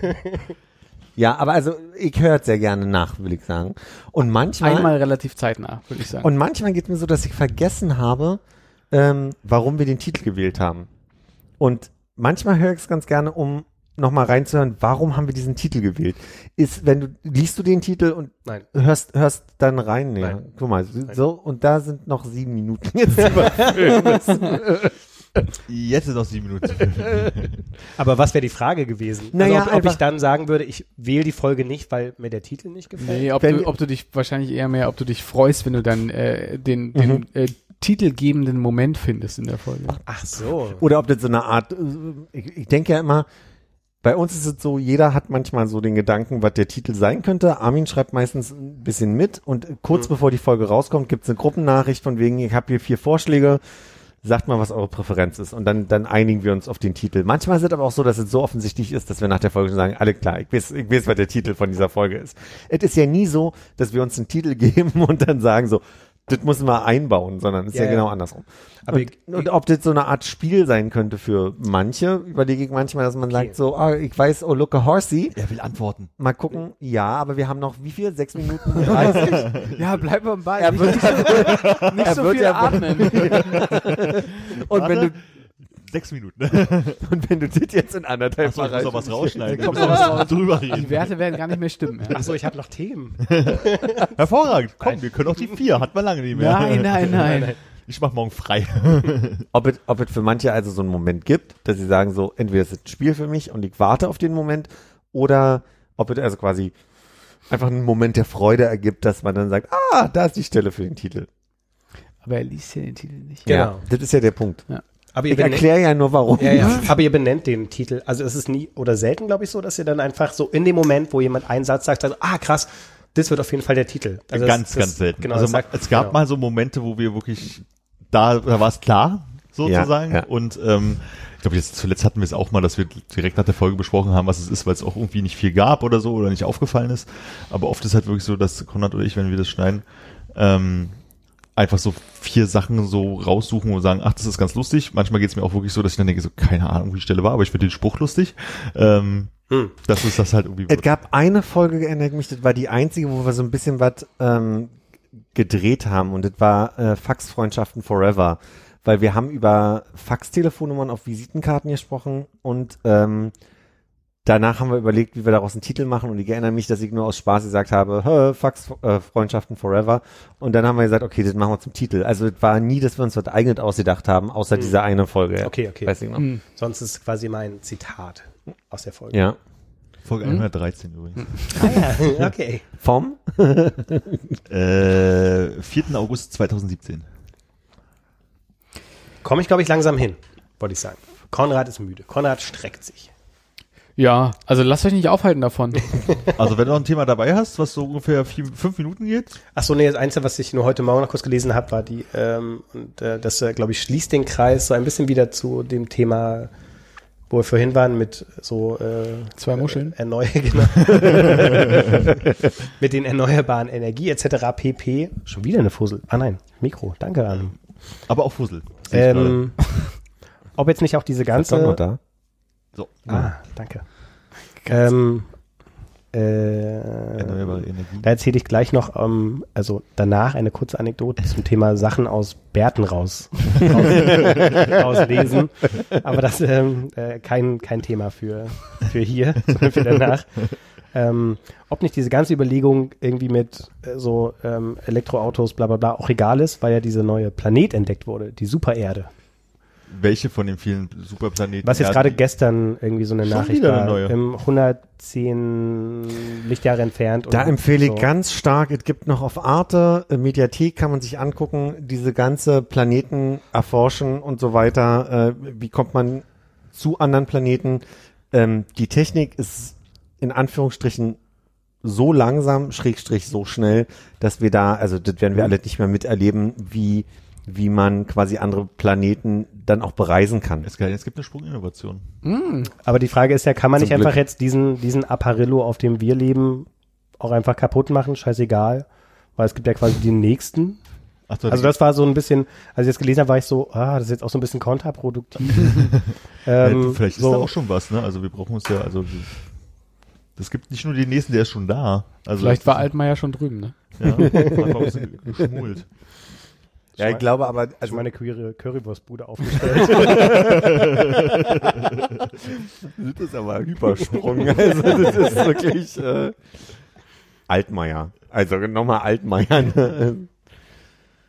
Ja, aber also ich höre es sehr gerne nach, will ich sagen. Und manchmal einmal relativ zeitnah, würde ich sagen. Und manchmal geht es mir so, dass ich vergessen habe, warum wir den Titel gewählt haben. Und manchmal höre ich es ganz gerne, um nochmal reinzuhören, warum haben wir diesen Titel gewählt? Liest du den Titel und hörst dann rein? Nee. Nein. Guck mal, so und da sind noch 7 Minuten jetzt überfüllt. Jetzt ist noch 7 Minuten. Aber was wäre die Frage gewesen? Naja, also ob ich dann sagen würde, ich wähle die Folge nicht, weil mir der Titel nicht gefällt? Nee, ob du dich freust, wenn du dann den titelgebenden Moment findest in der Folge. Ach so. Oder ob das so eine Art, ich denke ja immer, bei uns ist es so, jeder hat manchmal so den Gedanken, was der Titel sein könnte. Armin schreibt meistens ein bisschen mit und kurz bevor die Folge rauskommt, gibt es eine Gruppennachricht von wegen, ich habe hier 4 Vorschläge. sagt mal, was eure Präferenz ist und dann einigen wir uns auf den Titel. Manchmal ist es aber auch so, dass es so offensichtlich ist, dass wir nach der Folge schon sagen, alle klar, ich weiß, was der Titel von dieser Folge ist. Es ist ja nie so, dass wir uns einen Titel geben und dann sagen so, das müssen wir einbauen, sondern ist ja genau andersrum. Aber und ob das so eine Art Spiel sein könnte für manche, überlege ich manchmal, dass man sagt so, ich weiß, oh, look a horsey. Er will antworten. Mal gucken, ja, aber wir haben noch, wie viel? 6 Minuten 30? Ja, bleib mal bei. Er wird nicht so viel atmen. Und warte. 6 Minuten. Und wenn du das jetzt in anderthalb Mal reichst. Du musst doch was rausschneiden. Du musst doch was drüber reden. Die Werte werden gar nicht mehr stimmen. Ja. Achso, ich habe noch Themen. Hervorragend. Komm, wir können auch die 4. Hat man lange nicht mehr. Nein. Ich mach morgen frei. Ob es für manche also so einen Moment gibt, dass sie sagen so, entweder es ist ein Spiel für mich und ich warte auf den Moment, oder ob es also quasi einfach einen Moment der Freude ergibt, dass man dann sagt, da ist die Stelle für den Titel. Aber er liest ja den Titel nicht. Genau. Ja, das ist ja der Punkt. Ja. Aber ich erkläre ja nur, warum. Ja. Aber ihr benennt den Titel. Also es ist nie oder selten, glaube ich, so, dass ihr dann einfach so in dem Moment, wo jemand einen Satz sagt, also, krass, das wird auf jeden Fall der Titel. Also ganz selten. Genau, also es gab mal so Momente, wo wir wirklich, da war es klar, sozusagen. Ja. Und ich glaube, zuletzt hatten wir es auch mal, dass wir direkt nach der Folge besprochen haben, was es ist, weil es auch irgendwie nicht viel gab oder so oder nicht aufgefallen ist. Aber oft ist halt wirklich so, dass Konrad oder ich, wenn wir das schneiden, einfach so 4 Sachen so raussuchen und sagen, ach, das ist ganz lustig. Manchmal geht es mir auch wirklich so, dass ich dann denke, so keine Ahnung, wie die Stelle war, aber ich finde den Spruch lustig. Das ist das halt irgendwie. Es gab eine Folge, erinnere ich mich, das war die einzige, wo wir so ein bisschen was gedreht haben, und das war Faxfreundschaften Forever, weil wir haben über Faxtelefonnummern auf Visitenkarten gesprochen und danach haben wir überlegt, wie wir daraus einen Titel machen, und ich erinnere mich, dass ich nur aus Spaß gesagt habe, Faxfreundschaften Forever, und dann haben wir gesagt, okay, das machen wir zum Titel. Also es war nie, dass wir uns was eigenes ausgedacht haben, außer dieser eine Folge. Okay. Weiß ich noch. Sonst ist quasi mein Zitat aus der Folge. Ja. Folge 113 übrigens. Okay. Vom? 4. August 2017. Komme ich, glaube ich, langsam hin, wollte ich sagen. Konrad ist müde. Konrad streckt sich. Ja, also lasst euch nicht aufhalten davon. Also wenn du noch ein Thema dabei hast, was so ungefähr 5 Minuten geht. Achso, nee, das Einzige, was ich nur heute Morgen noch kurz gelesen habe, war die, das, glaube ich, schließt den Kreis so ein bisschen wieder zu dem Thema, wo wir vorhin waren, mit so 2 Muscheln. Mit den erneuerbaren Energie etc. pp. Schon wieder eine Fussel. Ah nein, Mikro, danke an. Aber auch Fussel. Ob jetzt nicht auch diese ganze... Ist da? So. Danke. Erneuerbare Energie. Da erzähle ich gleich noch, also danach eine kurze Anekdote zum Thema Sachen aus Bärten rauslesen. Aber das ist kein Thema für hier, sondern für danach. Ob nicht diese ganze Überlegung irgendwie mit Elektroautos, bla bla bla, auch egal ist, weil ja diese neue Planet entdeckt wurde, die Supererde. Welche von den vielen Superplaneten? Was jetzt gerade gestern irgendwie so eine Nachricht war. Im 110 Lichtjahre entfernt. Da empfehle ich ganz stark, es gibt noch auf Arte, Mediathek kann man sich angucken, diese ganze Planeten erforschen und so weiter. Wie kommt man zu anderen Planeten? Die Technik ist in Anführungsstrichen so langsam, Schrägstrich so schnell, dass wir da, also das werden wir alle nicht mehr miterleben, wie man quasi andere Planeten dann auch bereisen kann. Es gibt eine Sprunginnovation. Aber die Frage ist ja, kann man nicht einfach jetzt diesen Apparillo, auf dem wir leben, auch einfach kaputt machen? Scheißegal. Weil es gibt ja quasi den nächsten. Ach, also das war so ein bisschen, als ich das gelesen habe, war ich so, das ist jetzt auch so ein bisschen kontraproduktiv. Vielleicht ist da auch schon was, ne? Also wir brauchen uns ja, das gibt nicht nur den nächsten, der ist schon da. Also vielleicht war Altmaier schon drüben, ne? Ja, war ein bisschen geschmult. Ja, ich glaube aber... Also meine queere Currywurstbude aufgestellt. Das ist aber ein Übersprung. Also das ist wirklich... Altmaier. Also nochmal Altmaier. Ne?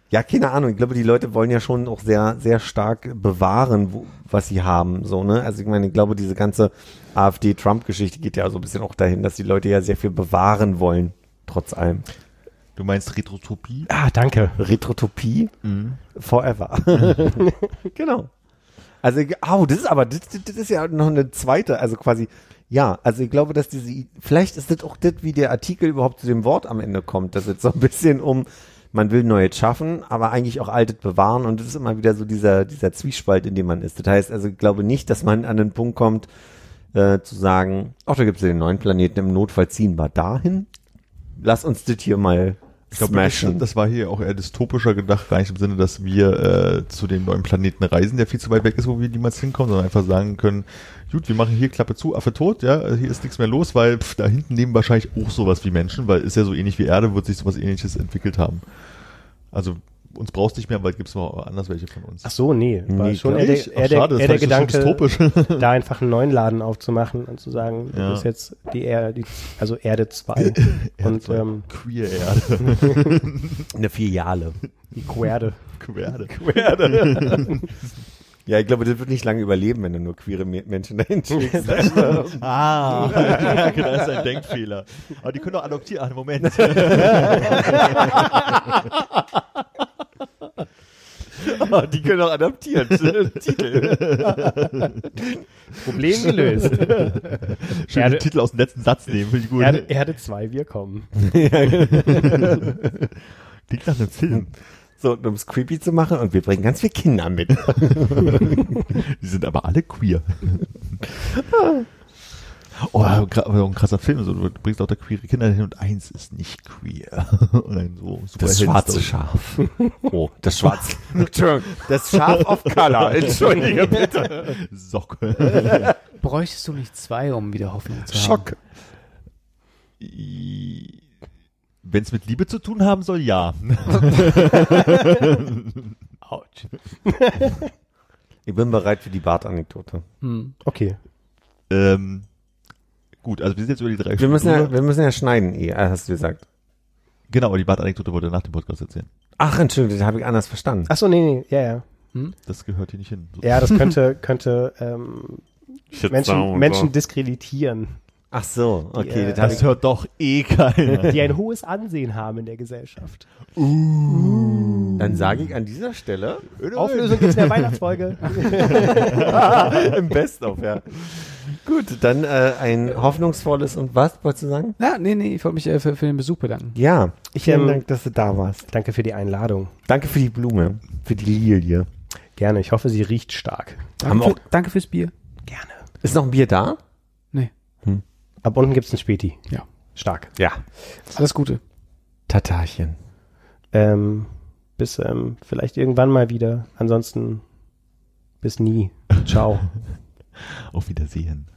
Ja, keine Ahnung. Ich glaube, die Leute wollen ja schon auch sehr, sehr stark bewahren, was sie haben. So, ne? Also ich meine, ich glaube, diese ganze AfD-Trump-Geschichte geht ja so ein bisschen auch dahin, dass die Leute ja sehr viel bewahren wollen, trotz allem. Du meinst Retrotopie? Ah, danke. Retrotopie? Forever. Genau. Also, das ist aber, das ist ja noch eine zweite, also quasi, ja, also ich glaube, dass vielleicht ist das auch das, wie der Artikel überhaupt zu dem Wort am Ende kommt, dass es so ein bisschen um man will Neues schaffen, aber eigentlich auch Altes bewahren, und das ist immer wieder so dieser Zwiespalt, in dem man ist. Das heißt, also ich glaube nicht, dass man an den Punkt kommt, zu sagen, ach, da gibt es ja den neuen Planeten, im Notfall ziehen wir dahin, lass uns das hier mal smashen. Ich glaube, das war hier auch eher dystopischer gedacht, gar nicht im Sinne, dass wir zu dem neuen Planeten reisen, der viel zu weit weg ist, wo wir niemals hinkommen, sondern einfach sagen können, gut, wir machen hier Klappe zu, Affe tot, ja, hier ist nichts mehr los, weil da hinten leben wahrscheinlich auch sowas wie Menschen, weil ist ja so ähnlich wie Erde, wird sich sowas Ähnliches entwickelt haben. Also uns brauchst nicht mehr, weil gibt es mal anders welche von uns. Ach so, nee. War schon eher der Gedanke, da einfach einen neuen Laden aufzumachen und zu sagen, ja, das ist jetzt die Erde, also Erde 2. Und Queer Erde. Eine Filiale. Die Querde. Querde. Ja, ich glaube, das wird nicht lange überleben, wenn du nur queere Menschen dahin schickst. Ah, das ist ein Denkfehler. Aber die können doch adoptieren. Moment. Oh, die können auch adaptieren. Titel. Problem gelöst. Schön Erde, den Titel aus dem letzten Satz nehmen. Finde ich gut. Erde 2, wir kommen. Klingt nach einem Film. So, um es creepy zu machen, und wir bringen ganz viele Kinder mit. Die sind aber alle queer. Oh, ein krasser Film. So, du bringst auch da queere Kinder hin und eins ist nicht queer. Und dann so super das schwarze Schaf. Oh, das schwarze. Das Schaf of Color. Entschuldige bitte. Socke. Bräuchtest du nicht zwei, um wieder Hoffnung zu haben? Schock. Wenn es mit Liebe zu tun haben soll, ja. Autsch. Ich bin bereit für die Bart-Anekdote. Okay. Gut, also wir sind jetzt über die 3 Stunden. Wir müssen ja schneiden, hast du gesagt. Genau, aber die Bart-Anekdote wollte nach dem Podcast erzählen. Ach, Entschuldigung, das habe ich anders verstanden. Ach so, nee, ja. Hm? Das gehört hier nicht hin. Sozusagen. Ja, das könnte Menschen diskreditieren. Ach so, okay. Das hört doch keiner. Die ein hohes Ansehen haben in der Gesellschaft. Dann sage ich an dieser Stelle, Auflösung gibt's in der Weihnachtsfolge. Im Best-of, ja. Gut, dann ein hoffnungsvolles und was, wolltest du sagen? Ja, nee, ich wollte mich für den Besuch bedanken. Ja, vielen Dank, dass du da warst. Danke für die Einladung. Danke für die Blume, für die Lilie. Gerne, ich hoffe, sie riecht stark. Danke fürs Bier. Gerne. Ist noch ein Bier da? Nee. Ab unten gibt's ein Späti. Ja. Stark. Ja. Alles Gute. Tatarchen. Bis vielleicht irgendwann mal wieder. Ansonsten bis nie. Ciao. Auf Wiedersehen.